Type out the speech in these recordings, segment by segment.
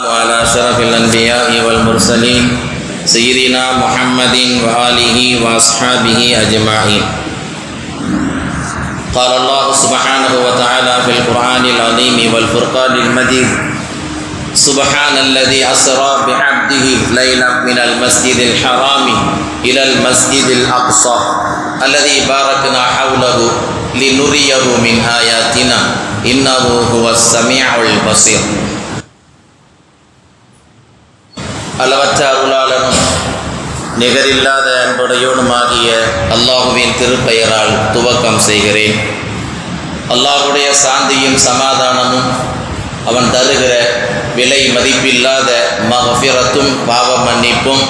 وعلى أشرف الأنبياء والمرسلين سيدنا محمد وآله وأصحابه أجمعين. قال الله سبحانه وتعالى في القرآن العظيم والفرقان المجيد: سبحان الذي أسرى بعبده ليلا من المسجد الحرام إلى المسجد الأقصى الذي باركنا حوله لنريه من آياتنا إنه هو السميع البصير. அளவற்ற அருளாளனும் நிகரில்லாத அன்புடையோனுமாகிய அல்லாஹுவின் திருப்பெயரால் துவக்கம் செய்கிறேன். அல்லாஹுடைய சாந்தியும் சமாதானமும் அவன் தருகிற விலை மதிப்பில்லாத மஃபிரத்தும் பாவ மன்னிப்பும்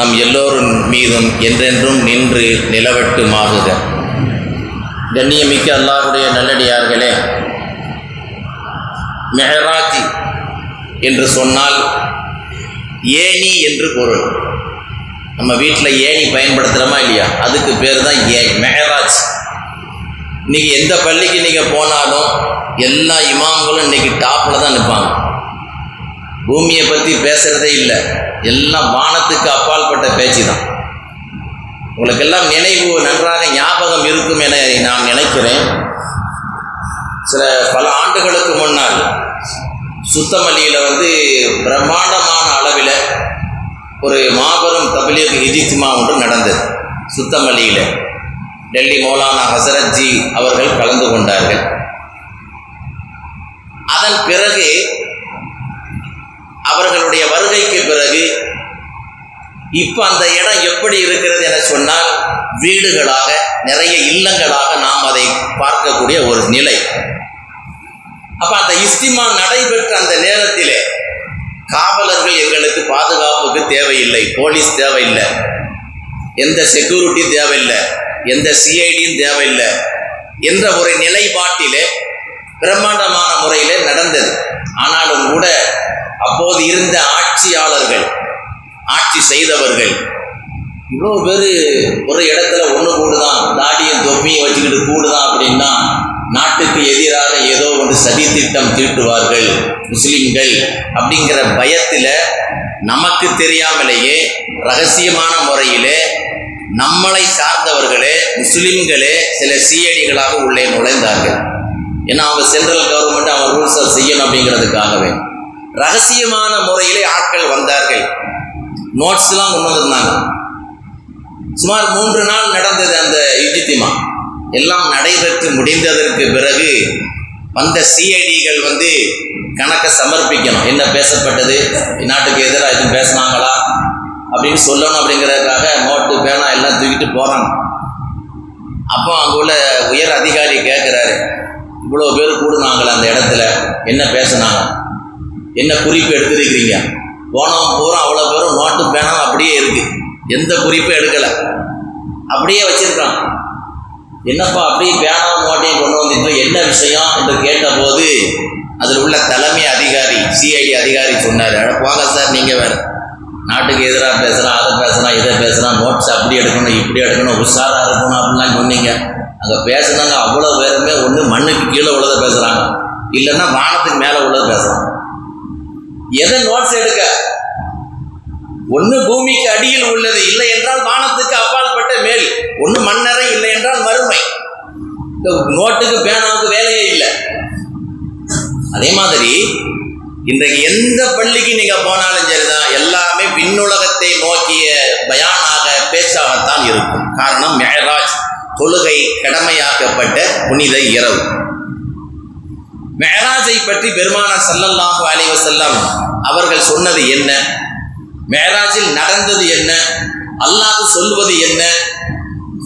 நம் எல்லோரும் மீதும் என்றென்றும் நின்று நிலவட்டுமாகுக. கண்ணியமிக்க அல்லாஹுடைய நல்லடியார்களே, மெஹராஜ் என்று சொன்னால் ஏணி என்று பொருள். நம்ம வீட்டில் ஏணி பயன்படுத்துகிறோமா இல்லையா, அதுக்கு பேர் தான் ஏணி, மெஹராஜ். இன்றைக்கி எந்த பள்ளிக்கு நீங்கள் போனாலும் எல்லா இமாம்களும் இன்றைக்கி டாப்பில் தான் நிற்பாங்க. பூமியை பற்றி பேசுகிறதே இல்லை, எல்லாம் வானத்துக்கு அப்பால்பட்ட பேச்சு தான். உங்களுக்கெல்லாம் நினைவு நன்றாக ஞாபகம் இருக்கும் என நான் நினைக்கிறேன். சில பல ஆண்டுகளுக்கு முன்னால் சுத்தமல்லியில் பிரம்மாண்டமான அளவில் ஒரு மாபெரும் தபலீக் இஜ்திமா ஒன்று நடந்தது. சுத்தமல்லியில் டெல்லி மௌலானா ஹசரத்ஜி அவர்கள் கலந்து கொண்டார்கள். அதன் பிறகு அவர்களுடைய வருகைக்கு பிறகு இப்போ அந்த இடம் எப்படி இருக்கிறது என சொன்னால் வீடுகளாக, நிறைய இல்லங்களாக நாம் அதை பார்க்கக்கூடிய ஒரு நிலை. அப்போ அந்த இஸ்திமா நடைபெற்ற அந்த நேரத்திலே காவலர்கள் எங்களுக்கு பாதுகாப்புக்கு தேவையில்லை, போலீஸ் தேவையில்லை, எந்த செக்யூரிட்டி தேவையில்லை, எந்த சிஐடியும் தேவையில்லை என்ற ஒரு நிலைப்பாட்டிலே பிரம்மாண்டமான முறையிலே நடந்தது. ஆனாலும் கூட அப்போது இருந்த ஆட்சியாளர்கள், ஆட்சி செய்தவர்கள் இவ்வளோ பேர் ஒரு இடத்துல ஒன்று கூடுதான், தாடியும் தொப்பியும் வச்சுக்கிட்டு கூடுதான் அப்படின்னா நாட்டுக்கு எதிராக ஏதோ ஒன்று சதி திட்டம் தீட்டுவார்கள் முஸ்லிம்கள் அப்படிங்கிற பயத்தில் நமக்கு தெரியாமலேயே ரகசியமான முறையிலே நம்மளை சார்ந்தவர்களே முஸ்லிம்களே சில சிஐடிகளாக உள்ளே நுழைந்தார்கள். ஏன்னா அவங்க சென்ட்ரல் கவர்மெண்ட் அவங்க ரூல்ஸை செய்யணும் அப்படிங்கிறதுக்காகவே ரகசியமான முறையிலே ஆட்கள் வந்தார்கள். நோட்ஸ்லாம் கொண்டு வந்திருந்தாங்க. சுமார் 3 நாள் நடந்தது அந்த இஜ்திமா. எல்லாம் நடைபெற்று முடிந்ததற்கு பிறகு வந்த சிஐடிகள் கணக்கை சமர்ப்பிக்கணும், என்ன பேசப்பட்டது, நாட்டுக்கு எதிராக எதுவும் பேசினாங்களா அப்படின்னு சொல்லணும். அப்படிங்கிறதுக்காக நோட்டு பேனா எல்லாம் தூக்கிட்டு போகிறாங்க. அப்போ அங்கே உள்ள உயர் அதிகாரி கேட்குறாரு, இவ்வளோ பேர் கூடுனாங்களே அந்த இடத்துல, என்ன பேசினாங்க, என்ன குறிப்பு எடுத்துருக்கிறீங்க? போனவன் பூரா அவ்வளோ பேரும் நோட்டு பேனாவும் அப்படியே இருக்குது, எந்த குறிப்பும் எடுக்கலை, அப்படியே வச்சுருக்கான். என்னப்பா அப்படியே பேனாவும் நோட்டையும் கொண்டு வந்துட்டோம், என்ன விஷயம் என்று கேட்டபோது அதில் உள்ள தலைமை அதிகாரி சிஐடி அதிகாரி சொன்னார், வாங்க சார் நீங்கள் வேறு, நாட்டுக்கு எதிராக பேசுகிறான், அதை பேசுகிறான், இதை பேசுகிறான், நோட்ஸ் அப்படி எடுக்கணும், இப்படி எடுக்கணும், உஷாராக இருக்கணும் அப்படின்லாம் சொன்னீங்க. அங்கே பேசுனாங்க அவ்வளோ பேருமே ஒன்று மண்ணுக்கு கீழே உள்ளதை பேசுகிறாங்க, இல்லைன்னா வானத்துக்கு மேலே உள்ளதை பேசுகிறாங்க. எதை நோட்ஸ் எடுக்க? ஒன்று பூமிக்கு அடியில் உள்ளது, இல்லை என்றால் வானத்துக்கு அப்பாற்பட்ட மேல், ஒன்று மண்ணறை, இல்லை என்றால் மறுமை. இந்த நோட்டுக்கு பேனாவுக்கு வேலையே இல்லை. அதே மாதிரி இன்றைக்கு எந்த பள்ளிக்கு நீங்கள் போனாலும் சரிதான், எல்லாமே விண்ணுலகத்தை நோக்கிய பயானாக பேச்சாகத்தான் இருக்கும். காரணம், மெஹராஜ் தொழுகை கடமையாக்கப்பட்ட புனித இரவு. மெஹராஜை பற்றி பெருமானார் ஸல்லல்லாஹு அலைஹி வஸல்லம் அவர்கள் சொன்னது என்ன, மெஹராஜில் நடந்தது என்ன, அல்லாஹ் சொல்வது என்ன,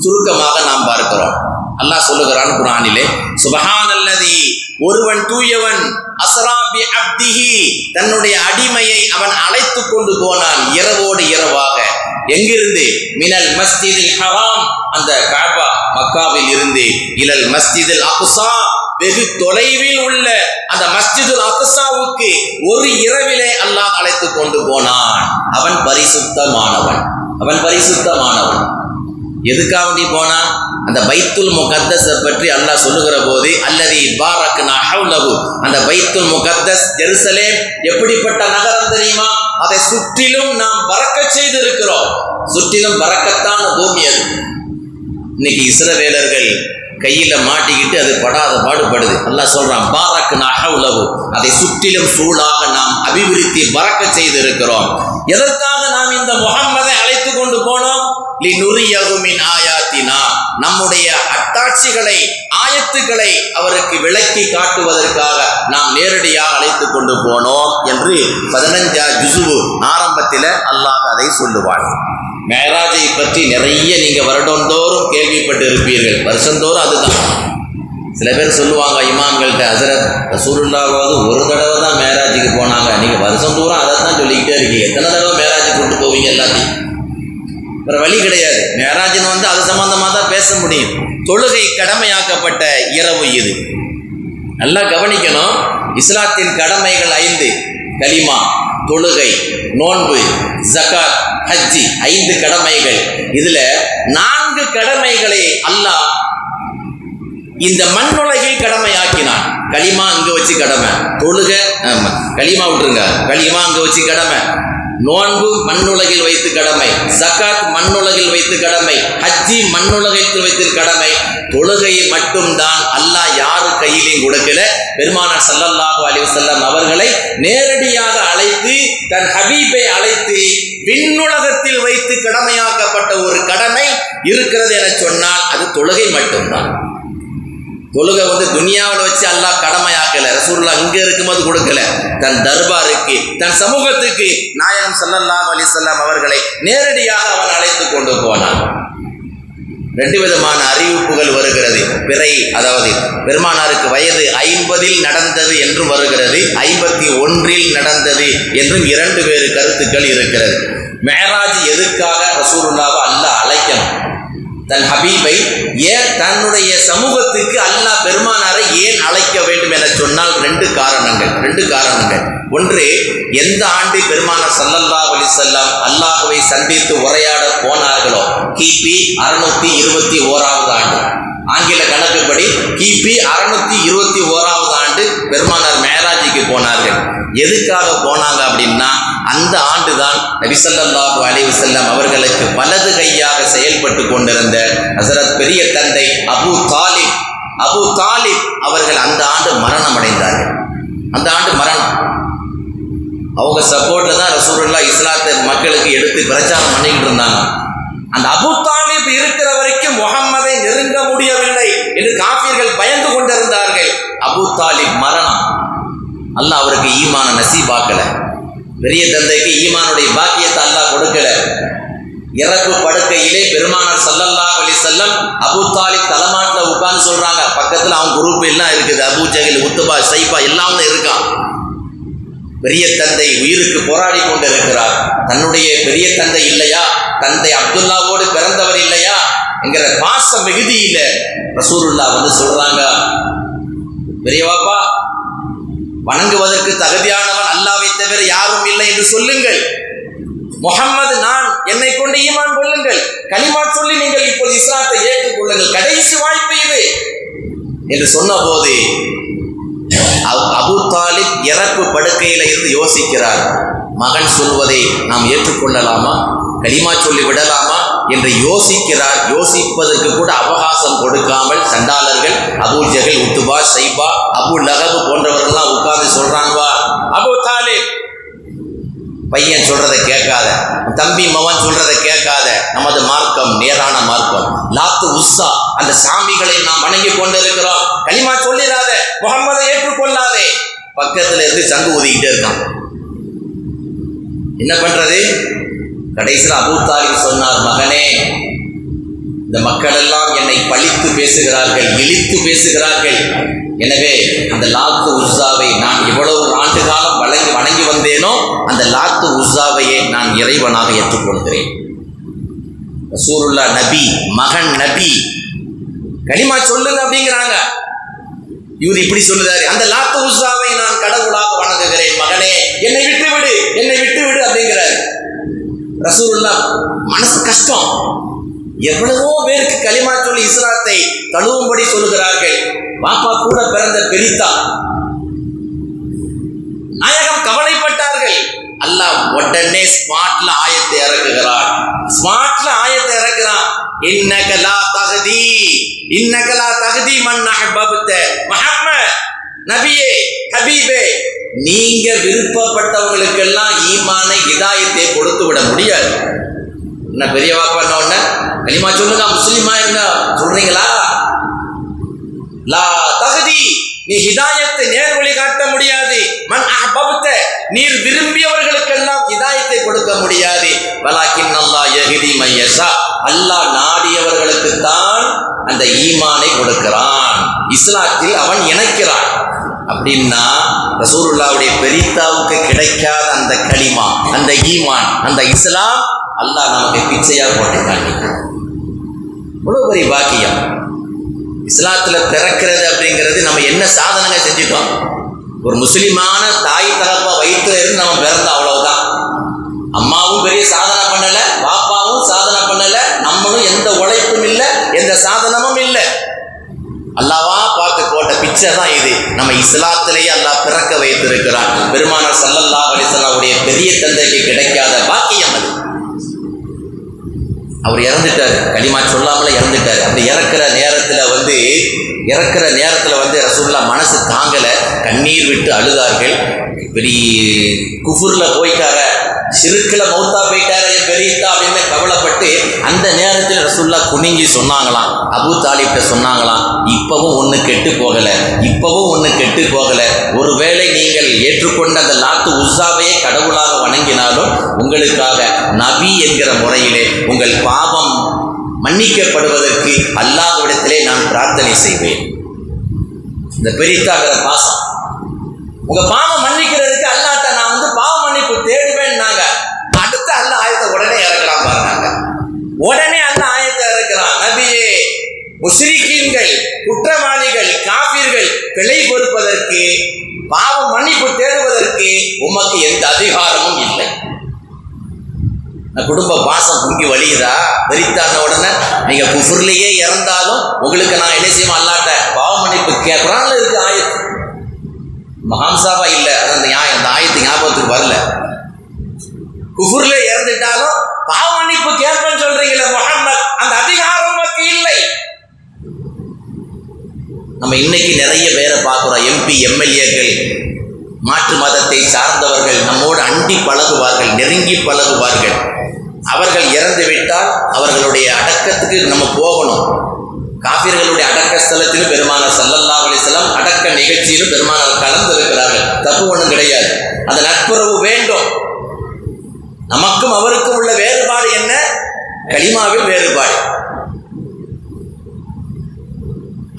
சுருக்கமாக நாம் பார்க்கிறோம். அல்லாஹ் சொல்லுகிறான் குர்ஆனிலே, சுப்ஹானல்லதி, ஒருவன் தூயவன், அஸ்ரா பி அப்திஹி, தன்னுடைய அடிமையை அவன் அழைத்து கொண்டு போனான் இரவோடு இரவாக. எங்கிருந்து? மினல் மஸ்ஜிதில் ஹராம், அந்த காபா மக்காவில் இருந்து, இலல் மஸ்ஜிதில் அக்ஸா, வெகு தொலைவில் உள்ள அந்த மஸ்ஜிதுல் அக்ஸாவுக்கு ஒரு இரவிலே அல்லாஹ் அழைத்து கொண்டு போனான். அவன் பரிசுத்தமானவன், அவன் பரிசுத்தமானவன். எதுக்காவண்டி போனா அந்த பைத்துல் முகத்தஸை பற்றி அல்லாஹ் சொல்லுகிற போது அல்லதி பாரக்னா ஹவ்லஹு, அந்த பைத்துல் முகத்தஸ் ஜெருசலேம் எப்படிப்பட்ட நகரம் தெரியுமா? அதை சுற்றிலும் நாம் பரக்கச் செய்து இருக்கிறோம். சுற்றிலும் பரக்கத்தான பூமி அது. இன்னைக்கு இஸ்ரவேலர்கள் கையில மாட்டிக்கிட்டு அது படாத பாடுபடுது. அல்லாஹ் சொல்றான் பாரக்னா ஹவ்லஹு, அதை சுற்றிலும் சூழாக நாம் அபிவிருத்தி பரக்க செய்து இருக்கிறோம். எதற்காக நாம் இந்த முஹம்மதை அழைத்து கொண்டு போனோம்? லினுரியகுமின் ஆயாத்தினா, நம்முடைய அத்தாட்சிகளை ஆயத்துக்களை அவருக்கு விளக்கி காட்டுவதற்காக நாம் நேரடியாக அழைத்து கொண்டு போனோம் என்று 15 ஜுஸு ஆரம்பத்தில் அல்லாஹ் அதை சொல்லுவாள். மேராஜை பற்றி நிறைய நீங்கள் வருடந்தோறும் கேள்விப்பட்டு இருப்பீர்கள். வருஷந்தோறும் அதுதான். சில பேர் சொல்லுவாங்க இமாம்கள்கிட்ட, ஹஸரத் ரசூலுல்லாஹ்வாவது ஒரு தடவை தான் மேராஜுக்கு போனாங்க, நீங்கள் வருஷந்தோறும் அதை தான் சொல்லிக்கிட்டே இருக்கீங்க, எத்தனை தடவை மேராஜுக்கு கொண்டு போவீங்க? எல்லாத்தையும் வேறு வழி கிடையாது. மேராஜின்னு வந்து அது சம்பந்தமாக தான் பேச முடியும். தொழுகை கடமையாக்கப்பட்ட இரவு இது. நல்லா கவனிக்கணும். இஸ்லாத்தின் கடமைகள் 5: கலிமா, தொழுகை, நோன்பு, ஜகாத், ஹஜ்ஜி. 5 கடமைகள். இதில் 4 கடமைகளை அல்லாஹ் இந்த மண்ணுலகில் கடமையாக்கினான். களிமா அங்கே வச்சு கடமை, தொழுகை களிமா விட்டுருங்க, களிமா அங்கே வச்சு கடமை, நோன்பு மண்ணுலகில் வைத்து கடமை, ஜகாத் மண்ணுலகில் வைத்து கடமை, ஹஜ்ஜி மண்ணுலகத்தில் வைத்து கடமை. தொழுகையை மட்டும்தான் அல்லாஹ் யாரு கையிலையும் கொடுக்கல. பெருமானார் ஸல்லல்லாஹு அலைஹி வஸல்லம் அவர்களை நேரடியாக அழைத்து, தன் ஹபீபை அழைத்து விண்ணுலகத்தில் வைத்து கடமையாக்கப்பட்ட ஒரு கடமை இருக்கிறது என சொன்னால் அது தொழுகை மட்டும்தான். தொழுகை வந்து துனியாவில் வச்சு அல்லாஹ் கடமையாக்கலை. ரசூலுல்லாஹ் இங்கே இருக்கும்போது கொடுக்கல, தன் தர்பாருக்கு, தன் சமூகத்துக்கு நாயகம் ஸல்லல்லாஹு அலைஹி வஸல்லம் அவர்களை நேரடியாக அவன் அழைத்து கொண்டு போனான். 2 விதமான அறிவிப்புகள் வருகிறது. பிறை, அதாவது பெருமானாருக்கு வயது 50 நடந்தது என்றும் வருகிறது, 51 நடந்தது என்றும் 2 வேறு கருத்துக்கள் இருக்கிறது. மெஹராஜ் எதுக்காக ரசூலுல்லாஹ்வை அல்லாஹ் அழைக்கணும்? தன் ஹபீபை ஏன், தன்னுடைய சமூகத்துக்கு அல்லாஹ் பெருமானாரை ஏன் அழைக்க வேண்டும் என சொன்னால் 2 காரணங்கள். ஒன்று, எந்த ஆண்டு பெருமானார் ஸல்லல்லாஹு அலைஹி வஸல்லம் அல்லாஹ்வை சந்தித்து உரையாட போனார்களோ கிபி 621 ஆண்டு, ஆங்கில கணக்குப்படி கிபி 621 ஆண்டு பெருமானார் மேராஜிக்கு போனார்கள். எதுக்காக போனாங்க அப்படின்னா, அந்த ஆண்டுதான் நபி ஸல்லல்லாஹு அலைஹி வஸல்லம் அவர்களுக்கு வலது கையாக செயல்பட்டு கொண்டிருந்த ஹஸரத் பெரிய தந்தை அபூ தாலிப் அவர்கள் அந்த ஆண்டு மரணம் அடைந்தார்கள். அந்த ஆண்டு மரணம். அவங்க சப்போர்ட்ல தான் ரசூலுல்லாஹ் இஸ்லாத்தை மக்களுக்கு எடுத்து பிரச்சாரம் பண்ணிக்கிட்டு இருந்தாங்க. அந்த அபூ தாலிப் இருக்கிற வரைக்கும் முஹம்மதை நெருங்க முடியவில்லை என்று காஃபிர்கள் பயந்து கொண்டிருந்தார்கள். அபூ தாலிப் மரணம், அல்லாஹ் அவருக்கு ஈமான நசீபாக்கல. பெரிய தந்தைக்கு ஈமானுடைய பாக்கியத்தை அல்லாஹ் கொடுக்கல. இறப்பு படுக்கையிலே பெருமானார் ஸல்லல்லாஹு அலைஹி வஸல்லம் அபூ தாலிப் தலைமாட்டில் உட்கார்ந்து சொல்றாங்க. பக்கத்தில் அவன் குரூப் எல்லாம் இருக்குது, அபூ ஜஹில், உத்பா, ஷைபா எல்லாம் இருக்கான். பெரிய தந்தை உயிருக்கு போராடி கொண்டு இருக்கிறார். தன்னுடைய பெரிய தந்தை இல்லையா, தந்தை அப்துல்லாவோடு பிறந்தவர் இல்லையா என்கிற பாச மிகுதியில ரசூலுல்லாஹ் வந்து சொல்றாங்க, பெரியவாப்பா, வணங்குவதற்கு தகுதியானவன் அல்லாஹ்வை தவிர யாரும் இல்லை என்று சொல்லுங்கள். முஹம்மது நான், என்னை கொண்டு ஈமான் கொள்ளுங்கள், கலிமா சொல்லி நீங்கள் இப்போது இஸ்லாத்தை ஏற்றுக் கொள்ளுங்கள், கடைசி வாய்ப்பு இது என்று சொன்ன போது அபூ தாலிப் இறப்பு படுக்கையில இருந்து யோசிக்கிறார். மகன் சொல்வதை நாம் ஏற்றுக்கொள்ளலாமா, கலிமா சொல்லி விடலாமா என்று யோசிக்கிறார். யோசிப்பதற்கு கூட அவகாசம் கொடுக்காமல் சண்டாளர்கள் Abu Jahl, Utba, Shaiba, Abu Lahab போன்றவர்கள்லாம் உட்கார்ந்து சொல்றாங்க, அபூ தாலிப், பையன் சொல்றதை கேட்காத, தம்பி மகன் சொல்றதை கேட்காத, நமது மார்க்கம் நேரான மார்க்கம், லாத்து உஸ்ஸா அந்த சாமிகளை நாம் வணங்கி கொண்டிருக்கிறோம், கலிமா சொல்லிடாத, முஹம்மதை ஏற்றுக்கொள்ளாதே. பக்கத்துல இருந்து சங்கு ஊதிக்கிட்டே இருக்கான். என்ன பண்றது? கடைசியில் அபூ தாலிப் சொன்னார், மகனே, இந்த மக்கள் எல்லாம் என்னை பழித்து பேசுகிறார்கள், இழித்து பேசுகிறார்கள், எனவே அந்த லாத்து உஸ்ஸாவை நான் இவ்வளவு ஆண்டு காலம் வணங்கி வந்தேனோ அந்த லாத்து உஸ்ஸாவையே நான் இறைவனாக ஏற்றுக்கொள்கிறேன். ரசூலுல்லாஹ் நபி, மகன் நபி, கலிமா சொல்லுங்க அப்படிங்கிறாங்க. இவர் இப்படி சொல்லுறாரு, அந்த லாத்து உஸ்ஸாவை நான் கடவுளாக வணங்குகிறேன், மகனே என்னை விட்டுவிடு, என்னை விட்டுவிடு அப்படிங்கிறார். ரசூலுல்லாஹ் மனசு கஷ்டம். எவ்வளவோ பேருக்கு கலிமா சொல்லி இஸ்லாத்தை தழுவும்படி சொல்லுகிறார்கள். பாப்பா கூட பிறந்த பெரித்தா நாயகம் கவலைப்பட்டார்கள். அல்லாஹ் உடனே ஸ்மார்ட்ல ஆயத்தை இறக்குகிறார். ஸ்மார்ட்ல ஆயத்தை இறக்குறான். இன்னக லா தஹ்தி மன் அஹ்பப்த முஹம்மத் நபியே ஹபீபே, நீங்க விருப்பப்பட்டவங்களுக்கெல்லாம் ஈமானை ஹிதாயத்தை கொடுத்து விட முடியாது. என்ன பெரிய வாப்பா என்ன கலிமா சொல்லுங்க முஸ்லிமா இருந்தா சொல்றீங்களா? லா தஹ்தி, நீ ஹிதாயத்தை நேர்வழி காட்ட முடியாது. மன் அஹ்பப்த, நீர் விரும்பியவர்களுக்கெல்லாம் ஹிதாயத்தை கொடுக்க முடியாது. வலாக்கின் அல்லாஹ் யஹ்தி மன் யஷா, அல்லாஹ் நாடியவர்களுக்கு தான் அந்த ஈமானை கொடுக்கிறான், இஸ்லாத்தில் அவன் இணைக்கிறான். அப்படின்னா ரசூலுல்லாஹ்வுடைய பெரித்தாவுக்கு கிடைக்காத அந்த கலிமா, அந்த ஈமான், அந்த இஸ்லாம் அல்லாஹ் நமக்கு பிச்சையாக போட்டிருக்காங்க. இவ்வளோ பெரிய பாக்கியம் இஸ்லாத்தில் பிறக்கிறது அப்படிங்கிறது. நம்ம என்ன சாதனைங்க செஞ்சுட்டோம்? ஒரு முஸ்லிமான தாய் தகப்பா வயிற்றுல இருந்து நம்ம பிறந்தோம், அவ்வளவுதான். அம்மாவும் பெரிய சாதனை பண்ணலை, பாப்பாவும் சாதனை பண்ணலை, நம்மளும் எந்த உழைப்பும் இல்லை, எந்த சாதனமும் இல்லை. அல்லாவா பார்த்து போட்ட பிச்சை தான் இது. நம்ம இஸ்லாத்திலேயே அல்லாஹ் பிறக்க வைத்திருக்கிறான். பெருமானார் ஸல்லல்லாஹு அலைஹி வஸல்லம் பெரிய தந்தைக்கு கிடைக்காத பாக்கியம் அது. அவர் இறந்துட்டார், கலிமா சொல்லாமல இறந்துட்டார். அப்படி இறக்கிற நேரத்தில் வந்து ரசூலுல்லாஹ் மனசு தாங்கலை, கண்ணீர் விட்டு அழுதார்கள். இப்படி குஃபுரில் போயிட்டார, சிறுக்கில் மௌத்தா போயிட்டார, பெரியத்தா அப்படின்னு கவலைப்பட்டு அந்த நேரத்தில் ரசூலுல்லாஹ் குனிஞ்சி சொன்னாங்களாம், அபூ தாலிப்ட சொன்னாங்களாம், இப்பவும் ஒன்று கெட்டு போகலை, ஒருவேளை நீங்கள் ஏற்றுக்கொண்ட அந்த லாத்து உஸ்ஸாவையே கடவுளாக வணங்கினாலும் உங்களுக்காக நபி என்கிற முறையிலே உங்கள் பாவம் மன்னிக்கப்படுவதற்கு அல்லாஹ்விடத்திலே நான் பிரார்த்தனை செய்வேன். இந்த பெரியத்தாங்கிற பாசம், உங்க பாவம் மன்னிக்கிறதுக்கு அல்லாஹ்ட்ட நான் வந்து பாவம் மன்னிப்பு தேடுவேன். நாங்க அடுத்து அல்லாஹ் ஆயத்தை உடனே இறக்கலாம் பாருங்க. உடனே அல்லாஹ் ஆயத்தை இறக்கலாம். நபியே, முஸ்ரிக்கீன்கள், குற்றவாளிகள், காஃபிர்கள் பிழை பொறுப்பதற்கு, பாவம் மன்னிப்பு தேடுவதற்கு உமக்கு எந்த அதிகாரமும் இல்லை. குடும்ப பாசம் பொங்கி வழியுதா? வெறித்தான உடனே நீங்க குஃபுர்லயே இறந்தாலும் உங்களுக்கு நான் என்ன செய்யும்? அல்லாட்ட பாவ மன்னிப்பு கேட்குறான்னு இருக்கு ஆயத்து. மஹாம்சாவா இல்லை, அந்த ஆயத்து ஞாபகத்துக்கு வரல. குஃபுர்ல இறந்துட்டாலும் பாவ மன்னிப்பு கேட்பேன்னு சொல்றீங்களே முஹம்மத், அந்த அதிகாரம் உனக்கு இல்லை. நம்ம இன்னைக்கு நிறைய பேரை பார்க்குறோம், எம்பி எம்எல்ஏக்கள் மாற்று மதத்தை சார்ந்தவர்கள் நம்மோடு அண்டி பழகுவார்கள், நெருங்கி பழகுவார்கள். அவர்கள் இறந்து விட்டால் அவர்களுடைய அடக்கத்துக்கு நம்ம போகணும். காபிர்களுடைய அடக்க ஸ்தலத்திலும் பெருமானார் ஸல்லல்லாஹு அலைஹி வஸல்லம் அடக்க நிகழ்ச்சியிலும் பெருமானார் கலந்திருக்கிறார்கள். தப்பு ஒன்றும் கிடையாது. அந்த நட்புறவு வேண்டும். நமக்கும் அவருக்கும் உள்ள வேறுபாடு என்ன? கலிமாவில் வேறுபாடு.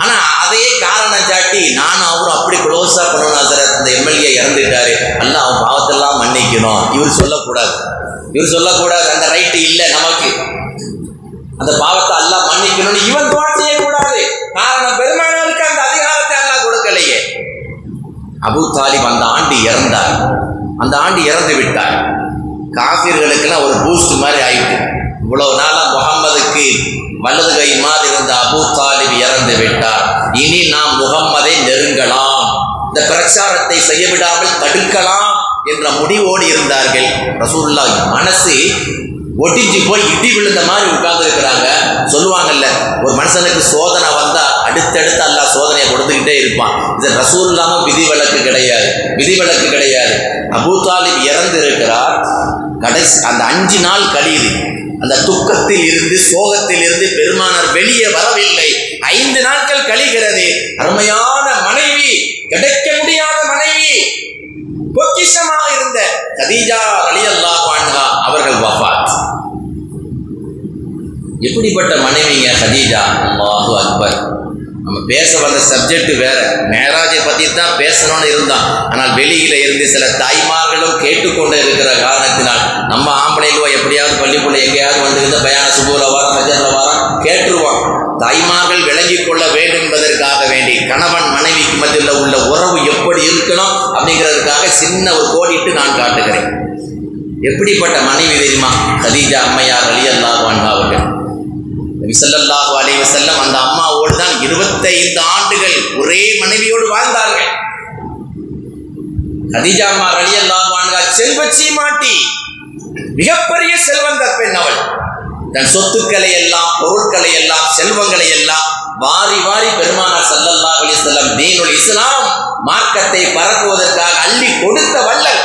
ஆனா அதையே காரணம் சாட்டி நானும் அவரும் அப்படி க்ளோஸா பண்ணணும். ஹஜரத், இந்த எம்எல்ஏ இறந்துட்டாரு, அல்லாஹ் அவன் பாவத்தெல்லாம் மன்னிக்கணும், இவர் சொல்லக்கூடாது, அந்த ரைட்டு இல்லை நமக்கு, அந்த பாவத்தை அல்லாஹ் மன்னிக்கணும்னு இவன் தோற்றே கூடாது. காரணம் பெருமானாருக்கு அந்த அதிகாரத்தை அல்லாஹ் கொடுக்கலையே. அபூ தாலிப் அந்த ஆண்டு இறந்து விட்டார். காஃபிர்களுக்கெல்லாம் ஒரு பூஸ்ட் மாதிரி ஆயிட்டு, இவ்வளவு நாளா முகம்மதுக்கு வலது கை மாதிரி இருந்த அபூ தாலிப் இறந்து விட்டார். இனி நாம் முகம்மதை நெருங்கலாம், இந்த பிரச்சாரத்தை செய்ய விடாமல் தடுக்கலாம் என்ற முடிவோடு இருந்தார்கள். ரசூலுல்லாஹ் மனசு ஒட்டிச்சு போய் இடி விழுந்த மாதிரி உட்கார்ந்து இருக்கிறாங்க. சொல்லுவாங்கல்ல, ஒரு மனுஷனுக்கு சோதனை வந்தா அடுத்தடுத்து அல்லாஹ் சோதனையை கொடுத்துக்கிட்டே இருப்பான். இது ரசூலுல்லாஹ்வும் விதிவிலக்கு கிடையாது. அபூ தாலிப் இறந்து இருக்கிறார். கடைசி அந்த 5 நாள் கழியுது. அந்த துக்கத்தில் இருந்து, சோகத்தில் இருந்து பெருமானார் வெளியே வரவில்லை. 5 நாட்கள் கழிகிறது. அருமையான மனைவி, கிடைக்க முடியாத மனைவி, பொக்கிஷமாக இருந்த கதீஜா ரலியல்லாஹு அன்ஹா அவர்கள் வஃபாத். எப்படிப்பட்ட மனைவிங்க கதீஜா! அல்லாஹு அக்பர். நம்ம பேச வந்த சப்ஜெக்ட் வேற, மேராஜை பற்றி தான் பேசணும்னு இருந்தான். ஆனால் வெளியில இருந்து சில தாய்மார்களும் கேட்டுக்கொண்டு இருக்கிற காரணத்தினால் நம்ம ஆம்பளைகளோ எப்படியாவது பள்ளிக்குள்ள எங்கேயாவது வந்திருந்த பயான சுபூல வாரம், மஜர்ல வாரம் கேட்டுருவோம். தாய்மார்கள் விளங்கிக் கொள்ள வேண்டும் என்பதற்காக வேண்டி, கணவன் மனைவிக்கு மத்தியில் உள்ள உறவு எப்படி இருக்கணும் அப்படிங்கிறதுக்காக சின்ன ஒரு கோடிட்டு நான் காட்டுகிறேன். எப்படிப்பட்ட மனைவி தெரியுமா கதீஜா அம்மையார் ரலியல்லாஹு அன்ஹா அவர்கள்? நபி ஸல்லல்லாஹு அலைஹி வஸல்லம் அந்த அம்மாவோடு தான் 25 ஆண்டுகள் ஒரே மனைவியோடு வாழ்ந்தார்கள். கதீஜா அம்மா ரலியல்லாஹு அன்ஹா செல்வச்சீமாட்டி, மிகப்பெரிய செல்வந்த பெண் அவள். தன் சொத்துக்களை எல்லாம், பொருட்களை எல்லாம், செல்வங்களை எல்லாம் வாரி வாரி பெருமானார் ஸல்லல்லாஹு அலைஹி வஸல்லம் தீனுல் இஸ்லாம் மார்க்கத்தை பரப்புவதற்காக அள்ளி கொடுத்த வள்ளல்.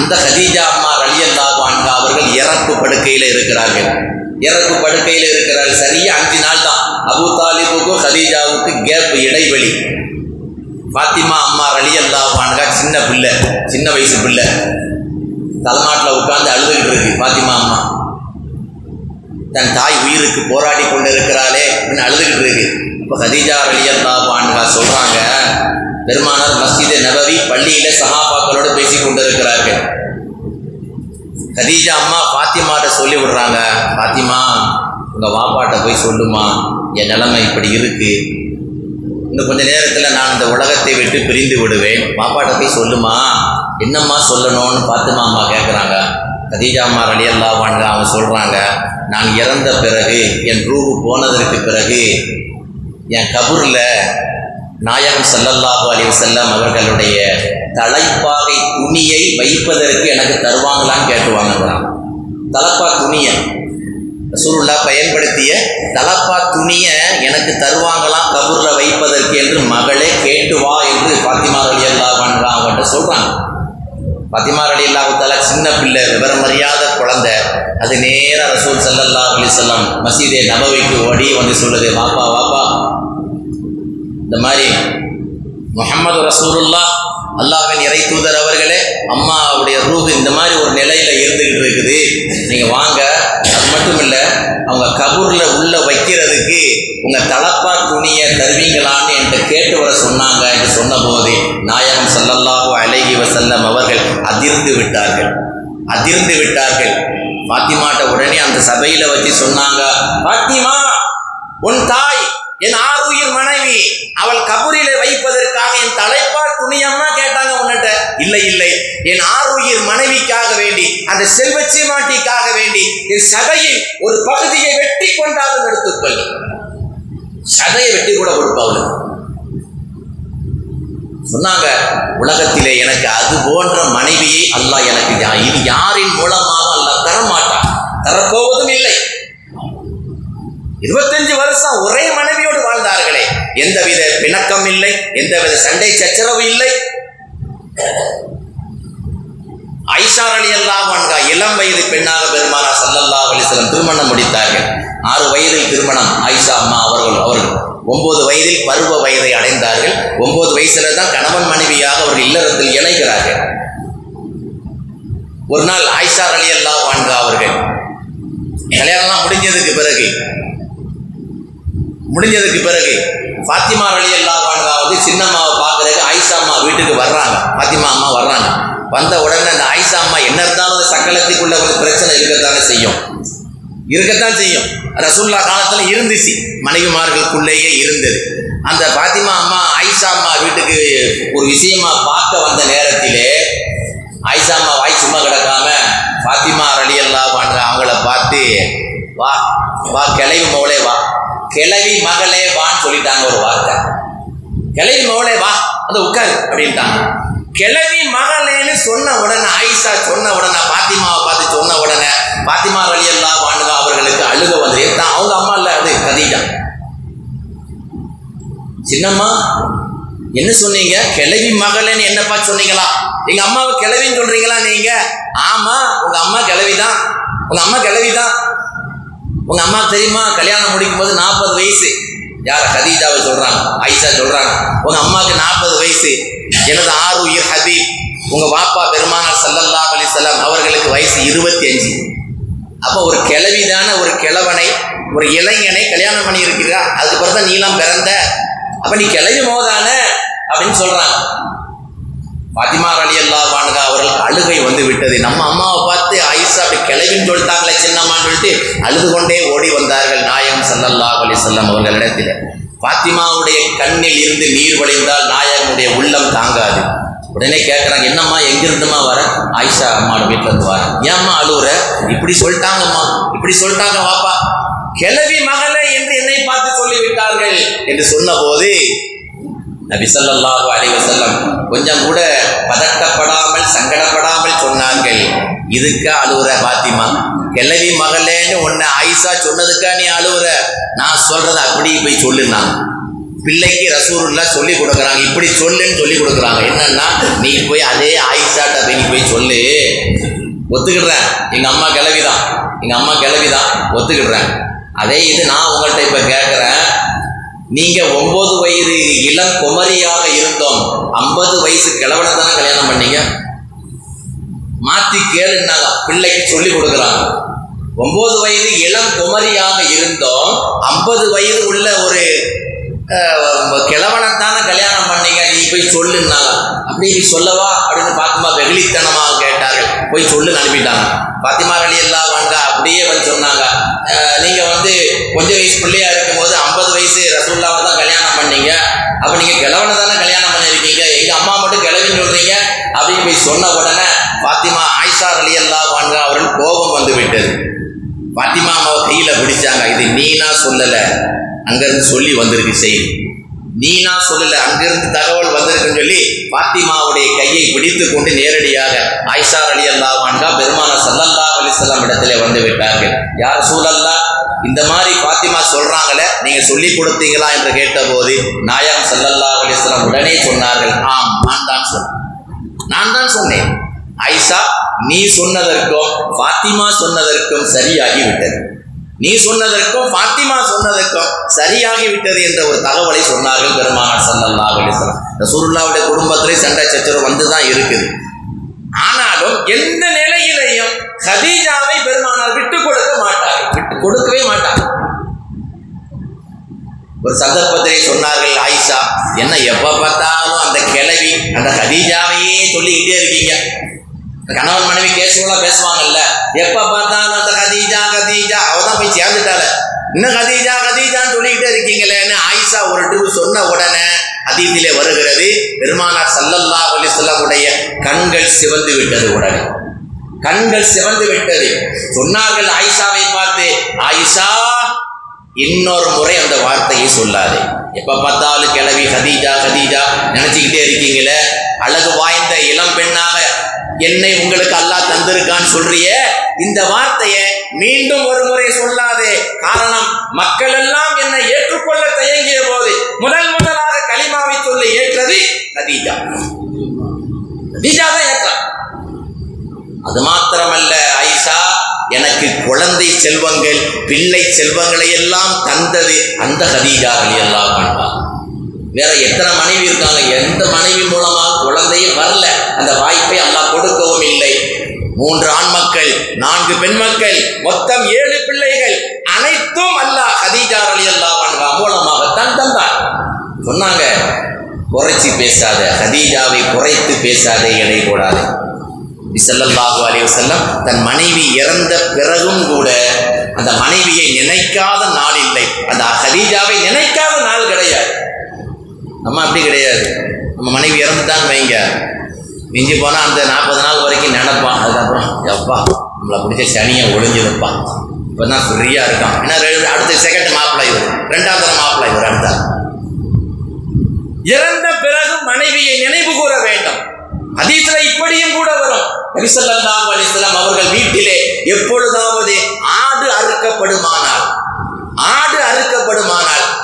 அந்த கதீஜா அம்மா ரலியல்லாஹு அன்ஹா அவர்கள் இறப்பு படுக்கையில் இருக்கிறார்கள். இறப்பு படுக்கையில் இருக்கிறார்கள். சரியா 5 நாள் தான். அபூ தாலிபுக்கும் கதீஜாவுக்கு கேப், இடைவெளி. பாத்திமா அம்மா ரலியல்லாஹு அன்ஹா சின்ன பிள்ளை, சின்ன வயசு பிள்ளை, தலைநாட்டில் உட்கார்ந்து அழுதுகிட்டு இருக்கு. பாத்திமா அம்மா தன் தாய் உயிருக்கு போராடி கொண்டு இருக்கிறாளே அப்படின்னு அழுதுகிட்டு இருக்கு. இப்போ கதீஜா ரலியல்லாஹு அன்ஹா சொல்றாங்க, பெருமானார் மஸ்ஜிதே நபவி பள்ளியில சஹாபாக்களோடு பேசி கொண்டு இருக்கிறார்கள். கதீஜா அம்மா பாத்திமாட்ட சொல்லி விடுறாங்க, பாத்திமா உங்க வாப்பாட்ட போய் சொல்லுமா, என் நிலைமை இப்படி இருக்கு, இன்னும் கொஞ்ச நேரத்தில் நான் இந்த உலகத்தை விட்டு பிரிந்து விடுவேன், பாப்பாட்ட போய் சொல்லுமா, என்னம்மா சொல்லணும்னு பாத்திமா அம்மா கேட்குறாங்க. கதீஜா அம்மா ரலியல்லாஹு அன்ஹா அவங்க சொல்கிறாங்க, நான் இறந்த பிறகு, என் ரூஹு போனதற்கு பிறகு என் கபூரில் நாயகம் ஸல்லல்லாஹு அலைஹி வஸல்லம் அவர்களுடைய தலைப்பாகை துணியை வைப்பதற்கு எனக்கு தருவாங்களான்னு கேட்டுவாங்கலாம். தலைப்பா துணியை ரசூலுல்லாஹ் பயன்படுத்திய தலப்பா துணியை எனக்கு தருவாங்களாம் கபூரில் வைப்பதற்கு என்று மகளே கேட்டு வா என்று பாத்திமா ரலியல்லாஹு அன்ஹா அவங்கள்ட்ட சொல்கிறாங்க. பாத்திமா ரலியல்லாஹு தஆலா சின்ன பிள்ளை, விவரம் அறியாத குழந்தை. அது நேராக ரசூல் ஸல்லல்லாஹு அலைஹி வஸல்லம் மஸ்ஜிதே நபவிக்கு ஓடி வந்து சொல்லுது, வாப்பா வாப்பா, இந்த மாதிரி முஹம்மது ரசூலுல்லாஹ் அல்லாஹ்வின் இறை தூதர் அவர்களே, அம்மாவுடைய ரூஹ் இந்த மாதிரி ஒரு நிலையில் இருந்துக்கிட்டு இருக்குது, நீங்கள் வாங்க, அது மட்டும் இல்லை அவங்க கபூரில் உள்ளே வைக்கிறதுக்கு உங்கள் தலப்பா துணியை தருவீங்களான்னு என்கிட்ட கேட்டு வர சொன்னாங்க என்று சொன்னபோது நாயகம் ஸல்லல்லாஹு அலைஹி வஸல்லம் அவர்கள் அதிர்ந்து விட்டார்கள். அதிர்ந்து விட்டார்கள். பாத்திமாட்ட உடனே அந்த சபையில் வச்சு சொன்னாங்க, பாத்திமா உன் தாய் என் ஆருயிர் மனைவி, அவள் கபூரில் வைப்பதற்காக என் தலைப்பா துணியம்மா கேட்டாங்க உன்னிட்ட. இல்லை இல்லை, என் ஆருயிர் மனைவிக்காக வேண்டி, அந்த செல்வச்சீமாட்டிக்காக வேண்டி என் சதையில் ஒரு பகுதியை வெட்டி கொண்டாலும் எடுத்துக்கொள். சதையை வெட்டி கூட கொடுப்பாங்க. சொன்னாங்க, உலகத்திலே எனக்கு அது போன்ற மனைவியை அல்லாஹ் எனக்கு இது யாரின் மூலமாக அல்லாஹ் தரமாட்டான், தரப்போவதும் இல்லை. 25 வருஷம் ஒரே மனைவியோடு வாழ்ந்தார்களே, எந்தவித பிணக்கம் இல்லை, எந்தவித சண்டை சச்சரவு இல்லை. ஆயிஷா ரலியல்லாஹு அன்ஹா இளம் வயது பெண்ணாக பெருமானார் ஸல்லல்லாஹு அலைஹி வஸல்லம் திருமணம் முடித்தார்கள். 6 வயதில் திருமணம். ஆயிஷா அம்மா அவர்கள் 9 வயதில் பருவ வயதை அடைந்தார்கள். 9 வயசுல தான் கணவன் மனைவியாக அவர்கள் இல்லறத்தில் இணைகிறார்கள். ஒரு நாள் ஆயிஷா ரலியல்லாஹு அன்ஹா அவர்கள் கல்யாணம்லாம் முடிஞ்சதுக்கு பிறகு பாத்திமா ரலியல்லாஹு அன்ஹா வந்து சின்னம்மாவை பார்க்குறதுக்கு ஆயிஷா அம்மா வீட்டுக்கு வர்றாங்க. பாத்திமா அம்மா வர்றாங்க. வந்த உடனே அந்த ஆயிஷா அம்மா என்ன இருந்தாலும் சக்கலத்துக்குள்ள கொஞ்சம் பிரச்சனை இருக்கத்தான் செய்யும். ரசூலுல்லாஹ் காலத்தில் இருந்துச்சு, மனைவிமார்களுக்குள்ளேயே இருந்தது. அந்த பாத்திமா அம்மா ஆயிஷா அம்மா வீட்டுக்கு ஒரு விஷயமா பார்க்க வந்த நேரத்திலே ஆயிஷா அம்மா வாய் சும்மா கிடக்காம பாத்திமா ரலியல்லாஹு அன்ஹா அவங்கள பார்த்து, வா வா கிளவி மகளே, வா கிளவி மகளே வான்னு சொல்லிட்டாங்க. ஒரு வார்த்தை, கிளவி மகளே வா, அதை உட்காரு அப்படின்ட்டாங்க. கிளவி மகளேன்னு சொன்ன உடனே பாத்திமாவை பார்த்து சொன்ன உடனே பாத்திமா ரலியல்லாஹு அன்ஹா அவர்களுக்கு அழுக வந்து, தான் அவங்க அம்மா இல்லை, அது கதீஜா. சின்னம்மா என்ன சொன்னீங்க, கிளவி மகளேன்னு என்னப்பா சொன்னீங்களா, எங்க அம்மாவை கிளவின்னு சொல்றீங்களா நீங்க? ஆமா, உங்க அம்மா கிளவிதான். உங்க அம்மா தெரியுமா, கல்யாணம் முடிக்கும் போது 40 வயசு. யார்? கதீஜாவை சொல்றாங்க, ஆயிஷா சொல்றாங்க. உங்க அம்மாவுக்கு 40 வயசு. எனது ஆருயிர் ஹபீப் உங்க வாப்பா பெருமானார் ஸல்லல்லாஹு அலைஹி வஸல்லம் அவர்களுக்கு வயசு 25. அப்போ ஒரு கிழவிதான ஒரு கிழவனை, ஒரு இளைஞனை கல்யாணம் பண்ணி இருக்கிறா, அதுக்கு பிறகு தான் நீலாம் பிறந்த, அப்ப நீ கிளவி மோதானே அப்படின்னு சொல்றாங்க. பாத்திமா ரலியல்லாஹு அன்ஹா அவர்கள் அழுகை வந்து விட்டது. நம்ம அம்மாவை பார்த்து ஆயிஷா அப்படி கிளவின்னு சொல்லிட்டாங்களே சின்னம்மான்னு சொல்லிட்டு அழுது கொண்டே ஓடி வந்தார்கள் நாயகம் ஸல்லல்லாஹு அலைஹி வஸல்லம் அவர்களிடத்தில். பாத்திமாவுடைய கண்ணில் இருந்து நீர் வழிந்தால் நாயகனுடைய உள்ளம் தாங்காது. உடனே கேட்குறாங்க, என்னம்மா எங்கிருந்துமா வர? ஆயிஷா அம்மாவோட வீட்டிலேருந்து வர. ஏம்மா அழுவுற? இப்படி சொல்லிட்டாங்கம்மா, இப்படி சொல்லிட்டாங்க வாப்பா, கிளவி மகளே என்று என்னை பார்த்து சொல்லிவிட்டார்கள் என்று சொன்ன போது நபி ஸல்லல்லாஹு அலைஹி வஸல்லம் கொஞ்சம் கூட பதட்டப்படாமல் சங்கடப்படாமல் சொன்னார்கள், இதுக்கா அழுவுற பாத்திமா? கிளவி மகளேன்னு உன்னை ஆயிஷா சொன்னதுக்கா நீ அழுவுற? நான் சொல்றதை அப்படியே போய் சொல்லுனாங்க. பிள்ளைக்கு ரசூலுல்லா சொல்லி கொடுக்குறாங்க, இப்படி சொல்லுன்னு சொல்லி கொடுக்குறாங்க. என்னன்னா நீ போய் அதே ஆயிஷாட்ட போய் நீ போய் சொல்லு, ஒத்துக்கிடுறேன், எங்கள் அம்மா கிளவிதான், எங்கள் அம்மா கிளவிதான், ஒத்துக்கிடுறேன். அதே இது நான் உங்கள்கிட்ட இப்போ கேட்குறேன், நீங்கள் 9 வயது இளம் குமரியாக இருந்தோம், 50 வயசு கிளவனை தானே கல்யாணம் பண்ணீங்க, மாற்றி கேளுன்னாங்க. பிள்ளைக்கு சொல்லி கொடுக்குறாங்க, 9 வயது இளம் குமரியாக இருந்தோம், 50 வயது உள்ள ஒரு கிழவனைத்தானே கல்யாணம் பண்ணீங்க, நீ போய் சொல்லுன்னாங்க. அப்படி நீ சொல்லவா அப்படின்னு பாத்திமா வெகுளித்தனமாக கேட்டார்கள். போய் சொல்லு அனுப்பிட்டாங்க. பாத்திமா ரலியல்லாஹு அன்ஹா அப்படியே வந்து சொன்னாங்க, நீங்கள் வந்து கொஞ்சம் வயசு பிள்ளையாக இருக்கும்போது 50 வயசு ரசூலுல்லாஹ் தான் கல்யாணம் பண்ணீங்க, அப்போ நீங்கள் கிழவனை தானே கல்யாணம் பண்ணியிருக்கீங்க, எங்கள் அம்மா மட்டும் கிழவின்னு சொல்கிறீங்க அப்படின்னு போய் சொன்ன உடனே பாத்திமா ஆயிஷா ரலியல்லாஹு அன்ஹா அவர்கள் கோபம் வந்து விட்டது. பாத்திமா அம்மாவை கையில் பிடிச்சாங்க, இது நீனா சொல்லலை, அங்கிருந்து சொல்லி வந்திருக்கு செய்தி, நீனா சொல்லல அங்கிருந்து தகவல் வந்திருக்குன்னு சொல்லி பாத்திமாவுடைய கையை பிடித்து கொண்டு நேரடியாக ஆயிஷா ரலியல்லாஹு அன்ஹா பெருமானார் ஸல்லல்லாஹு அலைஹி வஸல்லம் இடத்துல வந்து விட்டார்கள். யா ரசூலல்லாஹ், இந்த மாதிரி பாத்திமா சொல்றாங்களே, நீங்க சொல்லி கொடுத்தீங்களா என்று கேட்டபோது நாயகம் ஸல்லல்லாஹு அலைஹி வஸல்லம் உடனே சொன்னார்கள், ஆம், நான் தான் சொன்னேன். ஆயிஷா, நீ சொன்னதற்கும் பாத்திமா சொன்னதற்கும் சரியாகிவிட்டது, நீ சொன்னதற்கும் பாத்திமா சொன்னதற்கும் சரியாகிவிட்டது என்ற ஒரு தகவலை சொன்னார்கள் பெருமானார் ஸல்லல்லாஹு அலைஹி வஸல்லம். ரசூலுல்லாஹ்வுடைய குடும்பத்திலே சண்டை சச்சரவு வந்துதான் இருக்குது. ஆனாலும் எந்த நிலையிலையும் கதீஜாவை பெருமானார் விட்டு கொடுக்கவே மாட்டார். ஒரு சந்தர்ப்பத்திலே சொன்னார்கள், ஆயிஷா, என்ன எப்ப பார்த்தாலும் அந்த கிளவி அந்த கதீஜாவையே சொல்லிக்கிட்டே இருக்கீங்க. கணவன் மனைவி கேசுவெல்லாம் பேசுவாங்கல்ல, எப்ப பார்த்தாலும் அந்த கதீஜா கதீஜா, அவதான் போய் சேர்ந்துட்டால, இன்னும் கதீஜா கதீஜான்னு சொல்லிக்கிட்டே இருக்கீங்களேன்னு ஆயிஷா ஒரு ட்ரிப்பு சொன்ன உடனே ஹதீஸிலே வருகிறது, பெருமானார் ஸல்லல்லாஹு அலைஹி வஸல்லம் உடைய கண்கள் சிவந்து விட்டது. சொன்னார்கள் ஆயிஷாவை பார்த்து, ஆயிஷா, இன்னொரு முறை அந்த வார்த்தையை சொல்லாது, எப்ப பார்த்தாலும் கிளவி கதீஜா கதீஜா நினைச்சுக்கிட்டே இருக்கீங்களே, அழகு வாய்ந்த இளம் பெண்ணாக என்னை உங்களுக்கு அல்லாஹ் தந்திருக்கான்னு சொல்றியே, இந்த வார்த்தையை மீண்டும் ஒரு முறை சொல்லாதே. காரணம், மக்கள் எல்லாம் என்னை ஏற்றுக்கொள்ள தயங்கிய போது முதலாக கலிமாவை சொல்லி ஏற்றது கதீஜா. கதீஜா தான் ஏற்றா. அது மாத்திரமல்ல, ஆயிஷா, எனக்கு குழந்தை செல்வங்கள் பிள்ளை செல்வங்களை எல்லாம் தந்தது அந்த கதீஜா ரலியல்லாஹு அன்ஹா. வேற எத்தனை மனைவி இருக்காங்க, எந்த மனைவி மூலமாக குழந்தையே வரல, அந்த வாய்ப்பை அல்லாஹ் கொடுக்கவும் இல்லை. 3 ஆண் மக்கள் 4 பெண் மக்கள் மொத்தம் 7 பிள்ளைகள் அனைத்தும் அல்லாஹ் கதீஜா ரலியல்லாஹு அன்ஹா மூலமாகத்தான் தந்தார். சொன்னாங்க, குறைச்சி பேசாத, கதீஜாவை குறைத்து பேசாதே, எடை போடாது. ஸல்லல்லாஹு அலைஹி வஸல்லம் தன் மனைவி இறந்த பிறகும் கூட அந்த மனைவியை நினைக்காத நாள் இல்லை, அந்த கதீஜாவை நினைக்காத நாள் கிடையாது. நம்ம அப்படி கிடையாது, நம்ம மனைவி இறந்துட்டான்னு வைங்க, மிஞ்சி போனால் அந்த 40 நாள் வரைக்கும் நினைப்பான், அதுக்கப்புறம் எப்பா நம்மளை பிடிச்ச சனியை ஒழிஞ்சிருப்பா, இப்போ தான் ஃப்ரீயாக இருக்கான், ஏன்னா அடுத்த செகண்ட் மாப்பிள்ளை இவர், 2வது மாப்பிள்ளை இவர் அடுத்த. இறந்த பிறகு மனைவியை நினைவு கூற வேண்டும். ஹதீஸ்ல இப்படியும் கூட வரும், நபி ஸல்லல்லாஹு அலைஹி வஸல்லம் அவர்கள் வீட்டிலே எப்பொழுதாவது ஆடு அறுக்கப்படுமானால்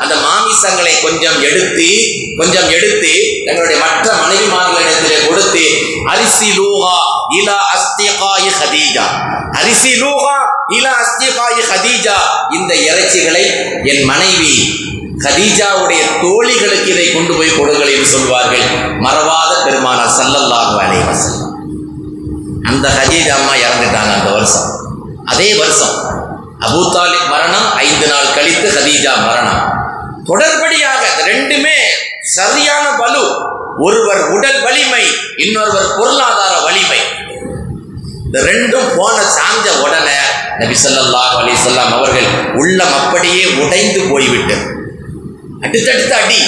அந்த மாமிசங்களை கொஞ்சம் எடுத்து தங்களுடைய மற்ற மனைவிமார்களிடத்திலே கொடுத்து, அரிசி லூஹா இலா அஸ்திகாயி ஹதீஜா, இந்த இறைச்சிகளை என் மனைவி ஹதீஜாவுடைய தோழிகளுக்கு இதை கொண்டு போய் கொடுங்கள் என்று சொல்வார்கள். மறவாத பெருமானார் ஸல்லல்லாஹு அலைஹி வஸல்லம். அந்த ஹதீஜா அம்மா இறந்துட்டாங்க அந்த வருஷம். அதே வருஷம் அபூத்தாலிப் மரணம், 5 நாள் கழித்து கதீஜா மரணம். தொடர்படியாக ரெண்டுமே சரியான பலு, ஒருவர் உடல் வலிமை, இன்னொருவர் பொருளாதார வலிமை, இந்த ரெண்டும் போன சாஞ்ச உடனே நபி ஸல்லல்லாஹு அலைஹி வஸல்லம் அவர்கள் உள்ளம் அப்படியே உடைந்து போய்விட்டது. அடுத்தடுத்த அடி.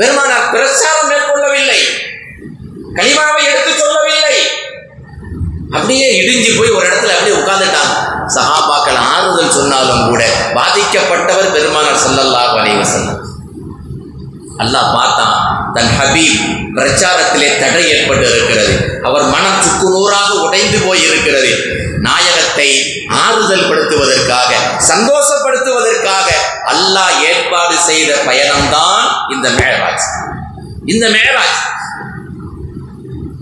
பெருமானார் பிரச்சாரம் மேற்கொள்ளவில்லை, கலிமாவை எடுத்து சொல்லவில்லை. அப்படியே இடிஞ்சு போய் ஒரு இடத்துல அப்படியே உட்கார்ந்துட்டாங்க. சஹாபாக்கள் ஆறுதல் சொன்னாலும் கூட பாதிக்கப்பட்டவர் பெருமானார் ஸல்லல்லாஹு அலைஹி வஸல்லம். அல்லாஹ் பார்த்தான், தன் ஹபீப் பிரச்சாரத்திலே தடை ஏற்பட்டு இருக்கிறது, அவர் மனம் சுக்குநூறாக உடைந்து போய் இருக்கிறது. நாயகத்தை ஆறுதல் படுத்துவதற்காக, சந்தோஷப்படுத்துவதற்காக அல்லாஹ் ஏற்பாடு செய்த பயணம்தான் இந்த மேராஜ். இந்த மேராஜ்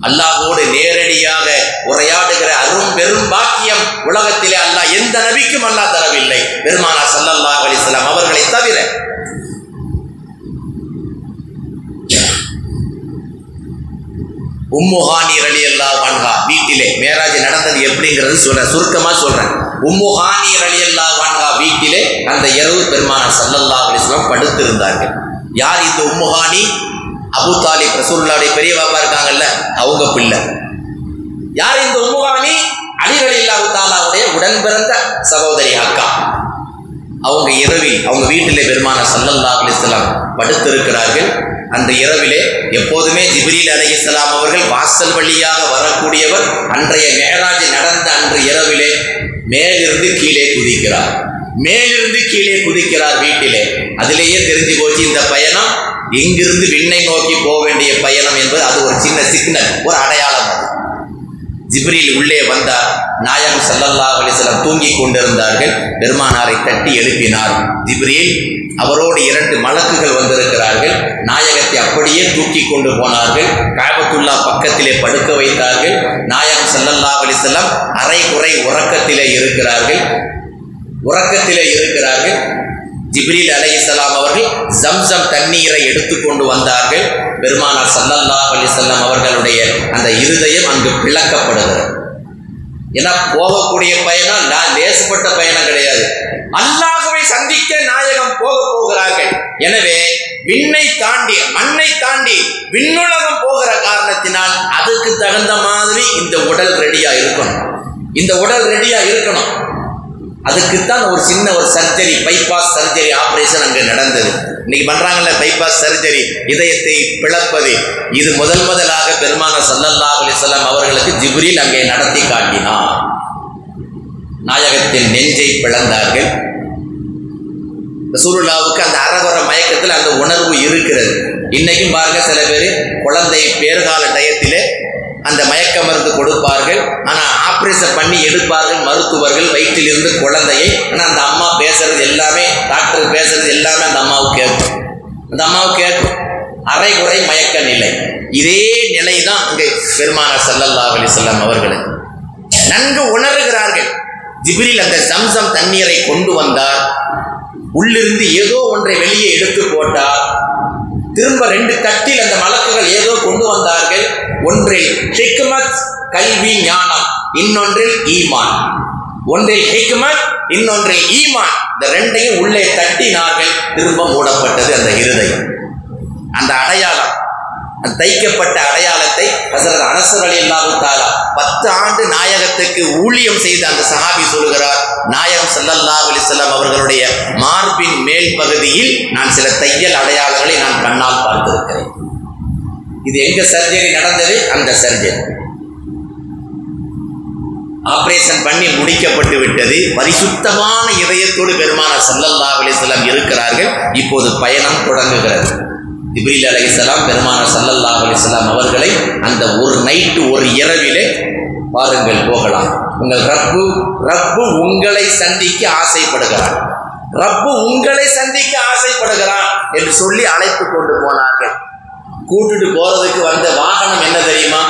அல்லாஹ்வோடு நேரடியாக உரையாடுகிற அரும் பெரும் பாக்கியம் உலகத்திலே அல்லாஹ் எந்த நபிக்கும் அல்லாஹ் தரவில்லை, பெருமானார் ஸல்லல்லாஹு அலைஹி வஸல்லம் அவர்களை தவிர. உம்மு ஹானி ரலியல்லாஹு அன்ஹா வீட்டிலே மேராஜ் நடந்தது எப்படிங்கிறது சொல்றேன், சுருக்கமாக சொல்றேன். உம்மு ஹானி ரலியல்லாஹு அன்ஹா வீட்டிலே அந்த இரவு பெருமானார் ஸல்லல்லாஹு அலைஹி வஸல்லம் படுத்திருந்தார்கள். யார் இந்த உம்மு ஹானி? அபூ தாலிப் ரசூலுல்லாஹ்வுடைய பெரிய பாப்பா இருக்காங்கல்ல, அவங்க பிள்ளை. யார் இந்த உம்மு ஹானி? அலி ரலியல்லாஹு தஆலாவுடைய உடன் பிறந்த சகோதரி அக்கா. அவங்க இரவில் அவங்க வீட்டிலே பெருமானார் ஸல்லல்லாஹு அலைஹி வஸல்லம் படுத்திருக்கிறார்கள். அந்த இரவிலே எப்போதுமே ஜிப்ரீல் அலைஹிஸ்ஸலாம் அவர்கள் வாசல் வழியாக வரக்கூடியவர். அன்றைய மேராஜ் நடந்த அன்று இரவிலே மேலிருந்து கீழே குதிக்கிறார், மேலிருந்து கீழே குதிக்கிறார் வீட்டிலே. அதிலேயே தெரிஞ்சு போச்சு இந்த பயணம் இங்கிருந்து விண்ணை நோக்கி போக வேண்டிய பயணம் என்பது. அது ஒரு சின்ன சிக்னல், ஒரு அடையாளம். ஜிப்ரீல் உள்ளே வந்தார். நாயகம் ஸல்லல்லாஹு அலைஹி வஸல்லம் தூங்கி கொண்டிருந்தார்கள். பெருமானாரை தட்டி எழுப்பினார் ஜிப்ரீல். அவரோடு இரண்டு மலக்குகள் வந்திருக்கிறார்கள். நாயகத்தை அப்படியே தூக்கி கொண்டு போனார்கள். காபத்துல்லா பக்கத்திலே படுக்க வைத்தார்கள். நாயகம் ஸல்லல்லாஹு அலைஹி வஸல்லம் அரை குறை உறக்கத்திலே இருக்கிறார்கள். ஜிப்ரீல் அலைஹிஸ்ஸலாம் அவர்கள் ஜம்சம் தண்ணீரை எடுத்துக்கொண்டு வந்தார்கள். பெருமானார் ஸல்லல்லாஹு அலைஹி வஸல்லம் அவர்களுடைய அந்த இருதயம் அங்கு பிளக்கப்படுகிறது. ஏன்னா போகக்கூடிய பயணம் லேசுப்பட்ட பயணம் கிடையாது. அல்லாஹ்வை சந்திக்க நாயகம் போக போகிறார்கள். எனவே விண்ணை தாண்டி, மண்ணை தாண்டி விண்ணுலகம் போகிற காரணத்தினால் அதுக்கு தகுந்த மாதிரி இந்த உடல் ரெடியா இருக்கணும், அதுக்குத்தான் ஒரு சின்ன ஒரு சர்ஜரி, பைபாஸ் சர்ஜரி ஆப்ரேஷன் அங்கே நடந்தது. இன்னைக்கு பண்றாங்கல்ல பைபாஸ் சர்ஜரி, இதயத்தை பிளப்பது. இது முதலாக பெருமானார் ஸல்லல்லாஹு அலைஹி வஸல்லம் அவர்களுக்கு ஜிப்ரீல் அங்கே நடத்தி காட்டினார். நாயகத்தின் நெஞ்சை பிளந்தார்கள். ரசூலுல்லாஹ்வுக்கு அந்த அரவர மயக்கத்தில் அந்த உணர்வு இருக்கிறது. இன்னைக்கும் பாருங்க, சில பேர் குழந்தை பேறுகால டயத்திலே அந்த மயக்க மருந்து கொடுப்பார்கள். ஆனால் ஆப்ரேஷன் பண்ணி எடுப்பார்கள் மருத்துவர்கள் வயிற்றில் இருந்து குழந்தையை. ஆனால் அந்த அம்மா பேசுறது எல்லாமே, டாக்டர் பேசுறது எல்லாமே அந்த அம்மாவுக்கு கேட்கும், அரை குறை மயக்க நிலை. இதே நிலை தான் அங்கே பெருமானார் ஸல்லல்லாஹு அலைஹி வஸல்லம் அவர்களுக்கு நன்கு உணர்கிறார்கள். ஜிப்ரீல் அந்த ஜம்சம் தண்ணீரை கொண்டு வந்தார். உள்ளிருந்து ஏதோ ஒன்றை வெளியே எடுத்து போட்டார். திரும்ப ரெண்டு தட்டில் அந்த மலக்குகள் ஏதோ கொண்டு வந்தார்கள். ஒன்றில் ஹிக்மத், கல்வி ஞானம், இன்னொன்றில் ஈமான். இந்த ரெண்டையும் உள்ளே தட்டினார்கள். திரும்ப மூடப்பட்டது அந்த இருதயம். அந்த அடையாளம், அந்த தைக்கப்பட்ட அடையாளத்தை ஹஸரத் அனஸ் ரலியல்லாஹு தஆலா 10 ஆண்டு நாயகத்துக்கு ஊழியம் செய்த அந்த சஹாபி சொல்கிறார், நாயகம் ஸல்லல்லாஹு அலைஹி வஸல்லம் அவர்களுடைய மார்பின் மேல் பகுதியில் நான் சில தையல் அடையாளங்களை நான் கண்ணால் பார்த்திருக்கிறேன். இது எங்க சர்ஜரி நடந்தது? அந்த சர்ஜரி ஆபரேஷன் பண்ணி முடிக்கப்பட்டு விட்டது. பரிசுத்தமான இதயத்தோடு பெருமானார் ஸல்லல்லாஹு அலைஹி வஸல்லம் இருக்கிறார்கள். இப்போது பயணம் தொடங்குகிறது. ஜிப்ரீல் அலைஹிஸ்ஸலாம் பெருமானார் ஸல்லல்லாஹு அலைஹி வஸல்லம் அவர்களை அந்த ஒரு நைட்டு, ஒரு இரவிலே பாருங்கள் போகலாம். உங்கள் ரப்பு உங்களை சந்திக்க ஆசைப்படுகிறார், என்று சொல்லி அழைத்து கொண்டு போனார்கள். கூட்டிட்டு போறதுக்கு வந்த வாகனம் என்ன தெரியுமா?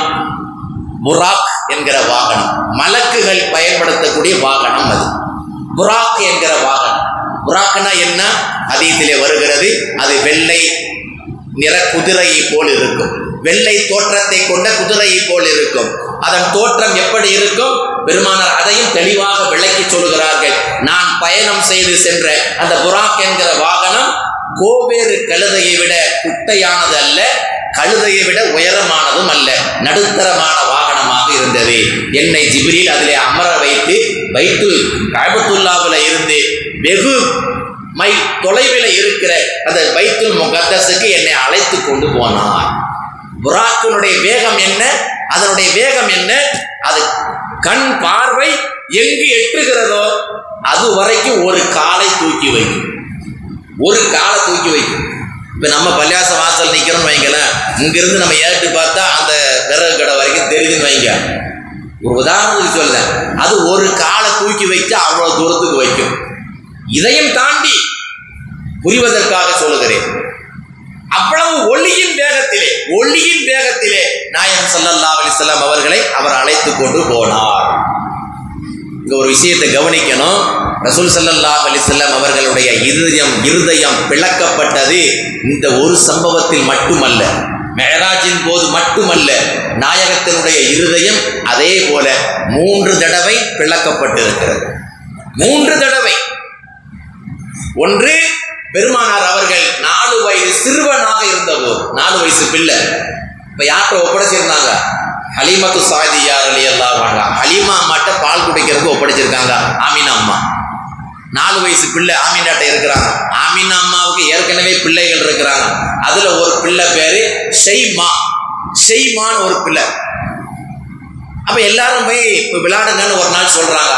புராக் என்கிற வாகனம், மலக்குகள் பயன்படுத்தக்கூடிய வாகனம் அது. புராக் என்கிற வாகனம், புராக்னா என்ன? ஹதீஸிலே வருகிறது, அது வெள்ளை நிற குதிரையை போல் இருக்கும், வெள்ளை தோற்றத்தை கொண்ட குதிரையை போல் இருக்கும். அதன் தோற்றம் எப்படி இருக்கும்? பெருமானார் அதையும் தெளிவாக விளக்கி சொல்கிறார்கள். நான் பயணம் செய்து சென்ற அந்த புராக் என்கிற வாகனம் கோவேறு கழுதையை விட குட்டையானது அல்ல, கழுதையை விட உயரமானதும் அல்ல, நடுத்தரமான வாகனமாக இருந்தது. என்னை ஜிப்ரீல் அதிலே அமர வைத்து கஅபத்துல்லாஹ்வுல இருந்து வெகு மைல் தொலைவில் இருக்கிற அந்த பைத்துல் முகத்தஸுக்கு என்னை அழைத்து கொண்டு போனார். புராக்கினுடைய வேகம் என்ன, அதனுடைய வேகம் என்ன, அது கண் பார்வை எங்கு எட்டுகிறதோ அது வரைக்கும் ஒரு காலை தூக்கி வைக்கும், ஒரு காலை தூக்கி வைக்கும். இப்போ நம்ம பள்ளியாச வாசல் நிற்கிறோன்னு வைங்களேன், இங்கிருந்து நம்ம ஏட்டு பார்த்தா அந்த விறகு கடை வரைக்கும் தெரியுதுன்னு வைங்க. ஒரு உதாரணத்துக்கு சொல்லுறேன், அது ஒரு காலை தூக்கி வைத்து அவ்வளோ தூரத்துக்கு வைக்கும். இதையும் தாண்டி புரிவதற்காக சொல்லுகிறேன். அவ்வளவு ஒளியின் வேகத்திலே, ஒளியின் வேகத்திலே நாயகம் ஸல்லல்லாஹு அலைஹி வஸல்லம் அவர்களை அவர் அழைத்து கொண்டு போனார். இங்க ஒரு விஷயத்தை கவனிக்கணும். ரசூல் ஸல்லல்லாஹு அலைஹி வஸல்லம் அவர்களுடைய இருதயம் பிளக்கப்பட்டது இந்த ஒரு சம்பவத்தில் மட்டுமல்ல, மேராஜின் போது மட்டுமல்ல, நாயகத்தினுடைய இருதயம் அதே போல 3 தடவை பிளக்கப்பட்டிருக்கிறது. 3 தடவை. ஒன்று, பெருமானார் அவர்கள் 4 வயது சிறுவனாக இருந்தபோது, 4 வயசு பிள்ளை, இப்போ யார்கிட்ட ஒப்படைச்சிருந்தாங்க? ஹலீமத்து சாதியா ரலியல்லாஹு அன்ஹா, ஹலீமா அம்மாட்ட பால் குடிக்கிறதுக்கு ஒப்படைச்சிருக்காங்க. ஆமீனா அம்மா 4 வயசு பிள்ளை ஆமீனாட்ட இருக்கிறாங்க. ஆமீனா அம்மாவுக்கு ஏற்கனவே பிள்ளைகள் இருக்கிறாங்க. அதில் ஒரு பிள்ளை பேர் ஷைமா, ஷைமான்னு ஒரு பிள்ளை. அப்போ எல்லாரும் போய் இப்போ விளையாடுங்கன்னு ஒரு நாள் சொல்கிறாங்க.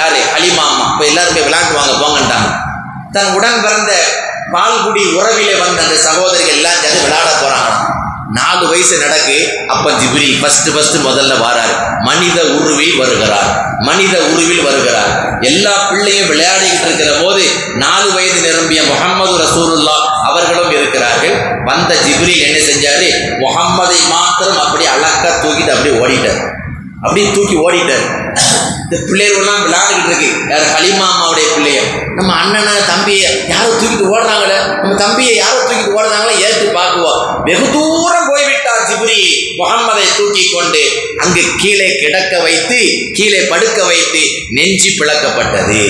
யார்? ஹலீமா அம்மா. இப்போ எல்லாரும் போய் விளையாண்டுவாங்க போங்கன்ட்டாங்க. தன் உடன் பிறந்த பால்குடி உறவிலே வந்த அந்த சகோதரிகள் எல்லாம் சேர்ந்து விளையாட போறாங்க. 4 வயசு நடக்கு. அப்ப ஜிப்ரி ஃபர்ஸ்ட் முதல்ல வரார், மனித உருவில் வருகிறார், மனித உருவில் வருகிறார். எல்லா பிள்ளையும் விளையாடிக்கிட்டு இருக்கிற போது 4 வயது நிரம்பிய முஹம்மது ரசூலுல்லாஹ் அவர்களும் இருக்கிறார்கள். வந்த ஜிப்ரி என்ன செஞ்சாரு? முகம்மதை மாத்திரம் அப்படி அழகா தூக்கிட்டு அப்படி ஓடிட்டார், அப்படி தூக்கி ஓடிட்டார். இந்த பிள்ளைகள்லாம் விளையாண்டுக்கிட்டு இருக்கு. யார்? ஹலீமா அம்மாவுடைய பிள்ளைய. நம்ம அண்ணனை தம்பியை யாரோ தூக்கிட்டு ஓடுறாங்களே, நம்ம தம்பியை யாரோ தூக்கிட்டு ஓடுறாங்களே, ஏற்று பார்க்குவோம். வெகு தூரம் போய்விட்டார் ஜிப்ரி முகம்மதை தூக்கி கொண்டு. அங்கு கீழே கிடக்க வைத்து, கீழே படுக்க வைத்து நெஞ்சு பிளக்கப்பட்டது,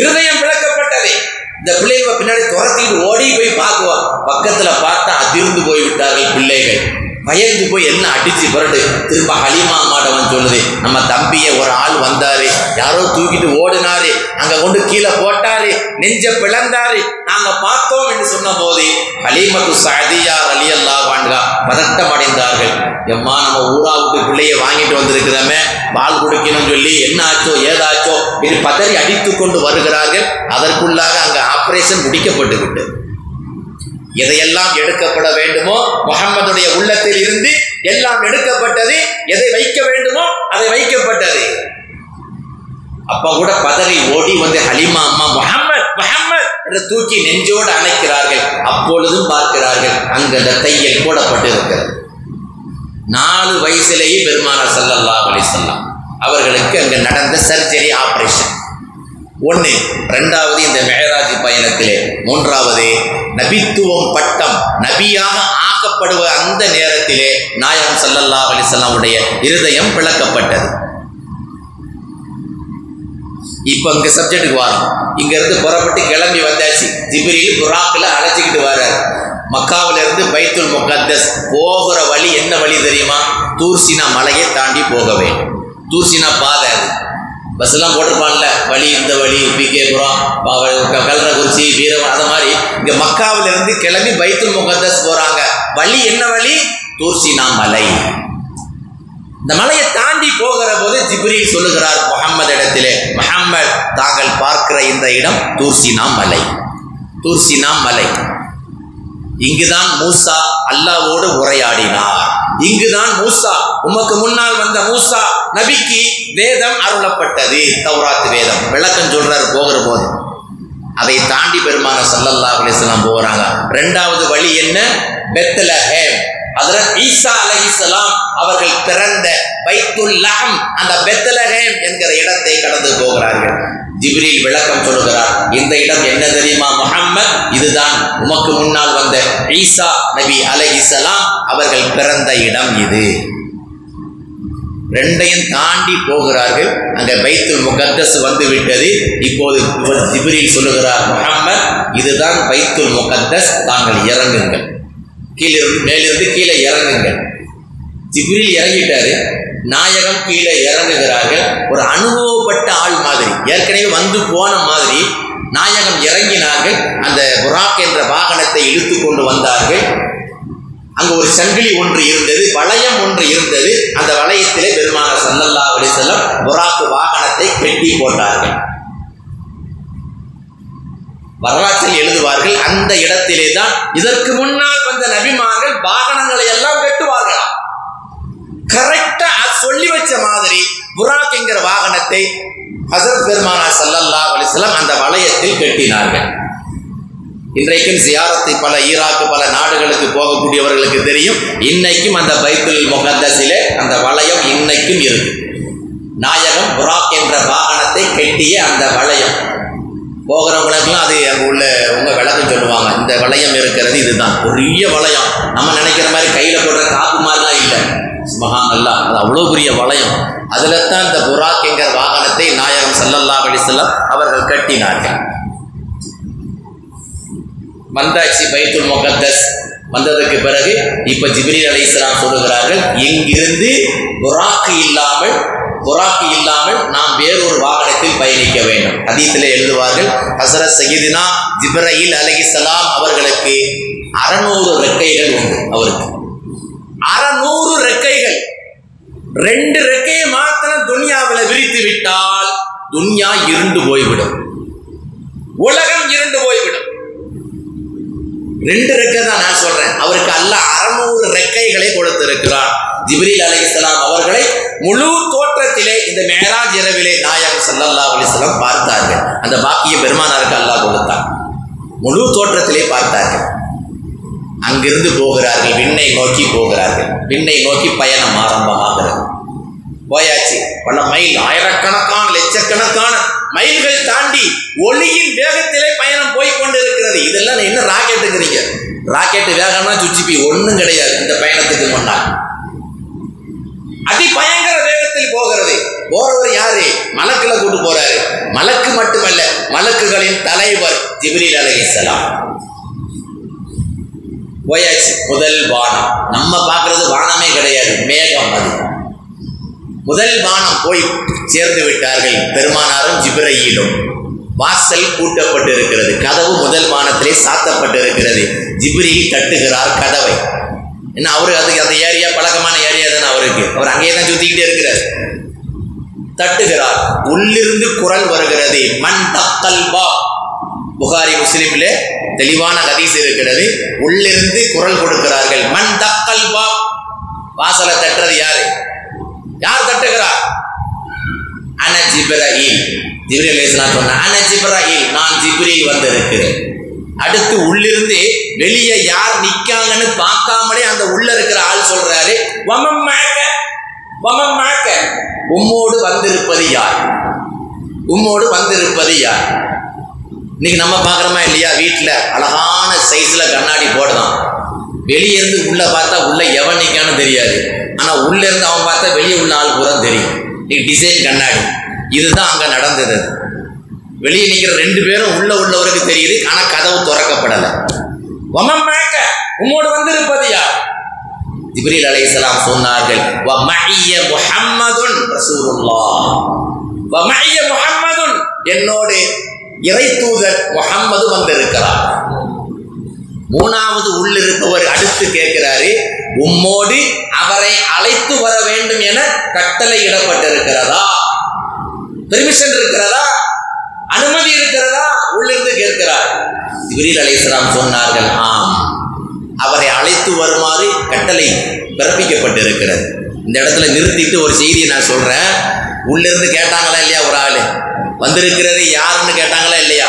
இருதயம் பிளக்கப்பட்டது. இந்த பிள்ளைகளை பின்னாடி துரத்திட்டு ஓடி போய் பார்க்குவோம். பக்கத்தில் பார்த்தா அதிர்ந்து போய்விட்டார்கள் பிள்ளைகள். பயந்து போய் எல்லாம் அடிச்சு புரட்டு. திரும்ப ஹலீமா அம்மாட்ட வந்து சொல்லுது, நம்ம தம்பியை ஒரு ஆள் வந்தாரு, யாரோ தூக்கிட்டு ஓடினாரு, அங்க கொண்டு கீழே போட்டாரு, நெஞ்ச பிளந்தாரு, நாங்க பார்த்தோம் என்று சொன்ன போது ஹலீமத்து சாதியா ரலியல்லாஹு அன்ஹா பதட்டம் அடைந்தார்கள். எம்மா, நம்ம ஊராவுக்கு பிள்ளையை வாங்கிட்டு வந்திருக்கிறோமே, பால் குடிக்கணும்னு சொல்லி என்ன ஆச்சோ ஏதாச்சோ இது பதறி அடித்து கொண்டு வருகிறார்கள். அதற்குள்ளாக அங்கே ஆப்ரேஷன் முடிக்கப்பட்டு விட்டு எதையெல்லாம் எடுக்கப்பட வேண்டுமோ முகம்மதுடைய உள்ளத்தில் இருந்து எல்லாம் எடுக்கப்பட்டது. எதை வைக்க வேண்டுமோ அதை வைக்கப்பட்டது. அப்பா கூட பதறி ஓடி வந்து ஹலீமா அம்மா முகம்மது முகம்மது என்று தூக்கி நெஞ்சோடு அணைக்கிறார்கள். அப்பொழுதும் பார்க்கிறார்கள் அங்கு அந்த தையல் போடப்பட்டிருக்கிறது. 4 வயசிலேயே பெருமானார் ஸல்லல்லாஹு அலைஹி வஸல்லம் அவர்களுக்கு அங்கு நடந்த சர்ஜரி ஆப்ரேஷன் 1. 2வது இந்த மெஹராஜ் பயணத்திலே. 3வது நபித்துவம் பட்டம், நபியாக ஆக்கப்படுகிற அந்த நேரத்திலே நாயகம் ஸல்லல்லாஹு அலைஹி வஸல்லம் உடைய இருதயம் பிளக்கப்பட்டது. இப்போ இங்கே சப்ஜெக்டுக்கு வரோம். இங்கேருந்து புறப்பட்டு கிளம்பி வந்தாச்சு. ஜிப்ரீல் புராக்கில் அழைச்சிக்கிட்டு வர்றார். மக்காவிலிருந்து பைத்துல் முகத்தஸ் போகிற வழி என்ன வழி தெரியுமா? தூர்சினா மலையை தாண்டி போக வேண்டும். தூர்சினா பாதை, அது பஸ்லாம் போட்டிருப்பான்ல வழி, இந்த வழி பிகேபுரம் கல்ரகுறிச்சி வீரவன். அது மாதிரி இங்கே மக்காவிலிருந்து கிளம்பி பைத்துல் முகத்தஸ் போகிறாங்க. வழி என்ன வழி? தூர்சினா மலை. இந்த மலையை தாண்டி போகிற போது ஜிப்ரீல் சொல்லுகிறார் முகம்மது இடத்திலே, முகம்மது தாங்கள் பார்க்கிற இந்த இடம் தூர்சினா மலை, தூர்சினா மலை. இங்குதான் மூசா அல்லாவோடு உரையாடினார். இங்குதான் மூசா, உமக்கு முன்னால் வந்த மூசா நபிக்கு வேதம் அருளப்பட்டது, தௌராத் வேதம். விளக்கம் சொல்றாரு போகிற போது. அதை தாண்டி பெருமானார் ஸல்லல்லாஹு அலைஹி வஸல்லம் போகிறாங்க. 2வது வழி என்ன? பெத்லஹேம், ஹஜ்ரத் ஈசா அலைஹிஸ்ஸலாம் அவர்கள் பிறந்த பைத்துல் லஹம், அந்த பெத்லஹேம் என்கிற இடத்தை கடந்து போகிறார்கள். ஜிப்ரீல் விளக்கம் சொல்லுகிறார், இந்த இடம் என்ன தெரியுமா முஹம்மது? இதுதான் உமக்கு முன்னால் வந்த ஈசா நபி அலைஹிஸ்ஸலாம் அவர்கள் பிறந்த இடம் இது. 2யும் தாண்டி போகிறார்கள். அங்கே பைத்துல் முகத்தஸ் வந்து விட்டது. இப்போது ஜிப்ரீல் சொல்லுகிறார், முஹம்மது இதுதான் பைத்துல் முகத்தஸ், தாங்கள் இறங்குங்கள், கீழிருந்து மேலிருந்து கீழே இறங்குங்கள். ஜிப்ரீல் இறங்கிட்டாரு. நாயகம் கீழே இறங்குகிறார்கள். ஒரு அனுபவப்பட்ட ஆள் மாதிரி, ஏற்கனவே வந்து போன மாதிரி நாயகம் இறங்கினார்கள். அந்த புராக் என்ற வாகனத்தை இழுத்து கொண்டு வந்தார்கள். அங்கு ஒரு சங்கிலி ஒன்று இருந்தது, வளையம் ஒன்று இருந்தது. அந்த வளையத்திலே பெருமானார் ஸல்லல்லாஹு அலைஹி வஸல்லம் புராக்கு வாகனத்தை கட்டி போட்டார்கள். வரலாற்றில் எழுதுவார்கள், அந்த இடத்திலே தான் இதற்கு முன்னால் வந்த நபிமார்கள் வாகனங்களை எல்லாம் கட்டுவார்களா. கரெக்டா சொல்லி வச்ச மாதிரி புராக் என்கிற வாகனத்தை ஹஸரத் பெருமானார் ஸல்லல்லாஹு அலைஹி வஸல்லம் அந்த வளையத்தில் கட்டினார்கள். இன்றைக்கும் ஜியாரத்தை பல ஈராக்கு பல நாடுகளுக்கு போகக்கூடியவர்களுக்கு தெரியும், இன்னைக்கும் அந்த பைத்துல் முகத்தஸிலே அந்த வளையம் இன்னைக்கும் இருக்கு. நாயகம் புராக் என்ற வாகனத்தை கட்டிய அந்த வளையம் போகிறவங்களுக்கெல்லாம் அது அங்கே உள்ள உங்க விளக்கம் சொல்லுவாங்க, இந்த வளையம் இருக்கிறது இதுதான் பெரிய வளையம். நம்ம நினைக்கிற மாதிரி கையில் போடுற காப்பு மாதிரிலாம் இல்லை, மகாங்கல்லாம் அது அவ்வளோ பெரிய வளையம். அதில் தான் இந்த புராக் என்கிற வாகனத்தை நாயகம் ஸல்லல்லாஹு அலைஹி வஸல்லம் அவர்கள் கட்டினார்கள். வந்தாச்சு பைத்துல் முகத்தஸ். வந்ததற்கு பிறகு இப்ப ஜிப்ரீல் அலைஹிஸ்ஸலாம் சொல்லுகிறார்கள், இங்கிருந்து புராக்கு இல்லாமல் நாம் வேறொரு வாகனத்தில் பயணிக்க வேண்டும். ஹதீஸிலே எழுதுவார்கள், ஹஸரத் சையீதினா ஜிப்ரீல் அலைஹிஸ்ஸலாம் அவர்களுக்கு 600 ரெக்கைகள் உண்டு. அவருக்கு 600 ரெக்கைகள். 2 ரெக்கையை மாத்திரம் துன்யாவில் விரித்து விட்டால் துன்யா இருண்டு போய்விடும், உலகம் இருண்டு போய்விடும். 2 ரெக்கை தான் நான் சொல்றேன், அவருக்கு அல்லாஹ் 600 ரெக்கைகளை கொடுத்திருக்கிறார். ஜிப்ரீல் அலைஹிஸ்ஸலாம் அவர்களை முழு தோற்றத்திலே இந்த மேராஜ் இரவிலே நாயகம் ஸல்லல்லாஹு அலைஹி வஸல்லம் பார்த்தார்கள். அந்த பாக்கிய பெருமானாருக்கு அல்லாஹ் கொடுத்தான், முழு தோற்றத்திலே பார்த்தார்கள். அங்கிருந்து போகிறார்கள், விண்ணை நோக்கி போகிறார்கள். விண்ணை நோக்கி பயணம் ஆரம்பமாகிறது. போயாச்சு பல மைல், ஆயிரக்கணக்கான லட்சக்கணக்கான மைல்கள் தாண்டி ஒளியின் வேகத்திலே பயணம் போய்கொண்டிருக்கிறது. இதெல்லாம் என்ன ராக்கெட்டுங்கிறீங்க, ராக்கெட்டு வேகம்னா சுச்சிப்பி ஒன்றும் கிடையாது. இந்த பயணத்துக்கு முன்னால் அதிபயங்கர வேகத்தில் போகிறது. போறவர் யாரு? மலக்குல கூட்டு போறாரு. மலக்கு மட்டுமல்ல, மலக்குகளின் தலைவர் ஜிப்ரீல் அலைஹிஸ்ஸலாம். போயாச்சு முதல் வானம். நம்ம பார்க்கறது வானமே கிடையாது, மேகம். அது முதல் வானம். போய் சேர்ந்து விட்டார்கள் பெருமானாரும் ஜிப்ரீலும். வாசல் பூட்டப்பட்டு இருக்கிறது, கதவு முதல் வானத்திலே சாத்தப்பட்டு இருக்கிறது. ஜிப்ரீல் தட்டுகிறார் கதவை. ஏன்னா அவரு அதுக்கு அந்த ஏரியா பழக்கமான ஏரியா தானே அவருக்கு, அவர் அங்கேயே தான் சுத்திக்கிட்டே இருக்கிறார். தட்டுகிறார், உள்ளிருந்து குரல் வருகிறது, மன் தக்கல் பா. புகாரி முஸ்லிமிலே தெளிவான ஹதீஸ் இருக்கிறது. உள்ளிருந்து குரல் கொடுக்கிறார்கள், மன் தக்கல் பா. வாசலை தட்டுறது யாரு? யார் தட்டுகிறார்? அன ஜிப்ரீல். ஜிப்ரீல் அலைஹிஸ்ஸலாம் சொன்னார், அன ஜிப்ரீல், நான் ஜிப்ரீல் வந்திருக்கிறேன். அடுத்து உள்ளிருந்து வெளியே யார் நிக்காங்கன்னு பார்க்காமலே அந்த உள்ள இருக்கிற ஆள் சொல்றாரு, உம்மோடு வந்திருப்பது யார்? உம்மோடு வந்திருப்பது யார்? இன்னைக்கு நம்ம பார்க்குறோமா இல்லையா, வீட்டில் அழகான சைஸில் கண்ணாடி போடலாம். வெளியிருந்து உள்ளே பார்த்தா உள்ளே எவன் நிற்கான்னு தெரியாது, ஆனால் உள்ளேருந்து அவன் பார்த்தா வெளியே உள்ள ஆள் பூரா தெரியும். இன்னைக்கு டிசைன் கண்ணாடி. இதுதான் அங்கே நடந்தது. வெளியே நிற்கிற 2 பேரும் உள்ளவருக்கு தெரியுது, ஆனால் கதவு திறக்கப்படலை. உம்மோடு வந்திருப்பது யார்? ஜிப்ரீல் அலைஹிஸ்ஸலாம் சொன்னார்கள், என்னோடு இறை தூதர் முஹம்மது வந்திருக்கிறார். மூணாவது உள்ளிருப்பவர் அடுத்து கேட்கிறாரு, உம்மோடு அவரை அழைத்து வர வேண்டும் என கட்டளை இடப்பட்டிருக்கிறதா? பெர்மிஷன் இருக்கிறதா? அனுமதி இருக்கிறதா? உள்ளிருந்து கேட்கிறார். ஜிப்ரீல் அலைஹிஸ்ஸலாம் சொன்னார்கள், ஆம், அவரை அழைத்து வருமாறு கட்டளை பிறப்பிக்கப்பட்டிருக்கிறது. இந்த இடத்துல நிறுத்திட்டு ஒரு செய்தியை நான் சொல்றேன். உள்ளிருந்து கேட்டாங்களா இல்லையா, ஒரு ஆளு வந்திருக்கிறது யாருன்னு கேட்டாங்களா இல்லையா?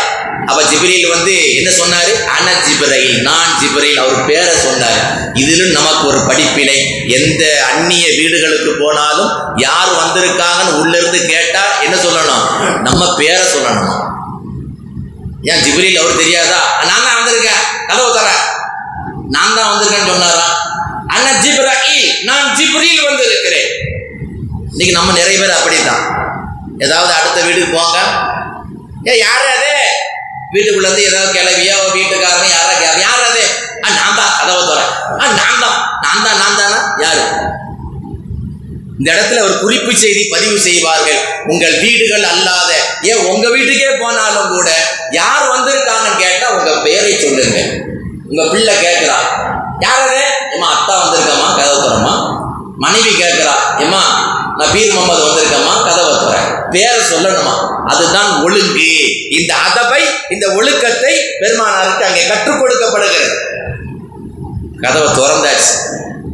அப்ப ஜிப்ரீல் வந்து என்ன சொன்னாரு? அன ஜிப்ரீல், நான் ஜிப்ரீல். அவர் பேரை சொன்னார். இதிலும் நமக்கு ஒரு படிப்பினை, எந்த அந்நிய வீடுகளுக்கு போனாலும் யார் வந்திருக்காங்கன்னு உள்ளிருந்து கேட்டா என்ன சொல்லணும்? நம்ம பேரை சொல்லணும். ஏன் ஜிப்ரீல் அவர் தெரியாதா? நான் தான் வந்திருக்கேன், கதவு தர நான் தான் வந்திருக்கேன்னு சொன்னாரா? அன ஜிப்ரீல், நான் ஜிப்ரீல் வந்திருக்கிறேன். இன்னைக்கு நம்ம நிறைய பேர் அப்படித்தான். ஏதாவது அடுத்த வீட்டுக்கு போங்க, ஏ யாரு அது? வீட்டுக்குள்ள இருந்து ஏதாவது கிளவியா வீட்டுக்காரன் யாரா கேட்க, யார் அது? நான் தான், கதவை தரேன். நான் தானா யாரு? இந்த இடத்துல ஒரு குறிப்பு செய்தி பதிவு செய்வார்கள், உங்கள் வீடுகள் அல்லாத ஏன் உங்க வீட்டுக்கே போனாலும் கூட யார் வந்திருக்காங்கன்னு கேட்டா உங்க பேரை சொல்லுங்க. உங்க பிள்ளை கேட்கிறான், யாரது? ஏமா அத்தா வந்திருக்கம்மா, கதவை தரமா. மனைவி கேட்கிறா, ஏமா நான் பீர் முகமது வந்திருக்கம்மா, கதவை தர. பேரை சொல்லணுமா? அதுதான் ஒழுங்கு. இந்த அதபை, இந்த ஒழுக்கத்தை பெருமானாருக்கு அங்கே கற்றுக் கொடுக்கப்படுகிறது. கதவை திறந்தாச்சு,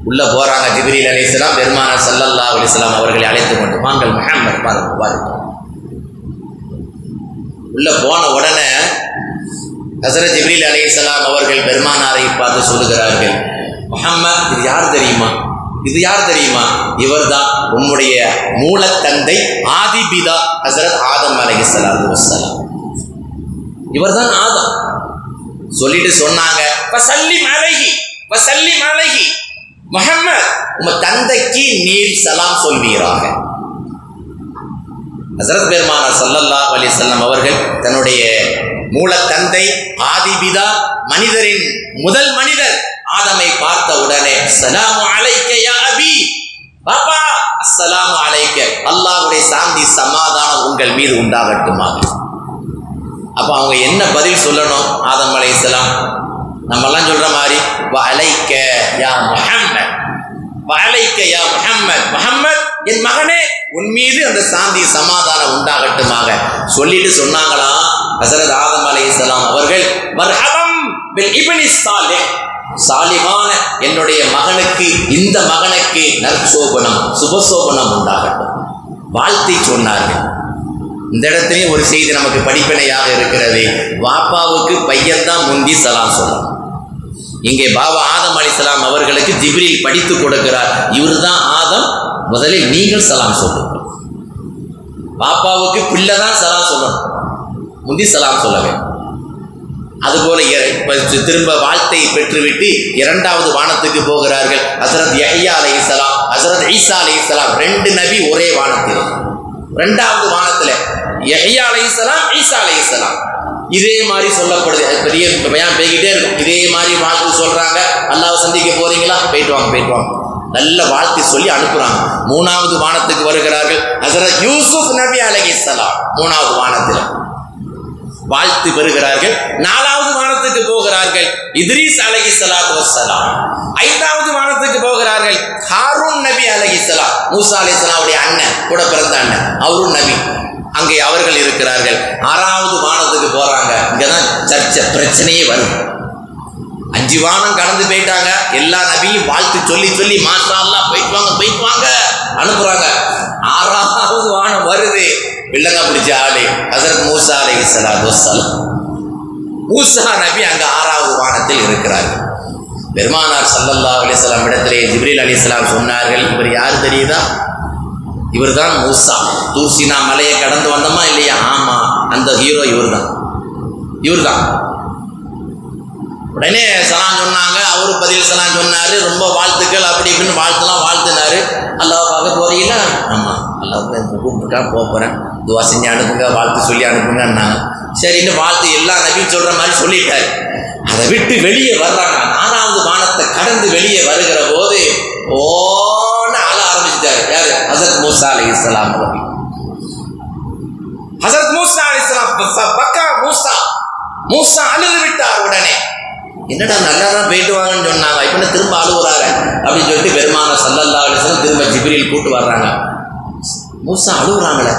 உள்ள போறாங்க. ஜிப்ரீல் அலைஹிஸ்ஸலாம் பெருமானார் ஸல்லல்லாஹு அலைஹி வஸல்லம் அவர்களை அழைத்துக் கொண்டு வாங்கள் முஹம்மது, பாருங்க பாருங்க. உள்ள போன உடனே ஹஸரத் ஜிப்ரீல் அலைஹிஸ்ஸலாம் அவர்கள் பெருமானாரை பார்த்து சொல்லுகிறார்கள், முஹம்மது இது யார் தெரியுமா? இது யார் தெரியுமா? இவர் தான் உம்முடைய மூலத்தந்தை ஆதிபிதா ஹஸரத் ஆதம் அலைஹிஸ்ஸலாத்து வஸ்ஸலாம். இவர் தான் ஆதம் சொல்லிட்டு சொன்னாங்க, வஸல்லிம் அலைஹி வஸல்லிம் அலைஹி முஹம்மது, உம்ம தந்தைக்கு நீர் சலாம் சொல்வீராக. ஹஸரத் பெருமானார் ஸல்லல்லாஹு அலைஹி வஸல்லம் அவர்கள் தன்னுடைய மூலத்தந்தை ஆதிபிதா, மனிதரின் முதல் மனிதர் ஆதமை பார்த்த உடனே ஸலாமு அலைக்க யா அபி, பாப்பா அஸ்ஸலாமு அலைக்க, அல்லாஹ்வுடைய சாந்தி சமாதானம் உங்கள் மீது உண்டாகட்டுமாக. அப்போ அவங்க என்ன பதில் சொல்லணும்? ஆதம் அலைஹிஸ்ஸலாம் நம்மெல்லாம் சொல்கிற மாதிரி வஅலைக்க யா முஹம்மத், வஅலைக்க யா முஹம்மத், முஹம்மத் என் மகனே உன் மீது அந்த சாந்தி சமாதானம் உண்டாகட்டுமாக சொல்லிட்டு சொன்னாங்களாம் ஹஸரத் ஆதம் அலைஹிஸ்ஸலாம் அவர்கள், மர்ஹபம் பில் இப்னி சாலிஹ், சாலிஹான என்னுடைய மகனுக்கு, இந்த மகனுக்கு நற்சோபனம் சுபசோபனம் உண்டாகட்டும் வாழ்த்தை சொன்னார்கள். இந்த இடத்துலையும் ஒரு செய்தி நமக்கு படிப்பினையாக இருக்கிறது. வாப்பாவுக்கு பையன்தான் முந்தி சலாம் சொல்லணும். இங்கே பாபா ஆதம் அலைஹிஸ்ஸலாம் அவர்களுக்கு ஜிப்ரீல் படித்து கொடுக்கிறார், இவர் தான் ஆதம், முதலில் நீங்கள் சலாம் சொல்லுங்கள். பாப்பாவுக்கு பிள்ளை தான் சலாம் சொல்லணும், முந்தி சலாம் சொல்லவே. அதுபோல திரும்ப வாழ்த்தை பெற்றுவிட்டு இரண்டாவது வானத்துக்கு போகிறார்கள். ஹஸரத் யஹ்யா அலைஹிஸ்ஸலாம், ஹஸரத் ஈசா அலைஹிஸ்ஸலாம், ரெண்டு நபி ஒரே வானத்தில், ரெண்டாவது வானத்துல யஹ்யா அலைஹிஸ்ஸலாம், ஈசா அலைஹிஸ்ஸலாம். இதே மாதிரி சொல்லப்படுது, பெரிய பேய்கிட்டே இருக்கும். இதே மாதிரி வாழ்த்து சொல்றாங்க, அல்லாஹ்வை சந்திக்க போறீங்களா, போயிட்டு வாங்க போயிட்டு வாங்க, நல்ல வாழ்த்து சொல்லி அனுப்புறாங்க. மூணாவது வானத்துக்கு வருகிறார்கள். ஹஸரத் யூசுப் நபி அலைஹிஸ்ஸலாம் மூணாவது வானத்தில் வாழ்த்து பெறுகிறார்கள். நாலாவது வானத்துக்கு போகிறார்கள் இத்ரீஸ் அலைஹிஸ்ஸலாத்து வஸ்ஸலாம். ஐந்தாவது வானத்துக்கு போகிறார்கள் ஹாரூன் நபி அலைஹிஸ்ஸலாம், மூசா அலைஹிஸ்ஸலாவுடைய அண்ணன், கூட பிறந்த அண்ணன், அவரும் நபி, அங்கே அவர்கள் இருக்கிறார்கள். ஆறாவது வானத்துக்கு போறாங்க, இங்கதான் சர்ச்சை பிரச்சனையே வரும். அஞ்சு வானம் கடந்து போயிட்டாங்க, எல்லா நபியும் வாழ்த்து சொல்லி சொல்லி மாஷா அல்லாஹ் போயிட்டு வாங்க போயிட்டு வாங்க அனுப்புறாங்க. ஆறாவது வானம் வருது, பிள்ளைங்க பிடிச்ச ஆளு ஹஸரத் மூசா அலைஹிஸ்ஸலாத்து வஸ்ஸலாம், மூசா நபி அங்கே ஆறாவது வானத்தில் இருக்கிறார்கள். பெருமானார் ஸல்லல்லாஹு அலைஹி வஸல்லம் இடத்திலே ஜிப்ரீல் அலைஹிஸ்ஸலாம் சொன்னார்கள், இவர் யார் தெரியுதா? இவர் தான் மூசா, தூசினா மலையை கடந்து வந்தோமா இல்லையா, ஆமா அந்த ஹீரோ இவர் தான், இவர் தான். உடனே சலாம் சொன்னாங்க, அவரு பதில் சலாம் சொன்னாரு, ரொம்ப வாழ்த்துக்கள் அப்படி இப்படின்னு வாழ்த்துலாம் வாழ்த்துனாரு. அல்லாஹ் பார்க்க போறீங்களா? ஆமாம் அல்லாஹ் கூப்பிட்டுக்கா போகிறேன், துவா செஞ்சு அனுப்புங்க, வாழ்த்து சொல்லி அனுப்புங்கன்னாங்க. சரின்னு வாழ்த்து எல்லா நபியும் சொல்கிற மாதிரி சொல்லிட்டாரு. அதை விட்டு வெளியே வர்றாங்க, நானாவது வானத்தை கடந்து வெளியே வருகிற போது ஓன்னு அழ ஆரம்பிச்சுட்டாரு. யாரு? ஹஸரத் மூசா அலைஹிஸ்ஸலாம். ஹஸரத் மூசா அலைஹிஸ்ஸலாம் மூசா அழுது விட்டார். உடனே என்னடா நல்லா தான் போயிட்டு வாங்கன்னு சொன்னாங்க, இப்ப திரும்ப அழுகுறாரு அப்படின்னு சொல்லிட்டு பெருமானார் ஸல்லல்லாஹு அலைஹி வஸல்லம் திரும்ப ஜிப்ரீல் கூட்டு வர்றாங்க. மூசா அழுகுறாங்களே,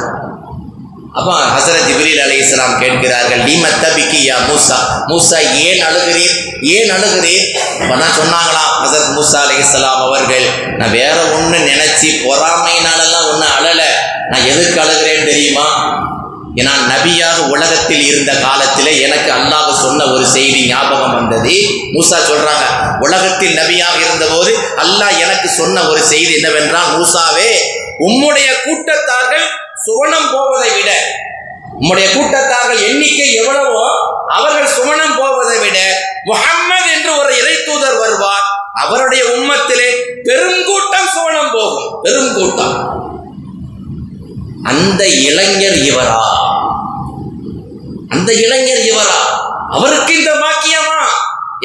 அப்போ ஹஸரத் ஜிப்ரீல் அலைஹிஸ்ஸலாம் கேட்கிறார்கள், லீம தபிக்கியா மூசா, மூசா ஏன் அழுகிறீர், ஏன் அழுகிறீர்? அப்பனா சொன்னாங்களாம் ஹஸரத் மூசா அலைஹிஸ்ஸலாம் அவர்கள், நான் வேற ஒன்று நினைச்சி பொறாமையினாலெல்லாம் ஒன்று அழலை, நான் எதுக்கு அழுகிறேன்னு தெரியுமா? நான் நபியாக உலகத்தில் இருந்த காலத்தில் எனக்கு அல்லாஹ் சொன்ன ஒரு செய்தி ஞாபகம் வந்தது. மூசா சொல்றாங்க, உலகத்தில் நபியாக இருந்தபோது அல்லாஹ் எனக்கு சொன்ன ஒரு செய்தி என்னவென்றால், மூசாவே உம்முடைய கூட்டத்தார்கள் சுவனம் போவதை விட, உம்முடைய கூட்டத்தார்கள் எண்ணிக்கை எவ்வளவோ அவர்கள் சுவனம் போவதை விட முஹம்மது என்று ஒரு இறை தூதர் வருவார், அவருடைய உம்மத்திலே பெருங்கூட்டம் சுவனம் போகும், பெருங்கூட்டம். அந்த இளைஞர் இவரா, அந்த இளைஞர் இவரா, அவருக்கு இந்த பாக்கியமா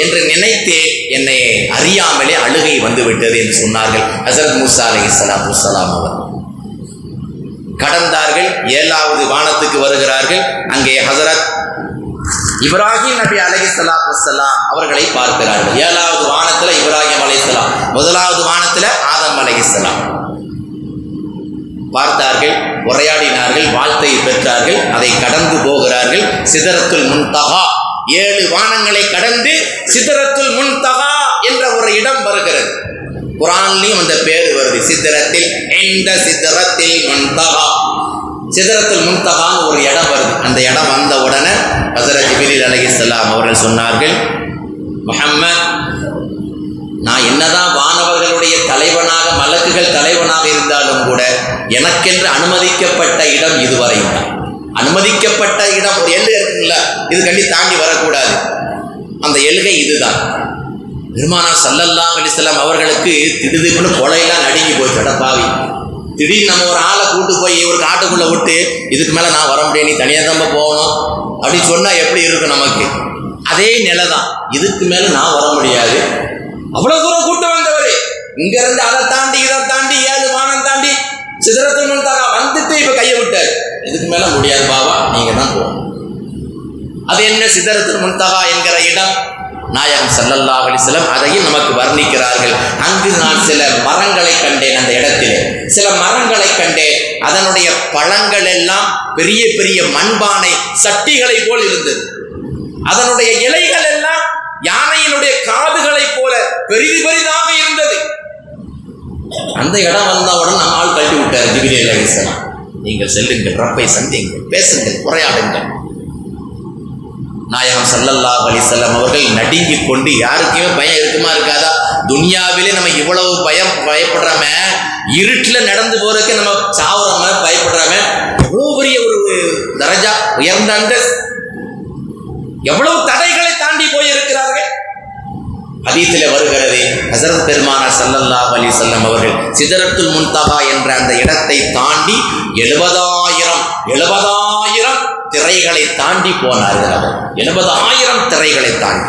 என்று நினைத்து என்னை அறியாமலே அழுகை வந்துவிட்டது என்று சொன்னார்கள் ஹஸரத் மூசா அலைஹிஸ்ஸலாத்து வஸ்ஸலாம் அவர். கடந்தார்கள், ஏழாவது வானத்துக்கு வருகிறார்கள். அங்கே ஹஸரத் இப்ராஹிம் நபி அலைஹிஸ்ஸலாத்து வஸ்ஸலாம் அவர்களை பார்க்கிறார்கள். ஏழாவது வானத்துல இப்ராஹிம் அலைஹிஸ்ஸலாம், முதலாவது வானத்துல ஆதம் அலைஹிஸ்ஸலாம் பார்த்தார்கள், உரையாடினார்கள், வாழ்த்தை பெற்றார்கள், அதை கடந்து போகிறார்கள். சிதறத்துல் முன்தஹா, 7 வானங்களை கடந்து சிதறத்துல் முன்தஹா என்ற ஒரு இடம் வருகிறது. குர்ஆன்லயும் அந்த பேர் வருது, சிதறத்தில் இந்த சிதறத்தில் முன்தஹா, சிதறத்துல் முன்தஹான்னு ஒரு இடம் வருது. அந்த இடம் வந்த உடனே ஹஜ்ரத் ஜிப்ரீல் அலைஹிஸ்ஸலாம் அவர்கள் சொன்னார்கள், முஹம்மத், நான் என்னதான் வானவர்களுடைய தலைவனாக, மலக்குகள் தலைவனாக இருந்தாலும் கூட எனக்கென்று அனுமதிக்கப்பட்ட இடம் இதுவரையும் தான். அனுமதிக்கப்பட்ட இடம் ஒரு எல்லை இருக்குங்களா, இது கண்டி தாண்டி வரக்கூடாது, அந்த எல்லை இதுதான். பெருமானார் ஸல்லல்லாஹு அலைஹி வஸல்லம் அவர்களுக்கு திடுதிப்புன்னு கொலையெல்லாம் நடுங்கி போச்சு. அடப்பாவி, திடீர்னு நம்ம ஒரு ஆளை கூட்டு போய் ஒரு காட்டுக்குள்ளே விட்டு இதுக்கு மேலே நான் வர முடியாது, நீ தனியாக தான் போகணும் அப்படின்னு சொன்னால் எப்படி இருக்கும் நமக்கு? அதே நிலை தான், இதுக்கு மேலே நான் வர முடியாது, அவ்வளோ தூரம் கூட்டு வந்தவர், இங்கேருந்து அதை தாண்டி இதை தாண்டி 7 வானம் தாண்டி சிதறத்துல் முன்தஹா வந்துட்டு இப்போ கையை விட்டார், இதுக்கு மேலே முடியாது பாபா, நீங்கள் தான் போகணும். அது என்ன சிதறத்துல் முன்தஹா என்கிற இடம்? நாயகம் ஸல்லல்லாஹு அலைஹி வஸல்லம் அதையும் நமக்கு வர்ணிக்கிறார்கள். அங்கு நான் சில மரங்களை கண்டேன், அந்த இடத்திலே சில மரங்களை கண்டேன், அதனுடைய பழங்கள் எல்லாம் பெரிய பெரிய மண்பானை சட்டிகளை போல் இருந்தது, அதனுடைய இலைகள் எல்லாம் யானையினுடைய காதுகளை போல பெரிது பெரிதாக இருந்தது. அந்த இடம் வந்தவுடன் நம்ம ஆள் கட்டி விட்டார் ஜிப்ரீல் அலைஹிஸ்ஸலாம், நீங்கள் செல்லுங்கள், ரப்பை சந்தியுங்கள், பேசுங்கள், உரையாடுங்கள். நாயகம் ஸல்லல்லாஹு அலைஹி வஸல்லம் அவர்கள் நடுங்கிக் கொண்டு, யாருக்குமே பயம் இருக்குமா இருக்காதா? துனியாவிலே நம்ம இவ்வளவு பயப்படுறோமே, இருட்டில் நடந்து போறதுக்கு நம்ம சாவுறோமே, பயப்படுறோமே, எவ்வளோ பெரிய ஒரு தரஜா உயர்ந்த அந்தஸ்து, எவ்வளவு தடைகளை தாண்டி போயிருக்கிறார்கள். ஹதீஸிலே வருகிறது, ஹஸரத் பெருமானார் ஸல்லல்லாஹு அலைஹி வஸல்லம் அவர்கள் சிதறத்துல் முன்தஹா என்ற அந்த இடத்தை தாண்டி 70,000 திரைகளை தாண்டி போனார்கள். அவர் 70,000 திரைகளை தாண்டி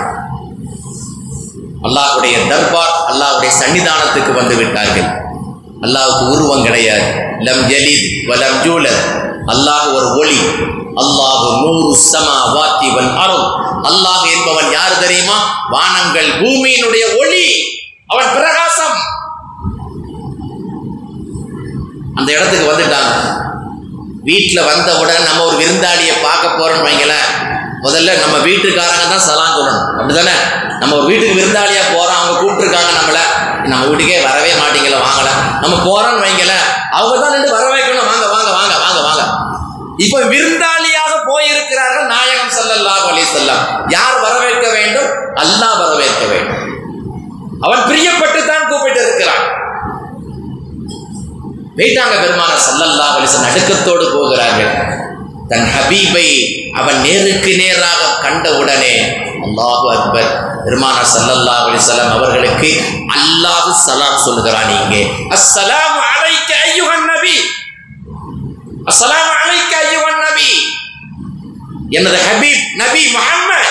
அல்லாஹ்வுடைய தர்பார், அல்லாஹ்வுடைய சன்னிதானத்துக்கு வந்து விட்டார்கள். அல்லாஹ்வுக்கு உருவம் கிடையாது, லம் யலித் வலம் யூலத், அல்லாஹ் ஒரு ஒளி, அல்லாஹ் நூறு ஸமாவாத்தி வல் அர்த், அல்லாஹ் என்பவன் யார் தெரியுமா? வானங்கள் பூமியினுடைய ஒளி, அவன் பிரகாசம். அந்த இடத்துக்கு வந்துட்டாங்க. வீட்டில் வந்தவுடன் நம்ம ஒரு விருந்தாளியை பார்க்க போறோம்னு வைங்களேன், முதல்ல நம்ம வீட்டுக்காரங்க தான் சலாம் சொல்லணும், அப்படிதானே? நம்ம ஒரு வீட்டுக்கு விருந்தாளியா போறோம், அவங்க கூப்பிட்டுருக்காங்க நம்மள, நம்ம வீட்டுக்கே வரவே மாட்டீங்களா வாங்கல, நம்ம போறோம்னு வைங்களேன், அவங்க தான் நின்று வர வைக்கணும், வாங்க வாங்க வாங்க வாங்க வாங்க. இப்ப விருந்தாளியாக போயிருக்கிறார்கள் நாயகம் ஸல்லல்லாஹு அலைஹி வஸல்லம். யார் வரவேற்க வேண்டும்? அல்லாஹ் வரவேற்க வேண்டும், அவன் பிரியப்பட்டு தான் கூப்பிட்டு இருக்கிறான். வைத்தாங்க பெருமானார் ஸல்லல்லாஹு அலைஹி வஸல்லம் நடுக்கத்தோடு போகிறார்கள். தன் ஹபீபை அவன் நேருக்கு நேராக கண்டவுடனே அல்லாஹு அக்பர், பெருமானார் ஸல்லல்லாஹு அலைஹி வஸல்லம் அவர்களுக்கு அல்லாஹ் சலாம் சொல்கிறான். இங்கே அஸ்ஸலாமு அலைக அய்யுஹன் நபி, அஸ்ஸலாமு அலைக அய்யுஹன் நபி, எனது ஹபீப் நபி முஹம்மத்,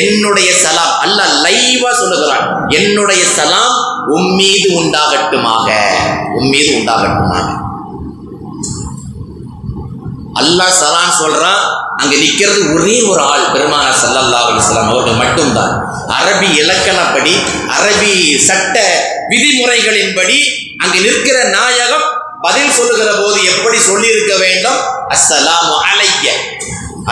என்னுடைய சலாம், அல்லாஹ் லைவா சொல்லுகிறான், என்னுடைய சலாம் உம்மீது உண்டாகட்டுமாக, உம்மீது உண்டாகட்டுமாக. அல்லாஹ் சலாம் சொல்றான். அங்க நிக்கிறது ஒரே ஒரு ஆள், பெருமானார் ஸல்லல்லாஹு அலைஹி வஸல்லம் அவர்கள் மட்டும்தான். அரபி இலக்கணப்படி, அரபி சட்ட விதிமுறைகளின்படி அங்கு நிற்கிற நாயகம் பதில் சொல்லுகிற போது எப்படி சொல்லியிருக்க வேண்டும்? அஸ்ஸலாமு அலைக்க,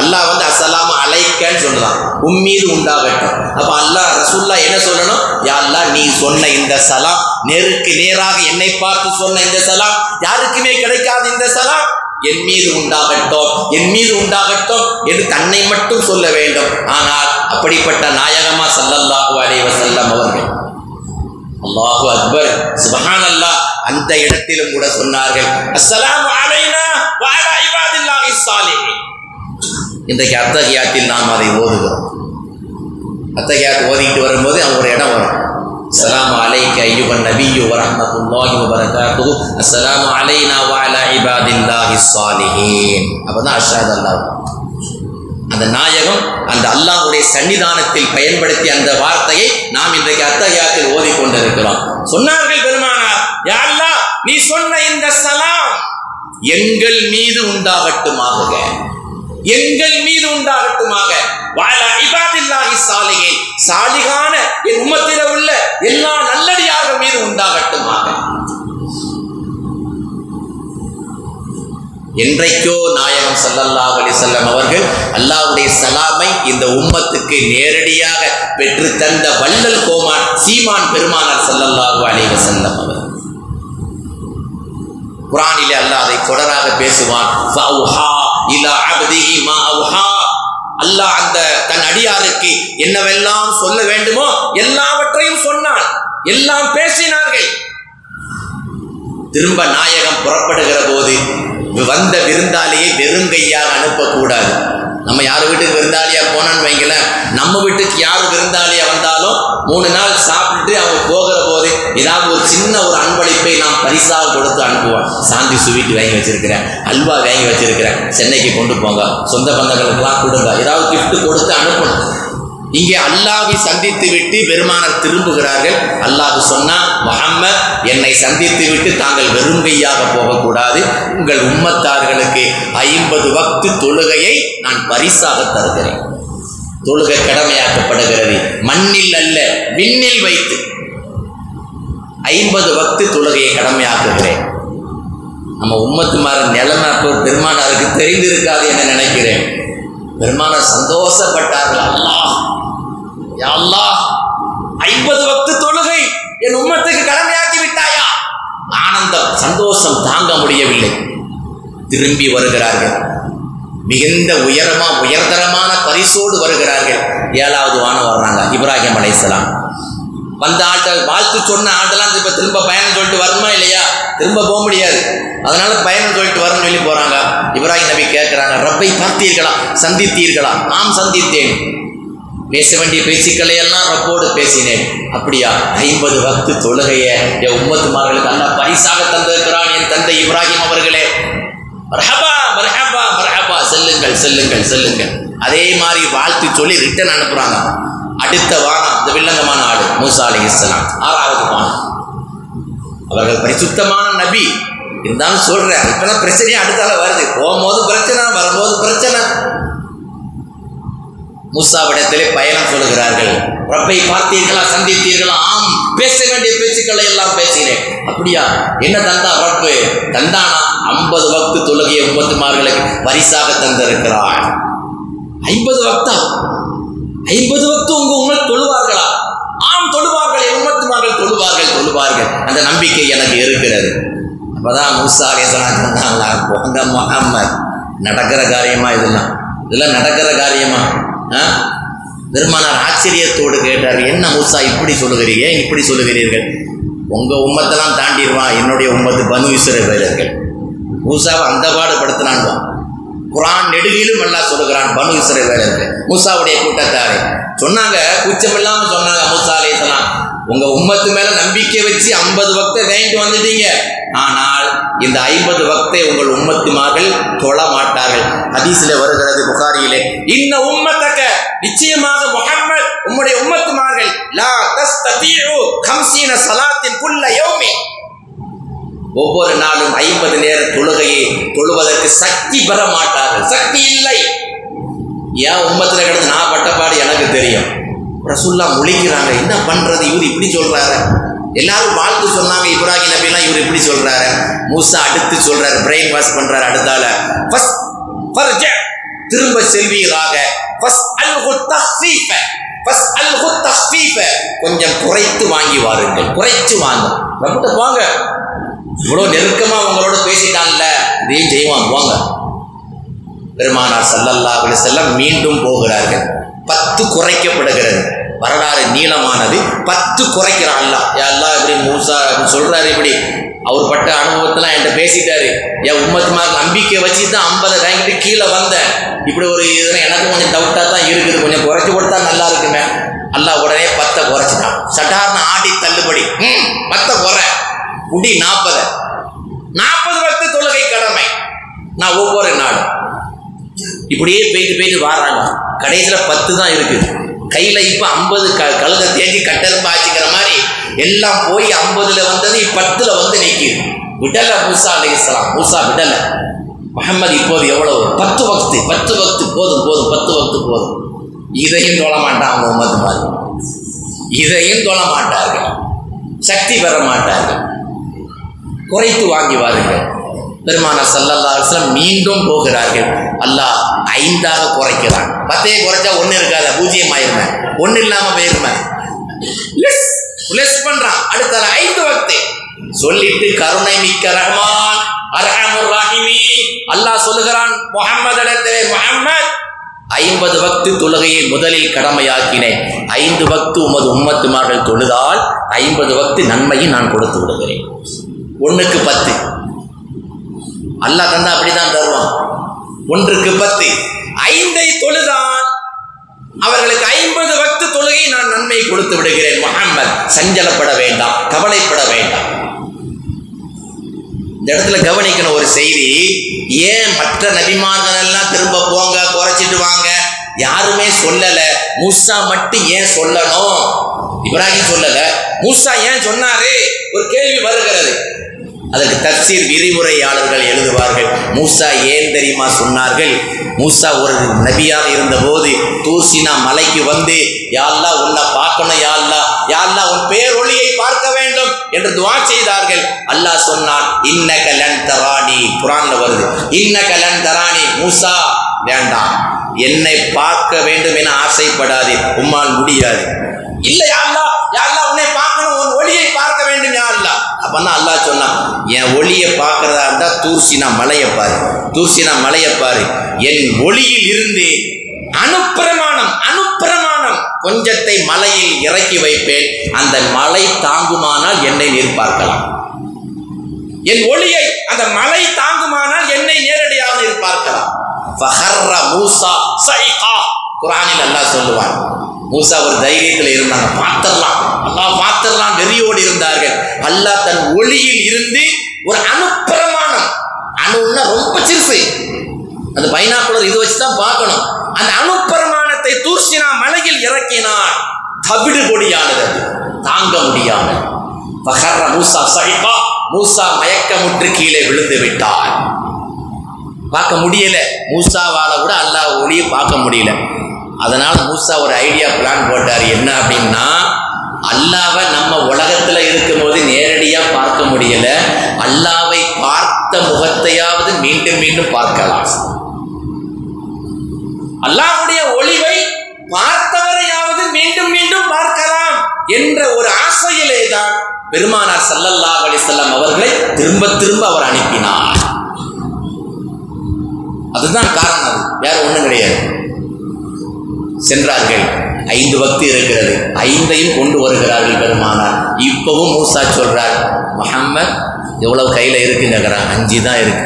அல்லாஹ் வந்து அஸ்ஸலாமு அலைக்கன்னு சொல்லலாம், உம்மீது உண்டாகட்டும். அப்போ அல்லாஹ் ரசூல்லா என்ன சொல்லணும்? யா அல்லாஹ், நீ சொன்ன இந்த சலாம், நேருக்கு நேராக என்னை பார்த்து சொன்ன இந்த சலாம், யாருக்குமே கிடைக்காது இந்த சலாம், என் மீது உண்டாகட்டும், என் மீது உண்டாகட்டும் என்று தன்னை மட்டும் சொல்ல வேண்டும். ஆனால் அப்படிப்பட்ட நாயகமா ஸல்லல்லாஹு அலைஹி வஸல்லம் அவர்கள், அல்லாஹு அக்பர், சுப்ஹானல்லாஹ். அந்த இடத்திலும் கூட சொன்னார்கள், அஸ்ஸலாமு அலைனா வ அலா இபாதில்லாஹி ஸாலிஹீன். இன்றைக்கு அத்தஹியாத்தில் நாம் அதை ஓதுகிறோம். அத்தஹியாத் ஓதிக்கிட்டு வரும்போது அவங்க ஒரு இடம் வரும், அஸ்ஸலாமு அலைக அய்யுஹன் நபியு வ ரஹ்மத்துல்லாஹி வ பரக்காத்துஹு, அஸ்ஸலாமு அலைனா வ அலா இபாதில்லாஹி ஸாலிஹீன். அப்பதான் அஷ்ஹது அல்லாஹ். அந்த நாயகம் அந்த அல்லாஹ்வுடைய சன்னிதானத்தில் பயன்படுத்திய அந்த வார்த்தையை நாம் இன்றைக்கு அத்தஹியாத்தில் ஓதிக்கொண்டிருக்கிறோம். சொன்னார்கள் பெருமானார், யா அல்லாஹ், நீ சொன்ன இந்த சலாம் எங்கள் மீது உண்டாகட்டுமாக, எங்கள் மீது உண்டாகட்டுமாக. சாலிகான என் உம்மத்தில உள்ள எல்லா நல்லடியாக மீது உண்டாகட்டுமாக. என்றைக்கோ நாயகம் ஸல்லல்லாஹு அலைஹி வஸல்லம் அவர்கள் அல்லாஹ்வுடைய சலாமை இந்த உம்மத்துக்கு நேரடியாக பெற்று தந்த வள்ளல் கோமான் சீமான் பெருமானார் ஸல்லல்லாஹு அலைஹி வஸல்லம் அவர். குர்ஆனிலே அல்லாஹ் அதை தொடராக பேசுவான். அல்லாஹ் அந்த தன் அடியாருக்கு என்னவெல்லாம் சொல்ல வேண்டுமோ எல்லாவற்றையும் சொன்னான், எல்லாம் பேசினார்கள். திரும்ப நாயகம் புறப்படுகிற போது வந்த விருந்தாளியை வெறுங்கையாக அனுப்பக்கூடாது. நம்ம யார் வீட்டுக்கு விருந்தாளியா போனான்னு வைக்கல, நம்ம வீட்டுக்கு யார் விருந்தாளியா வந்தாலும் 3 நாள் சாப்பிட்டு அவங்க போகிற போது ஏதாவது ஒரு சின்ன ஒரு அன்பளிப்பை நாம் பரிசாக கொடுத்து அனுப்புவோம். சாந்தி ஸ்வீட் வாங்கி வச்சிருக்கிறேன், அல்வா வாங்கி வச்சிருக்கிறேன், சென்னைக்கு கொண்டு போங்க, சொந்த பந்தங்களுக்கெல்லாம் கொடுங்க, ஏதாவது கிஃப்ட் கொடுத்து அனுப்பணும். இங்கே அல்லாஹ்வை சந்தித்து விட்டு பெருமானார் திரும்புகிறார்கள். அல்லாஹ் சொன்னான், முஹம்மத் என்னை சந்தித்து விட்டு தாங்கள் வெறுங்கையாக போகக்கூடாது, உங்கள் உம்மத்தார்களுக்கு 50 வக்து தொழுகையை நான் பரிசாக தருகிறேன். தொழுகை கடமையாக்கப்படுகிறது மண்ணில் அல்ல, விண்ணில் வைத்து. 50 வக்து தொழுகையை கடமையாக்குகிறேன். நம்ம உம்மத்துமார நிலைமை அப்போ பெருமானாருக்கு தெரிந்திருக்காது என நினைக்கிறேன். பெருமானார் சந்தோஷப்பட்டார்கள். அல்லாஹ் யா அல்லாஹ் 50 வக்து தொழுகை என் உம்மத்துக்கு கடமையாக்கி விட்டாயா. ஆனந்தம் சந்தோஷம் தாங்க முடியவில்லை. திரும்பி வருகிறார்கள். மிகுந்த உயர்தரமான பரிசோடு வருகிறார்கள். 7வது வானம் வர்றாங்க. இப்ராஹிம் அலைஹிஸ்ஸலாம் வந்த ஆட்கள் வாழ்த்து சொன்ன ஆட்டெல்லாம் இப்போ திரும்ப பயணம் சொல்லிட்டு வரணுமா இல்லையா, திரும்ப போக முடியாது, அதனால பயணம் சொல்லிட்டு வரணும்னு சொல்லி போகிறாங்க. இப்ராஹிம் நபி கேட்குறாங்க, ரப்பை பார்த்தீர்களா, சந்தித்தீர்களா? நாம் சந்தித்தேன், பேச வேண்டிய பேச்சுக்களை எல்லாம் ரப்போடு பேசினேன். அப்படியா, 50 வக்து தொழுகையை என் உம்மத்துமார்களுக்கு அல்ல பரிசாக தந்திருக்கிறான் என் தந்தை இப்ராஹிம் அவர்களே. மர்ஹபா மர்ஹபா மர்ஹபா, செல்லுங்கள் செல்லுங்கள் செல்லுங்கள். அதே மாதிரி வாழ்த்து சொல்லி ரிட்டர்ன் அனுப்புகிறாங்க. அடுத்த வானம் இந்த வில்லங்கமான ஆடு மூசா அலைஹிஸ்ஸலாம், 6வது வானம். அவர்கள் பரிசுத்தமான நபி இருந்தாலும் சொல்கிறேன், இப்போதான் பிரச்சனையே அடுத்தால வருது. போகும்போது பிரச்சனை, வரும்போது பிரச்சனை. மூசாவிடத்திலே பயணம் சொல்லுகிறார்கள். ரப்பை பார்த்தீர்களா, சந்தித்தீர்களா? ஆம், பேச வேண்டிய பேச்சுக்களை எல்லாம் பேசுகிறேன். அப்படியா, என்ன தந்தா ரப்பு? தந்தானா 50 வக்து தொழுகையை உம்மத்துமார்களுக்கு பரிசாக தந்திருக்கிறார். 50 வக்தா? 50 வக்து உங்க உங்கள் தொழுவார்களா? ஆம், தொழுவார்கள், உம்மத்துமார்கள் தொழுவார்கள் தொழுவார்கள், அந்த நம்பிக்கை எனக்கு இருக்கிறது. அப்பதான் மூசா அலைஹிஸ்ஸலாம் சொன்னாங்களா, போங்க முஹம்மத், நடக்கிற காரியமா இதெல்லாம், இதெல்லாம் நடக்கிற காரியமா? பெருமானார் ஆச்சரியத்தோடு கேட்டார், என்ன மூசா இப்படி சொல்லுகிறீங்க, இப்படி சொல்லுகிறீர்கள்? உங்க உம்மத்தெல்லாம் தாண்டிடுவான், என்னுடைய உம்மத்து பனு இஸ்ரவேலர்கள். மூசாவை அந்த பாடுபடுத்தினான். குரான் நெடுகிலும் அல்லா சொல்லுகிறான், பனு இஸ்ரவேலர்கள் மூசாவுடைய கூட்டத்தாரே சொன்னாங்க, கூச்சமில்லாமல் சொன்னாங்க. மூசா அலைஹிஸ்ஸலாம், உங்க உம்மத்து மேல நம்பிக்கை வச்சு 50 வக்தை வாங்கிட்டு வந்துட்டீங்க, ஆனால் இந்த 50 வக்தை உங்கள் உம்மத்துமார்கள் தொழ மாட்டார்கள். ஹதீஸ்ல வருகிறது, புகாரியிலே, இன்ன உம்மத்தக, நிச்சயமாக முஹம்மத் உம்முடைய உம்மத்துமார்கள், லா தஸ்ததீஉ 50 ஸலாத்தின் குல்ல யௌமி, ஒவ்வொரு நாளும் 50 நேர தொழுகையை தொழுவதற்கு சக்தி பெற மாட்டார்கள், சக்தி இல்லை. ஏன் உம்மத்துல கிடந்து நான் பட்டப்பாடு எனக்கு தெரியும். ரசூல்லா முழிக்கிறாங்க, என்ன பண்றது, இவர் இப்படி சொல்றாரு. எல்லாரும் வாழ்த்து சொன்னாங்க, இப்ராஹிம் நபிலாம் இவர் இப்படி சொல்றாரு. மூசா அடுத்து சொல்றாரு, பிரெயின் வாஷ் பண்றாரு. அடுத்தால திரும்ப செல்வீராக, கொஞ்சம் குறைத்து வாங்கி வாருங்கள், குறைச்சு வாங்க, ரொம்ப வாங்க, இவ்வளோ நெருக்கமா உங்களோட பேசிட்டான்ல, இதையும் செய்வான் வாங்க. பெருமானார் ஸல்லல்லாஹு அலைஹி வஸல்லம் மீண்டும் போகிறார்கள். 10 குறைக்கப்படுகிறது. வரலாறு நீளமானது. 10 குறைக்கிறான் அல்லா. எல்லாம் இப்படி மூசா சொல்றாரு, இப்படி அவர் பட்ட அனுபவத்தெல்லாம் என்கிட்ட பேசிட்டாரு, என் உம்மத்துமார் நம்பிக்கை வச்சு தான் 50 வாங்கிட்டு கீழே வந்தேன், இப்படி ஒரு இதெல்லாம் எனக்கு கொஞ்சம் டவுட்டாக தான் இருக்குது, கொஞ்சம் குறைச்சி கொடுத்தா நல்லா இருக்குமே. அல்லா உடனே 10 குறைச்சிட்டான். சட்டார்னு ஆடி தள்ளுபடி, 10 குறை முடி 40 வக்து தொழுகை கடமை நான் ஒவ்வொரு நாளும். இப்படியே போயிட்டு போயிட்டு வாராங்க. கடைசியில் 10 தான் இருக்குது கையில். இப்போ 50 கழுதை தேஞ்சி கட்டெரும்பு ஆச்சுக்கிற மாதிரி எல்லாம் போய் 50ல் வந்தது 10ல் வந்து நிற்கிது. விடலை மூசா அலைஹிஸ்ஸலாம். மூசா விடலை. முகமது இப்போது எவ்வளவு? 10 வக்து, 10 வக்து போதும் போதும், 10 வக்து போதும். இதையும் தொழ மாட்டாங்க உம்மத்துமாரி, இதையும் தொழ மாட்டார்கள், சக்தி பெற மாட்டார்கள், குறைத்து வாங்கி வாருங்கள். பெருமான ஸல்லல்லாஹு அலைஹி வஸல்லம் மீண்டும் போகிறார்கள், அல்லாஹ் 5ஆக குறைக்கிறான். 10 குறைச்சா 1 இருக்காத, பூஜ்ஜியம் ஆயிருமே, 1 இல்லாமல் போயிருமே. அடுத்த 5 வக்து சொல்லிட்டு கருணை மிக்க ரஹ்மான் அர்ஹமுர் ரஹீமீன் அல்லாஹ் சொல்லுகிறான், முஹம்மதிடத்திலே முஹம்மத் 50 வக்து தொழுகையை முதலில் கடமையாக்கினேன். 5 வக்து உமது உம்மத்துமார்கள் தொழுதால் 50 வக்து நன்மையை நான் கொடுத்து விடுகிறேன். 1க்கு 10 அல்லாஹ் தந்தா அப்படிதான் தருவான். 1க்கு 10 5ஐ தொழுதான் அவர்களுக்கு 50 வக்து தொழுகை நான் நன்மை கொடுத்து விடுகிறேன். முஹம்மத் சஞ்சலப்பட வேண்டாம், கவலைப்பட வேண்டாம். இந்த இடத்துல கவனிக்கணும் ஒரு செய்தி. ஏன் மற்ற நபிமார்கள் எல்லாம் திரும்ப போங்க குறைச்சிட்டு வாங்க யாருமே சொல்லல, மூசா மட்டும் ஏன் சொல்லணும்? இப்ராஹிம் சொல்லல, மூசா ஏன் சொன்னாரு? ஒரு கேள்வி வருகிறது. அதற்கு தஃப்சீர் விரிவுரையாளர்கள் எழுதுவார்கள், மூசா ஏன் தெரியுமா சொன்னார்கள்? மூசா ஒரு நபியாக இருந்தபோது தூசினா மலைக்கு வந்து, யா அல்லாஹ் உன்னை பார்க்கணும், யா அல்லாஹ் யா அல்லாஹ் உன் பேரொளியை பார்க்க வேண்டும் என்று துஆ செய்தார்கள். அல்லாஹ் சொன்னான், இன்னக லன் தரானி, குர்ஆன்ல வருது, இன்னக லன் தரானி மூசா, வேண்டாம், என்னை பார்க்க வேண்டும் என ஆசைப்படாதே, உம்மால் முடியாது. இல்ல யா அல்லாஹ் யா அல்லாஹ் உன்னை பார்க்கணும், உன் ஒளியை பார்க்க வேண்டும் யா அல்லாஹ். அப்பன்னா அல்லாஹ் சொன்னான், என் ஒளியை பார்க்கறதா இருந்தா தூர்சினா மலையை பாரு, தூர்சினா மலையை பாரு, என் ஒளியில் இருந்து அணுப்பிரமாணம் அணுப்பிரமாணம் கொஞ்சத்தை மலையில் இறக்கி வைப்பேன், அந்த மலை தாங்குமானால் என்னை நீர் பார்க்கலாம், என் ஒளியை அந்த மலை தாங்குமானால் என்னை நேரடியாக நீர் பார்க்கலாம். குர்ஆனில் அல்லாஹ் சொல்லுவான், மூசா ஒரு தைரியத்தில் இருந்தாங்க, பார்த்திடலாம் அல்லாஹ் பார்த்திடலாம் வெறியோடு இருந்தார்கள். அல்லாஹ் தன் ஒளியில் இருந்து ஒரு அணுப்பிரமாணம், அணுன்னா ரொம்ப சிறுசு, அந்த பைனாகுலர் இது வச்சு தான் பார்க்கணும், அந்த அணுப்பிரமாணத்தை தூர்சினா மலையில் இறக்கினான். தவிடு கொடியானது, தாங்க முடியாது. மூசா சஹிகா, மூசா மயக்கமுற்று கீழே விழுந்து விட்டார், பார்க்க முடியல. மூசாவால கூட அல்லாஹ் ஒளியை பார்க்க முடியல. அதனால் மூசா ஒரு ஐடியா பிளான் போட்டார், என்ன அப்படின்னா, அல்லாவை நம்ம உலகத்தில் இருக்கும்போது நேரடியாக பார்க்க முடியல, அல்லாவை பார்த்த முகத்தையாவது மீண்டும் மீண்டும் பார்க்கலாம், அல்லாஹ்வுடைய ஒளிவை பார்த்தவரையாவது மீண்டும் மீண்டும் பார்க்கலாம் என்ற ஒரு ஆசையிலே தான் பெருமானார் ஸல்லல்லாஹு அலைஹி வஸல்லம் அவர்களை திரும்ப திரும்ப அவர் அனுப்பினார். அதுதான் காரணம், அது வேற ஒன்றும் கிடையாது. சென்றார்கள், 5 வக்து இருக்கிறது, 5ஐயும் கொண்டு வருகிறார்கள் பெருமானார். இப்பவும் மூசா சொல்றார், முஹம்மத் எவ்வளவு கையில் இருக்குங்கிறான், 5 தான் இருக்கு,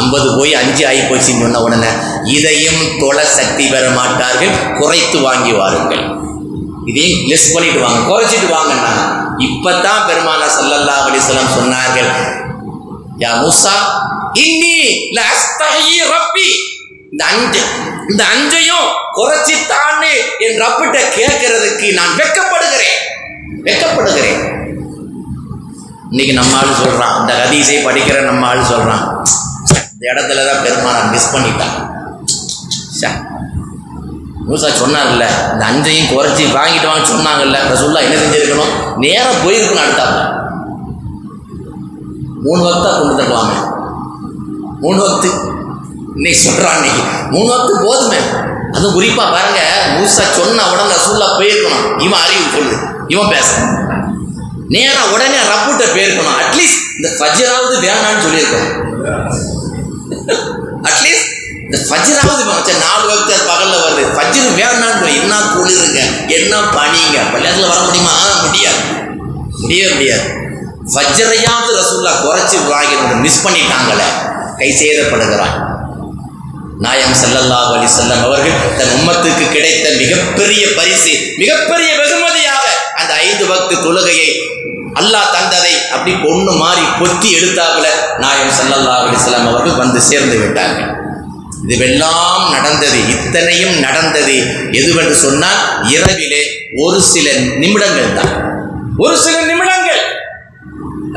50 போய் 5 ஆகி போச்சுன்னு சொன்ன உடனே இதையும் தொலை சக்தி பெற மாட்டார்கள், குறைத்து வாங்கி வாருங்கள், இதையும் லெஸ் பண்ணிட்டு வாங்க, குறைச்சிட்டு வாங்கன்னா. இப்பதான் பெருமானார் ஸல்லல்லாஹு அலைஹி வஸல்லம் சொன்னார்கள், யா மூசா இன்னி லஸ்தஹி ரப்பி, இந்த 5ஐயும் குறைச்சித்தான்னு என் ரப்பிட்ட கேட்கறதுக்கு நான் வெக்கப்படுகிறேன். இன்னைக்கு நம்ம ஆள் சொல்றான், இந்த ஹதீஸை படிக்கிற நம்ம ஆள் சொல்றான், இந்த இடத்துல தான் பெருமானார் மிஸ் பண்ணிட்டான். மூசா சொன்னார்ல, இந்த 5ஐயும் குறைச்சி வாங்கிட்டு வாங்க சொன்னாங்கல்ல, ரசூலுல்லாஹ் என்ன செஞ்சிருக்கணும், நேரம் போயிருக்குன்னு அடுத்தாங்க. 3 வக்தா கொண்டு தருவாங்க, 3 வக்து இன்னைக்கு சொல்கிறான், இன்னைக்கு 3 வக்து போதுமே. அதுவும் குறிப்பாக பாருங்க, மூசா சொன்ன உடனே ரசூலுல்லாஹ் போயிருக்கணும், இவன் அறிவு கொள்ளு, இவன் பேச நேராக உடனே ரப்புட்ட போயிருக்கணும், அட்லீஸ்ட் இந்த ஃபஜ்ராவது வேணான்னு சொல்லியிருக்கணும், அட்லீஸ்ட் இந்த ஃபஜ்ராவது வேணும். 4 வக்து பகலில் வருது, ஃபஜ்ரு வேணான்னு சொல்லி, என்ன குளிருங்க என்ன பணிங்க, பள்ளியத்தில் வர முடியுமா? முடியாது. ஃபஜ்ரையாவது ரசூலுல்லாஹ் குறைச்சி வாங்கிட்டு மிஸ் பண்ணிட்டாங்களே, கை சேதப்படுகிறான். நாயம் ஸல்லல்லாஹு அலைஹி வஸல்லம் அவர்கள் தன் உம்மத்துக்கு கிடைத்த மிகப்பெரிய பரிசு, மிகப்பெரிய வெகுமதியாக அந்த 5 வக்து தொழுகையை அல்லாஹ் தந்ததை அப்படி பொண்ணு மாறி பொத்தி எடுத்தாப்புல நாயம் ஸல்லல்லாஹு அலைஹி வஸல்லம் அவர்கள் வந்து சேர்ந்து விட்டார்கள். இதுவெல்லாம் நடந்தது, இத்தனையும் நடந்தது எதுவென்று சொன்னால் இரவிலே ஒரு சில நிமிடங்கள் தான்.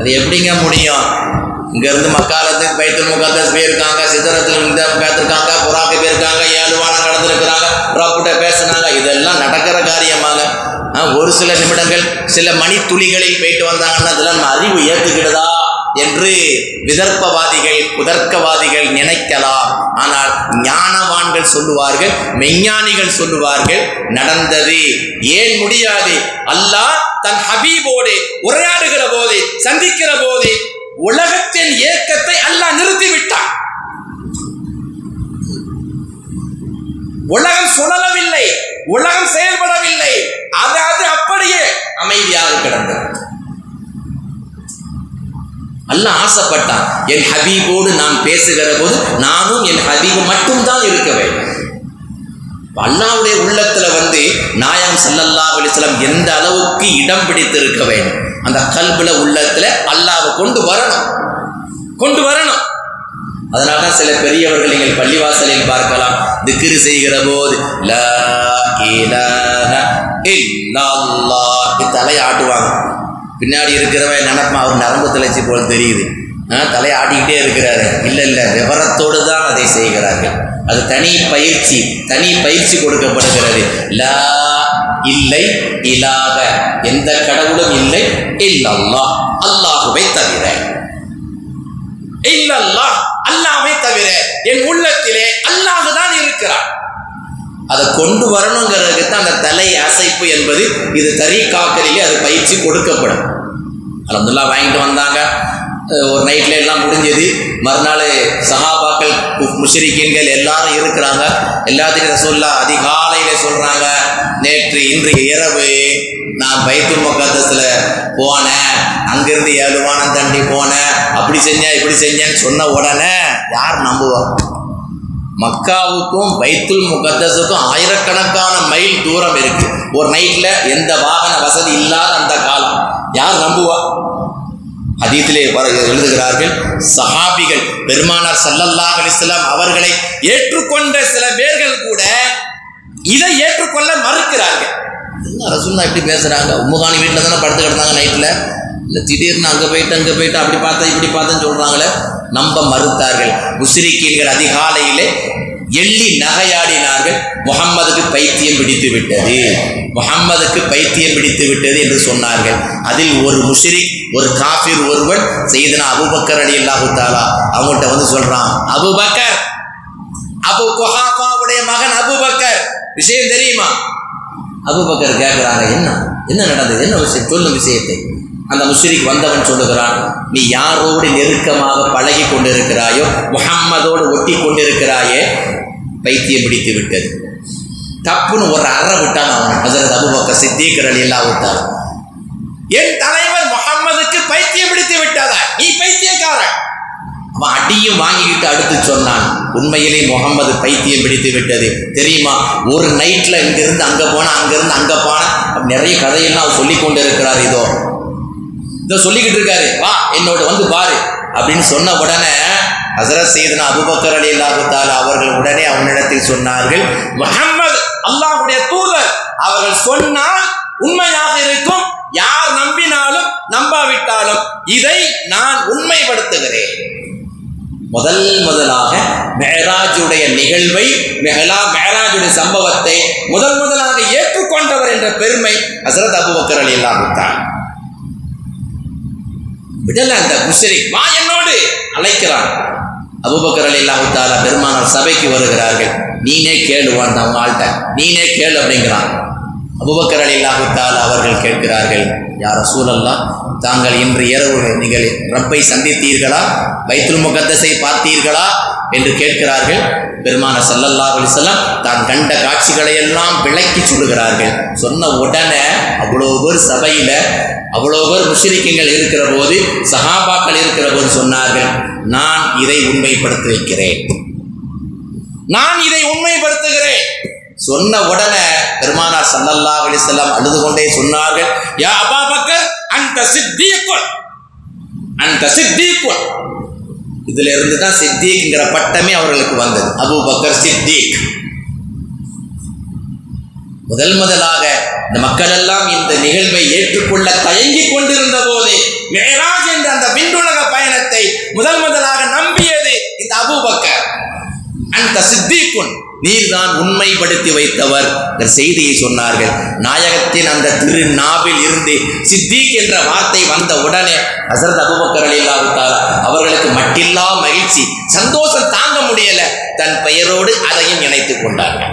அது எப்படிங்க முடியும்? இங்கேருந்து மக்காலத்து பைத்துல் முகத்தஸ் போயிருக்காங்க, சிதறத்தில் பார்த்துருக்காங்க, புறாக்கு போயிருக்காங்க, ஏழுவானம் நடந்திருக்கிறாங்க, புறாக்கிட்ட பேசுனாங்க. இதெல்லாம் நடக்கிற காரியமாக ஒரு சில நிமிடங்கள் சில மணி துளிகளில் போயிட்டு வந்தாங்கன்னா அதெல்லாம் நம்ம அறிவு ஏற்றுக்கிடுதா என்று விதர்ப்பவாதிகள் குதர்க்கவாதிகள் நினைக்கலாம். ஆனால் ஞானவான்கள் சொல்லுவார்கள், மெஞ்ஞானிகள் சொல்லுவார்கள், நடந்தது. ஏன் முடியாது? அல்லாஹ் தன் ஹபீபோடு உரையாடுகிற போது, சந்திக்கிற போது உலகத்தின் இயக்கத்தை அல்லாஹ் நிறுத்திவிட்டான். உலகம் சுழலவில்லை, உலகம் செயல்படவில்லை, அதாவது அப்படியே அமைதியாக கிடந்தது. அல்லாஹ் ஆசைப்பட்டான், என் ஹபீபோடு நான் பேசுகிற போது நானும் என் ஹபீபு மட்டும்தான் இருக்க வேண்டும். அல்லாஹ்வுடைய உள்ளத்துல நாயகம் ஸல்லல்லாஹு அலைஹி வஸல்லம் எந்த அளவுக்கு இடம் பிடித்து இருக்க வேண்டும், அந்த கல்புல உள்ளத்துல அல்லாஹ்வை கொண்டு வரணும். அதனால்தான் சில பெரியவர்கள் நீங்கள் பள்ளிவாசலில் பார்க்கலாம், திக்ரு செய்கிற போது லா இலாஹ இல்லல்லாஹ் தலையை ஆட்டுவாங்க. பின்னாடி இருக்கிறவன் நினைப்பா அவர் நரம்பு தளர்ச்சி போல் தெரியுது, தலையை ஆட்டிக்கிட்டே இருக்கிறாரு. இல்லை, விவரத்தோடு தான் அதை செய்கிறார்கள். அது தனி பயிற்சி கொடுக்கப்படுகிறது. லா இல்லை இலாஹ, எந்த கடவுளும் இல்லை, இல்லல்லாஹ் அல்லாஹ்வை தவிர, இல்லல்லாஹ் அல்லாஹ்வை தவிர, என் உள்ளத்திலே அல்லாஹ் தான் இருக்கிறார். அதை கொண்டு வரணுங்கிறதுக்கு தான் அந்த தலை அசைப்பு என்பது. இது தரீக்காக்களிலே அது பயிற்சி கொடுக்கப்படும். அல்ஹம்துலில்லாஹ் வாங்கிட்டு வந்தாங்க, ஒரு நைட்ல எல்லாம் முடிஞ்சது. மறுநாள் சஹாபாக்கள் முஷ்ரிக்கீன்கள் எல்லாரும் இருக்கிறாங்க. எல்லாத்தையும் ரசூலுல்லாஹ் அதிகாலையில சொல்றாங்க, இன்று இரவு நான் பைத்துல் முகத்தஸ்ல போனேன், அங்கிருந்து ஏழுவானம் தாண்டி போனேன், அப்படி செஞ்சேன் இப்படி செஞ்சேன்னு சொன்ன உடனே யார் நம்புவா? மக்காவுக்கும் பைத்துல் முகத்தஸுக்கும் ஆயிரக்கணக்கான மைல் தூரம் இருக்கு. ஒரு நைட்ல எந்த வாகன வசதி இல்லாத அந்த காலம் யார் நம்புவா? ஹதீஸிலே எழுதுகிறார்கள், சஹாபிகள் பெருமானார் ஸல்லல்லாஹு அலைஹி வஸல்லம் அவர்களை ஏற்றுக்கொண்ட சில பேர்கள் கூட இதை ஏற்றுக்கொள்ள மறுக்கிறார்கள். ரசூலுல்லாஹ் இப்படி பேசுறாங்க, உம்முகானி வீட்டில் தானே படுத்து கிடந்தாங்க நைட்டில், இல்லை திடீர்னு அங்கே போயிட்டு அப்படி பார்த்தா இப்படி பார்த்தேன்னு சொல்கிறாங்களே, நம்ப மறுத்தார்கள். முஸ்ரிக்கீன்கள் அதிகாலையிலே எள்ளி நகையாடினார்கள், முஹம்மதுக்கு பைத்தியம் பிடித்து விட்டது என்று சொன்னார்கள். அதில் ஒரு முஷ்ரிக், ஒரு காஃபிர் ஒருவன் செய்தனா அபூபக்கர் ரலியல்லாஹு தஆலா அவங்கள்ட்ட வந்து சொல்றான், அபூபக்கர், அபூ குஹாஃபாவுடைய மகன் அபூபக்கர், விஷயம் தெரியுமா? அபூபக்கர் கேட்கிறாங்க, என்ன நடந்தது, என்ன விஷயம், சொல்லும் விஷயத்தை. அந்த முஷ்ரிக் வந்தவன் சொல்லுகிறான், நீ யாரோடு நெருக்கமாக பழகி கொண்டிருக்கிறாயோ, முஹம்மதோடு ஒட்டி கொண்டிருக்கிறாயே, பைத்தியம் பிடித்து விட்டது. தப்புன்னு ஒரு அற விட்டான் அவன், ஹஜ்ரத் அபூபக்கர் சித்திக் ரலியல்லாஹு தஆலா. என் தலைவர் முஹம்மதுக்கு பைத்தியம் பிடித்து விட்டதா, நீ பைத்தியக்காரன். அவன் அடியும் வாங்கிக்கிட்டு அடுத்து சொன்னான், உண்மையிலே முகம்மது பைத்தியம் பிடித்து விட்டது தெரியுமா, ஒரு நைட்ல இங்கிருந்து அங்க போனா அங்கிருந்து அங்க போன நிறைய கதையெல்லாம் அவர் சொல்லி கொண்டு இருக்கிறார். இதோ சொல்லிக்கிட்டு இருக்காரு, வா என்னோட வந்து பாரு அப்படின்னு சொன்ன உடனே ஹஸரத் சையதுனா அபூபக்கர் ரலியல்லாஹு தஆலா அவர்கள் உடனே அவனிடத்தில் சொன்னார்கள், முஹம்மது அல்லாஹ்வுடைய தூதர், அவர்கள் சொன்னால் உண்மையாக இருக்கும், யார் நம்பினாலும் நம்பாவிட்டாலும் இதை நான் உண்மைப்படுத்துகிறேன். முதலாக மெஹராஜுடைய நிகழ்வை, மெஹராஜுடைய சம்பவத்தை முதலாக ஏற்றுக்கொண்டவர் என்ற பெருமை ஹஸரத் அபூபக்கர் ரலியல்லாஹு தஆலா. விடல அந்த முஸ்லிம், வா என்னோடு அழைக்கிறான். அபூபக்கர் ரலியல்லாஹு தஆலா பெருமானார் சபைக்கு வருகிறார்கள். நீனே கேளு அப்படிங்கிறான். அபூபக்கர் ரலியல்லாஹு தஆலா அவர்கள் கேட்கிறார்கள், யா ரசூலல்லாஹ், தாங்கள் இன்று இரவு நீங்கள் ரப்பை சந்தித்தீர்களா, பைத்துல் முகத்தஸை பார்த்தீர்களா என்று கேட்கிறார்கள். பெருமானார் ஸல்லல்லாஹு அலைஹி வஸல்லம் தான் கண்ட காட்சிகளை எல்லாம் விளக்கி சொல்லுகிறார்கள். சொன்ன உடனே அவ்வளோ பேர் சபையில், அவ்வளோ பேர் முஷ்ரிக்கீன்கள் இருக்கிற போது, சஹாபாக்கள் இருக்கிற போது சொன்னார்கள், நான் இதை உண்மைப்படுத்துகிறேன். சொன்ன உடனே பெருமானார் ஸல்லல்லாஹு அலைஹி வஸல்லம் அழுது கொண்டே சொன்னார்கள், யா அபூபக்கர் அந்த சித்தீக்குன், அந்த சித்தீக்குன். இதுல இருந்து தான் சித்தீக்ங்கிற பட்டமே அவர்களுக்கு வந்தது, அபூபக்கர் சித்தீக். முதலாக இந்த மக்கள் எல்லாம் இந்த நிகழ்வை ஏற்றுக்கொள்ள தயங்கி கொண்டிருந்த போது மேராஜ் என்ற அந்த விண்ணுலக பயணத்தை முதல் முதலாக நம்பியது இந்த அபூபக்கர். அந்த சித்திக்குன் நீர்தான் உண்மைப்படுத்தி வைத்தவர் செய்தியை சொன்னார்கள். நாயகத்தின் அந்த திரு நாவில் இருந்து சித்திக் என்ற வார்த்தை வந்த உடனே ஹசரத் அபூபக்கர் ரலியல்லாஹு தஆலா அவர்களுக்கு மட்டில்லா மகிழ்ச்சி, சந்தோஷம் தாங்க முடியல. தன் பெயரோடு அதையும் இணைத்துக் கொண்டார்கள்.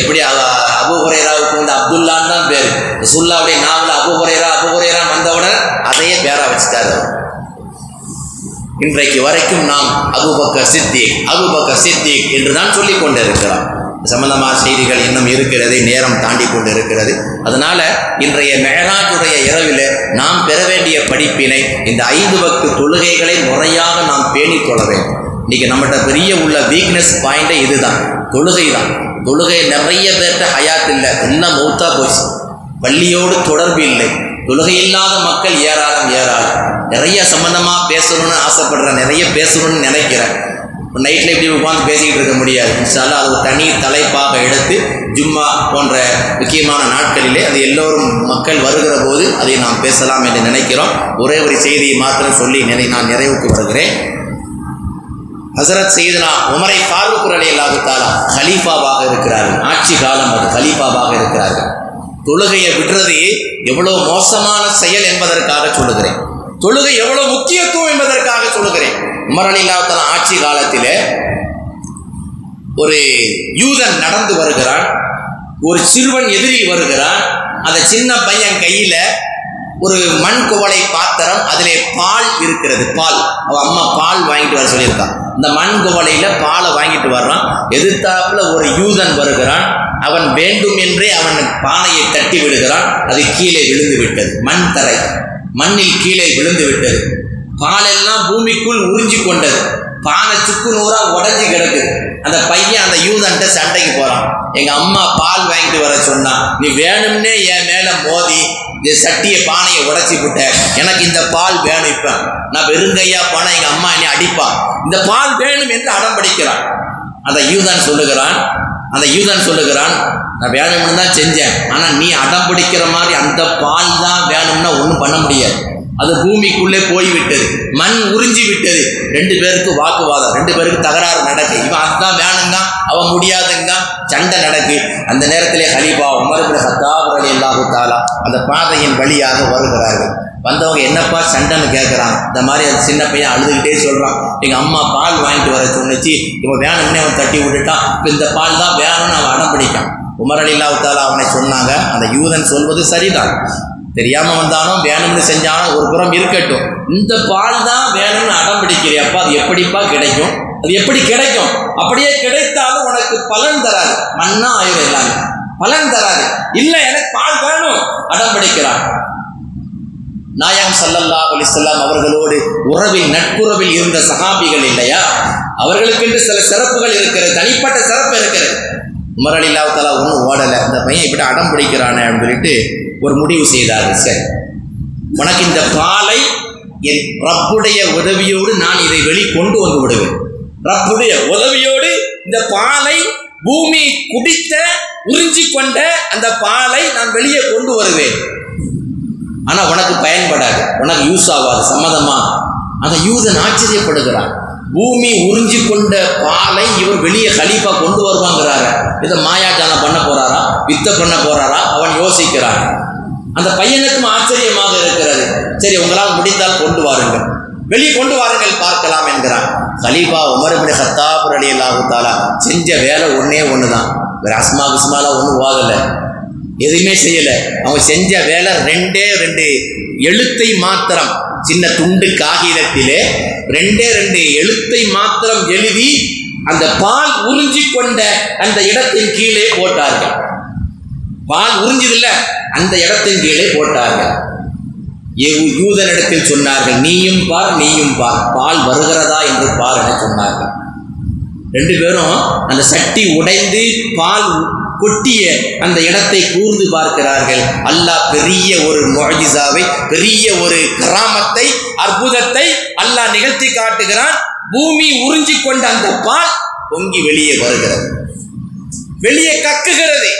எப்படி அபூ ஹுரைராவுக்கு வந்து அப்துல்லான்னு தான் பேர். ரசூலுல்லாஹ்வுடைய நாவில் அபூ ஹுரைரா அபூ ஹுரைரா வந்தவுடன் அதையே பேரா வச்சுட்டாரு. இன்றைக்கு வரைக்கும் நாம் அபூபக்கர் சித்திக் அபூபக்கர் சித்திக் என்றுதான் சொல்லிக் கொண்டிருக்கிறோம். சம்பந்தமான செய்திகள் இன்னும் இருக்கிறது, நேரம் தாண்டி கொண்டு இருக்கிறது. அதனால இன்றைய மெஹராஜுடைய இரவில் நாம் பெற வேண்டிய படிப்பினை இந்த 5 வக்து தொழுகைகளை முறையாக நாம் பேணி கொள்ள வேண்டும். இன்னைக்கு நம்மகிட்ட பெரிய உள்ள வீக்னஸ் பாயிண்டே இதுதான், தொழுகை தான். தொழுகை நிறைய பேர்கிட்ட ஹயாத் இல்லை, இன்னும் மூத்தா போச்சு, பள்ளியோடு தொடர்பு இல்லை. தொழுகை இல்லாத மக்கள் ஏராளம். நிறைய சம்பந்தமாக பேசணும்னு ஆசைப்படுறேன், நிறைய பேசணும்னு நினைக்கிறேன். நைட்டில் இப்படி உட்காந்து பேசிக்கிட்டு இருக்க முடியாது. இன்ஷால்லா அது தனி தலைப்பாக எடுத்து ஜும்மா போன்ற முக்கியமான நாட்களிலே அது எல்லோரும் மக்கள் வருகிற போது அதை நாம் பேசலாம் என்று நினைக்கிறோம். ஒரே ஒரு செய்தியை மாத்திரம் சொல்லி நான் நிறைவுக்கு வருகிறேன். ஹசரத் செய்தனா உமரை ஃபாரூக் ரலியல்லாஹு தஆலா கலீஃபாவாக இருக்கிறார்கள். ஆட்சி காலம் அது கலீஃபாவாக இருக்கிறார்கள். தொழுகையை விடுறது எவ்வளோ மோசமான செயல் என்பதற்காக சொல்லுகிறேன், தொழுகை எவ்வளவு முக்கியத்துவம் என்பதற்காக சொல்லுகிறேன். உமர் ரலியல்லாஹு தஆலா ஆட்சி காலத்திலே ஒரு யூதன் நடந்து வருகிறான். ஒரு சிறுவன் எதிரில் வருகிறான். அந்த சின்ன பையன் கையில் ஒரு மண் குவளை பாத்திரம், அதிலே பால் இருக்கிறது. பால் அவன் அம்மா பால் வாங்கிட்டு வர சொல்லியிருக்கான். இந்த மண் குவளையில் பாலை வாங்கிட்டு வர்றான். எதிர்த்தாப்புல ஒரு யூதன் வருகிறான். அவன் வேண்டும் என்றே அவன் பானையை தட்டி விடுகிறான். அது கீழே விழுந்து விட்டது. மண் தரை மண்ணில் கீழே விழுந்து விட்டது. பாலெல்லாம் பூமிக்குள் உறிஞ்சி கொண்டது. பானை சுக்கு நூறா உடஞ்சி கிடக்குது. அந்த பையன் அந்த யூதன்ட்ட சண்டைக்கு போறான். எங்க அம்மா பால் வாங்கிட்டு வர சொன்னா, நீ வேணும்னே என் மேல மோதி சட்டியை பானையை உடைச்சி விட்ட. எனக்கு இந்த பால் வேணும், இப்ப நான் வெறுங்கையா போனா எங்க அம்மா என்னை அடிப்பான், இந்த பால் வேணும் என்று அடம்பிடிக்கிறான். அந்த யூதன் சொல்லுகிறான், நான் வேணும்னு தான் செஞ்சேன், ஆனா நீ அடம்பிடிக்கிற மாதிரி அந்த பால் தான் வேணும்னா ஒன்றும் பண்ண முடியாது. அது பூமிக்குள்ளே போய்விட்டது, மண் உறிஞ்சி விட்டது. 2 பேருக்கு வாக்குவாதம், 2 பேருக்கு தகராறு நடக்கு. இவன் அதுதான் வேணுங்க, அவன் முடியாதுங்க, சண்டை நடக்கு. அந்த நேரத்திலே ஹலீஃபா உமர் இப்னு கத்தாப் ரலியல்லாஹு தஆலா அந்த பாதையின் வழியாக வருகிறார்கள். வந்தவங்க என்னப்பா சண்டைன்னு கேட்குறாங்க. இந்த மாதிரி அந்த சின்ன பையன் அழுதுகிட்டே சொல்கிறான், எங்கள் அம்மா பால் வாங்கிட்டு வர சொன்னிச்சு, இவன் வேணும்னே அவன் தட்டி விட்டுட்டான், இப்போ இந்த பால் தான் வேணும்னு அவன் அடம் பிடிக்கான். உமர் ரலியல்லாஹு தஆலா அவனை சொன்னாங்க, அந்த யூதன் சொல்வது சரிதான், தெரியாமல் வந்தானோ வேணும்னு செஞ்சானோ ஒரு புறம் இருக்கட்டும், இந்த பால் தான் வேணும்னு அடம் பிடிக்கிறியப்பா, அது எப்படிப்பா கிடைக்கும், அது எப்படி கிடைக்கும், அப்படியே கிடைத்தாலும் உனக்கு பலன் தராது, மண்ணா ஆயிரம் எல்லாமே பலன் தராது, இல்லை எனக்கு பால் வேணும் அடம் பிடிக்கிறான். நாயகம் ஸல்லல்லாஹு அலைஹி வஸல்லம் அவர்களோடு உறவில் நட்புறவில் இருந்த சஹாபிகள் இல்லையா, அவர்களுக்கென்று சில சிறப்புகள் இருக்கிறது, தனிப்பட்ட சிறப்பு இருக்கிறது. உமர் ரலியல்லாஹு தஆலா ஒன்றும் ஓடலை, இந்த பையன் இப்படி அடம் பிடிக்கிறானே அப்படின்னு சொல்லிட்டு ஒரு முடிவு செய்தார்கள். சரி, உனக்கு இந்த பாலை என் ரப்புடைய உதவியோடு நான் இதை வெளிக்கொண்டு வந்து விடுவேன், ரப்புடைய உதவியோடு இந்த பாலை பூமி குடித்த உறிஞ்சி கொண்ட அந்த பாலை நான் வெளியே கொண்டு வருவேன், ஆனால் உனக்கு பயன்படாது, உனக்கு யூஸ் ஆகாது. சம்மதமா? அந்த யூதன் ஆச்சரியப்படுகிறான். பூமி உறிஞ்சி கொண்ட பாலை இவர் வெளியே கலீஃபா கொண்டு வருவாங்கிறாரு, இதை மாயாஜாலம் பண்ண போறாரா, வித்த பண்ண போறாரா, அவன் யோசிக்கிறான். அந்த பையனுக்கும் ஆச்சரியமாக இருக்கிறது. சரி, உங்களால் முடிந்தால் கொண்டு வாருங்கள், வெளியே கொண்டு வாருங்கள் பார்க்கலாம் என்கிறான். கலீஃபா உமர் இப்னு கத்தாப் ரலியல்லாஹு தஆலா செஞ்ச வேலை ஒன்னே ஒன்று தான், வேற அஸ்மா குஸ்மாலா ஒன்றும் வாங்கலை, எதுவுமே செய்யலை. அவங்க செஞ்ச வேலை 2 எழுத்தை மாத்திரம், சின்ன துண்டு காகிதத்திலே 2 எழுத்தை மாத்திரம் எழுதி அந்த பால் உறிஞ்சி கொண்ட அந்த இடத்தின் கீழே போட்டார்கள். பால் உறிஞ்சதில்ல, அந்த இடத்தின் கீழே போட்டார்கள். யூதனிடத்தில் சொன்னார்கள், நீயும் பார் நீயும் பார், பால் வருகிறதா என்று பார் என சொன்னார்கள். 2 பேரும் அந்த சட்டி உடைந்து பால் கொட்டிய அந்த இடத்தை கூர்ந்து பார்க்கிறார்கள். அல்லாஹ் பெரிய ஒரு முஅஜிசாவை, பெரிய ஒரு கிராமத்தை, அற்புதத்தை அல்லாஹ் நிகழ்த்தி காட்டுகிறான். பூமி உறிஞ்சி கொண்ட அந்த பால் பொங்கி வெளியே வருகிறது, வெளியே கக்குகிறது.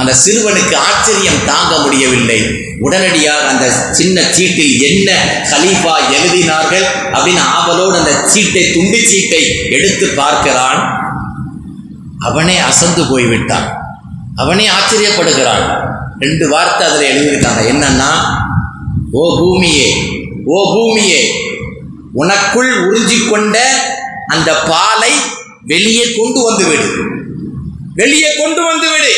அந்த சிறுவனுக்கு ஆச்சரியம் தாங்க முடியவில்லை. உடனடியாக அந்த சின்ன சீட்டில் என்ன கலீஃபா எழுதினார்கள் அப்படின்னு ஆவலோடு அந்த சீட்டை துண்டு சீட்டை எடுத்து பார்க்கிறான். அவனே அசந்து போய்விட்டான், அவனே ஆச்சரியப்படுகிறான். ரெண்டு வார்த்தை அதில் எழுதியிருக்காங்க, என்னன்னா, ஓ பூமியே, ஓ பூமியே, உனக்குள் உறிஞ்சிக்கொண்ட அந்த பாலை வெளியே கொண்டு வந்து விடு, வெளியே கொண்டு வந்து விடு.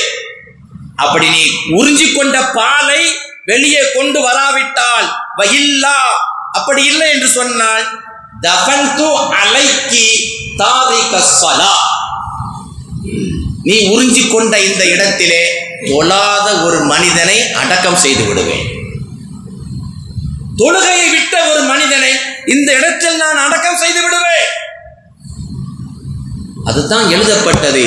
அப்படி நீ உறிஞ்சிக்கொண்ட பாலை வெளியே கொண்டு வராவிட்டால், வயில்லா, அப்படி இல்லை என்று சொன்னால், தஃபன்து அலைக்கி தாரிகஸ்ஸலா, நீ உறிஞ்சிக்கொண்ட இந்த இடத்திலே தொழாத ஒரு மனிதனை அடக்கம் செய்து விடுவேன். தொழுகையை விட்ட ஒரு மனிதனை இந்த இடத்தில் நான் அடக்கம் செய்து விடுவேன். அதுதான் எழுதப்பட்டது.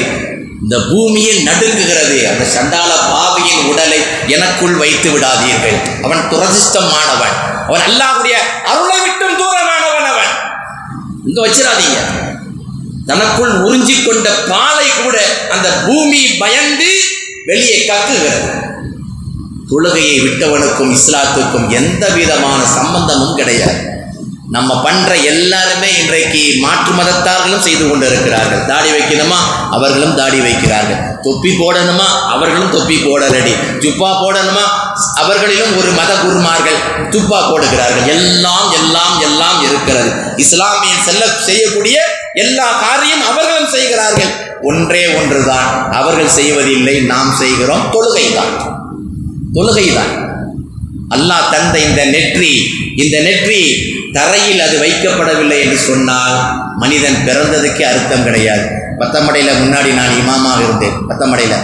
இந்த பூமியை நடுங்குகிறது, அந்த சண்டாள பாவியின் உடலை எனக்குள் வைத்து விடாதீர்கள். அவன் துரதிஷ்டமானவன், அவன் அல்லாஹ்வுடைய அருளை விட்டும் தூரமானவன். அவன் இங்க வச்சிடாதீங்க. தனக்குள் உறிஞ்சிக்கொண்ட பாலை கூட அந்த பூமி பயந்து வெளியே கக்குகிறது. தொழுகையை விட்டவனுக்கும் இஸ்லாத்துக்கும் எந்த விதமான சம்பந்தமும் கிடையாது. நம்ம பண்ற எல்லாருமே இன்றைக்கு மாற்று மதத்தார்களும் செய்து கொண்டு இருக்கிறார்கள். தாடி வைக்கணுமா, அவர்களும் தாடி வைக்கிறார்கள். தொப்பி போடணுமா, அவர்களும் தொப்பி போடலடி. ஜுப்பா போடணுமா, அவர்களிலும் ஒரு மத குருமார்கள் ஜுப்பா போடுகிறார்கள். எல்லாம் எல்லாம் எல்லாம் இருக்கிறது. இஸ்லாமியன் செய்யக்கூடிய எல்லா காரியம் அவர்களும் செய்கிறார்கள். ஒன்றே ஒன்றுதான் அவர்கள் செய்வதில்லை, நாம் செய்கிறோம், தொழுகைதான். தொழுகைதான் அல்லாஹ் தந்த இந்த நெற்றி, இந்த நெற்றி தரையில் அது வைக்கப்படவில்லை என்று சொன்னால் மனிதன் பிறந்ததுக்கே அர்த்தம் கிடையாது. பத்தமடையில் முன்னாடி நான் இமாமாக இருந்தேன். பத்தமடையில்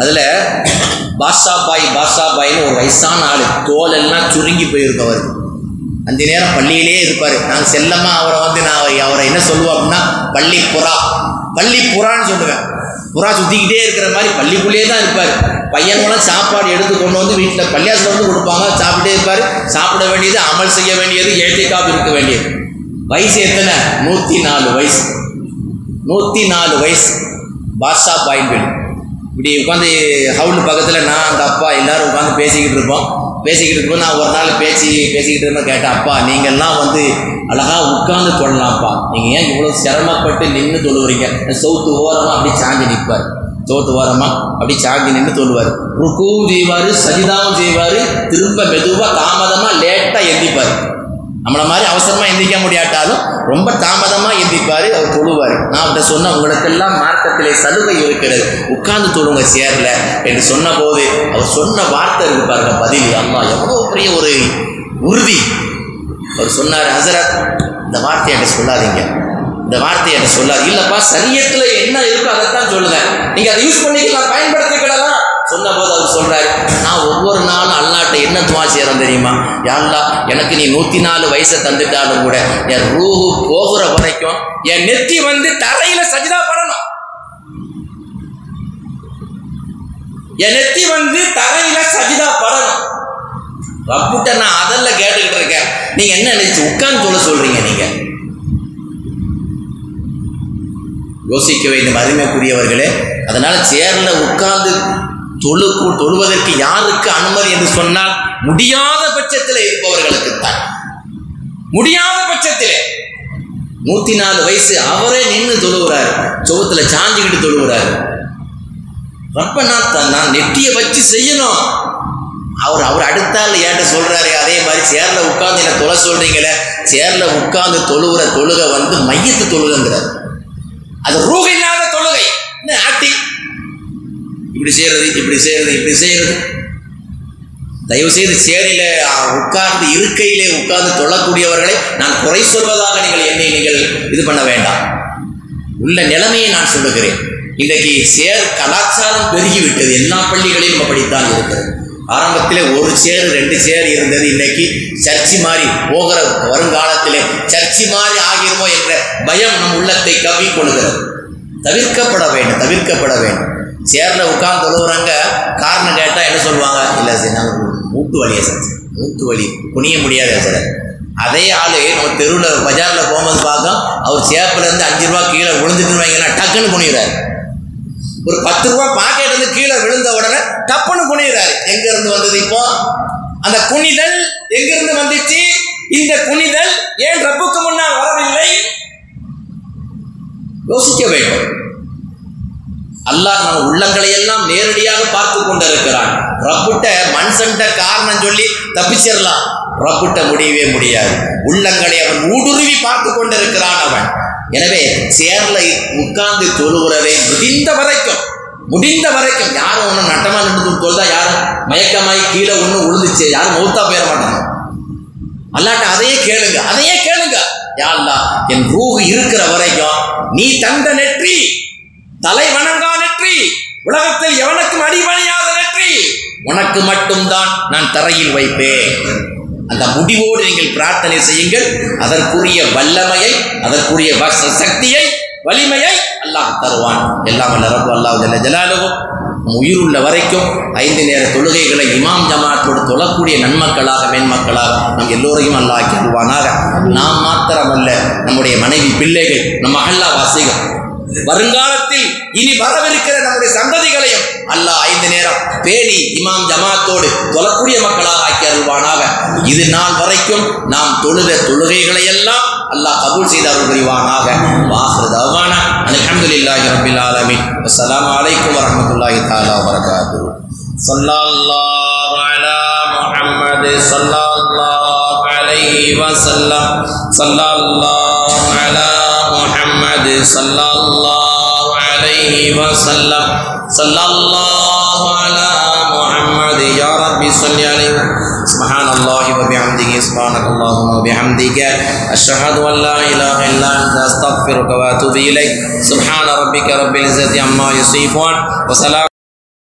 அதில் பாஷா பாய்னு ஒரு வயசான ஆள், தோலெல்லாம் சுருங்கி போயிருக்கவர். அந்த நேரம் பள்ளியிலே இருப்பார். நாங்கள் செல்லமாக அவரை வந்து அவரை என்ன சொல்லுவோம் அப்படின்னா, பள்ளிப்புறான்னு சொல்லுவேன். புறா சுற்றிக்கிட்டே இருக்கிற மாதிரி பள்ளிக்குள்ளேயே தான் இருப்பார். பையனுலாம் சாப்பாடு எடுத்து கொண்டு வந்து வீட்டில் பள்ளியாசல் வந்து கொடுப்பாங்க, சாப்பிட்டே இருப்பார். சாப்பிட வேண்டியது, அமல் செய்ய வேண்டியது, ஏத்திகாப் இருக்க வேண்டியது. வயசு எத்தனை? 104 வயசு. 104 வயசு பாஷா பாயின்வேல். இப்படி உட்காந்து ஹவுல் பக்கத்தில் நான், அந்த அப்பா எல்லோரும் உட்காந்து பேசிக்கிட்டு இருப்போம். நான் ஒரு நாள் பேசிக்கிட்டு இருந்தேன். கேட்டேன், அப்பா நீங்கள்லாம் வந்து அழகாக உட்காந்து தொழலாம்ப்பா, நீங்கள் ஏன் இவ்வளோ சிரமப்பட்டு நின்று தொழுவுறீங்க? சவுத்து ஓரமாக அப்படி சாஞ்சி நிற்பார். சவுத்து ஓரமாக அப்படி சாஞ்சி நின்று தொழுவார். ருக்குவும் செய்வார், சஜிதாவும் செய்வார். திரும்ப மெதுவாக தாமதமாக லேட்டாக எந்திப்பார். நம்மளை மாதிரி அவசரமாக எந்திக்க முடியாட்டாலும் ரொம்ப தாமதமாக எந்திப்பார். அவர் தொழுவார். நான் அவர்கிட்ட சொன்ன, உங்களுக்கெல்லாம் மார்க்கத்திலே சலுகை இருக்கிறது, உட்கார்ந்து தொழுங்க சேரல என்று சொன்ன போது அவர் சொன்ன வார்த்தை இருப்பாருங்க பதில். அம்மா எவ்வளோ பெரிய ஒரு உறுதி! அவர் சொன்னார், ஹசரத் இந்த வார்த்தையை சொல்லாதீங்க, இந்த வார்த்தையை சொல்லாது. இல்லப்பா, சரியத்துல என்ன இருக்கோ அதைத்தான் சொல்லுங்க, நீங்க அதை யூஸ் பண்ணிக்கலாம், பயன்படுத்திக்கலாம் சொன்ன போது அவர் சொல்றாரு, நான் ஒவ்வொரு நாளும் அல்லாட்ட என்ன துவா செய்யறேன் தெரியுமா? யா அல்லாஹ், எனக்கு நீ 104 வயசை தந்துட்டாலும் கூட என் ரூஹு போகிற வரைக்கும் என் நெத்தி வந்து தரையில சஜிதா பண்ணணும், என் நெத்தி வந்து தரையில சஜிதா பண்ணணும். ரப்புட்ட நான் அதெல்லாம் கேட்டுக்கிட்டு இருக்கேன், நீங்க என்ன நினைச்சு உட்கார்ந்து சொல்ல சொல்றீங்க? நீங்க யோசிக்க வேண்டும் அருமைக்குரியவர்களே. அதனால சேர்ல உட்கார்ந்து தொழுவதற்கு யாருக்கு அனுமதி என்று சொன்னால், முடியாத பட்சத்தில் இருப்பவர்களுக்குத்தான். முடியாத பட்சத்திலே 104 வயசு அவரே நின்று தொழுகிறார், சுவத்துல சாஞ்சிக்கிட்டு தொழுகிறார். ரப்ப நான் நெட்டியை வச்சு செய்யணும். அவர் அடுத்தாள் ஏட்ட சொல்கிறாரு, அதே மாதிரி சேரில் உட்காந்து என்ன தொலை சொல்கிறீங்களே, சேரில் உட்காந்து தொழுகிற தொழுகை வந்து மையத்து தொழுகைங்கிறார். அது ரூஹ் இல்லாத தொழுகை. என்ன ஆக்டிங், இப்படி செய்கிறது. தயவுசெய்து சேரில் உட்கார்ந்து இருக்கையிலே உட்கார்ந்து தொழக்கூடியவர்களை நான் குறை சொல்வதாக நீங்கள் இது பண்ண வேண்டாம். உள்ள நிலைமையை நான் சொல்லுகிறேன். இன்றைக்கு சேர் கலாச்சாரம் பெருகிவிட்டது. எல்லா பள்ளிகளிலும் அப்படித்தான் இருக்கிறது. ஆரம்பத்தில் ஒரு சேர் 2 சேர் இருந்தது. இன்னைக்கு சர்ச்சி மாதிரி போகிற வருங்காலத்திலே சர்ச்சி மாதிரி ஆகிருமோ என்ற பயம் நம் உள்ளத்தை கவ்விக் கொள்கிறது. தவிர்க்கப்பட வேண்டும். சேரில் உட்கார்ந்து தொழுகிறாங்க, காரணம் கேட்டால் என்ன சொல்லுவாங்க? இல்லை சார், நாங்கள் மூட்டு வலி குனிய முடியாது சார். அதே ஆள் நம்ம தெருவில் பஜாரில் போகும்போது பார்க்க, அவர் சேப்பிலேருந்து 5 ரூபா கீழே விழுந்துட்டு வாங்கினா டக்குன்னு குனிகிறார். ஒரு 10 ரூபா பாக்கெட் இருந்து கீழே விழுந்த உடனே தப்புன்னு குனிகிறாரு. எங்க இருந்து வந்தது இப்போ? அந்த குனிதல் எங்கிருந்து வந்துச்சு? இந்த குனிதல் ஏன் ரப்புக்கு முன்னால் வரவில்லை? யோசிக்க வேண்டும். அல்லாஹ் நம்ம உள்ளங்களை எல்லாம் நேரடியாக பார்த்து கொண்டிருக்கிறான். ரப்புட்ட மனுஷன்ட்ட காரணம் சொல்லி தப்பிச்சிடலாம், ரப்புட்ட முடியவே முடியாது. உள்ளங்களை அவன் ஊடுருவி பார்த்து கொண்டிருக்கிறான் அவன். எனவே சேர்லை உட்கார்ந்து தொழுகிறதை முடிந்த வரைக்கும் யாரும் ஒன்றும் நட்டமா நின்று தொழுதா யாரும் மயக்கமாய் கீழே ஒன்றும் உழுந்துச்சு யாரும் மௌத்தா போயிட மாட்டாங்க. அல்லாட்ட அதையே கேளுங்க யா அல்லாஹ், என் ரூஹ் இருக்கிற வரைக்கும் நீ தந்த நெற்றி, தலை வணங்கா நெற்றி, உலகத்தில் எவனுக்கும் அடிபணியாத நெற்றி உனக்கு மட்டும்தான் நான் தரையில் வைப்பேன். அந்த முடிவோடு நீங்கள் பிரார்த்தனை செய்யுங்கள். அதற்குரிய வல்லமையை, அதற்குரிய சக்தியை, வலிமையை அல்லாஹ் தருவான். எல்லாம் வல்ல ரப்பு அல்லாஹ் ஜல்ல ஜலாலுஹு உயிர் உள்ள வரைக்கும் 5 நேர தொழுகைகளை இமாம் ஜமாத்தோடு தொழக்கூடிய நன்மக்களாக மேன்மக்களாக நம் எல்லோரையும் அல்லாஹ் அருள்வானாக. நாம் மாத்திரமல்ல, நம்முடைய மனைவி, பிள்ளைகள், நம் அகல்லா வாசிகள், வருங்காலத்தில் இனி வரவிருக்கிற நம்முடைய சந்ததிகளையும் அல்லாஹ் 5 நேரம் பேணி இமாம் ஜமாத்தோடு தொழக்கூடிய மக்களாக ஆக்கி அருள்வானாக. இது நாள் வரைக்கும் நாம் தொழுத தொழுகைகளை எல்லாம் அல்லாஹ் கபூல் செய்து அருள் புரிவானாக. வாஹிர் தஅவானா அல்ஹம்துலில்லாஹி ரப்பில் ஆலமீன். அஸ்ஸலாமு அலைக்கும் வரஹ்மத்துல்லாஹி தஆலா வபரகாத்துஹு. ஸல்லல்லாஹு அலா முஹம்மத் ஸல்லல்லாஹு அலைஹி வஸல்லம். ஸல்லல்லாஹு அலா முஹம்மத் ஸல்லல்லாஹு அலைஹி வஸல்லம். ஸல்லல்லாஹு அலா முஹம்மத் யா ரப்பி ஸல்லி அலைஹி. سبحان الله وبحمده سبحانك اللهم وبحمدك أشهد أن لا إله إلا أنت أستغفرك وأتوب إليك. سبحان ربك رب العزة عما يصفون وسلام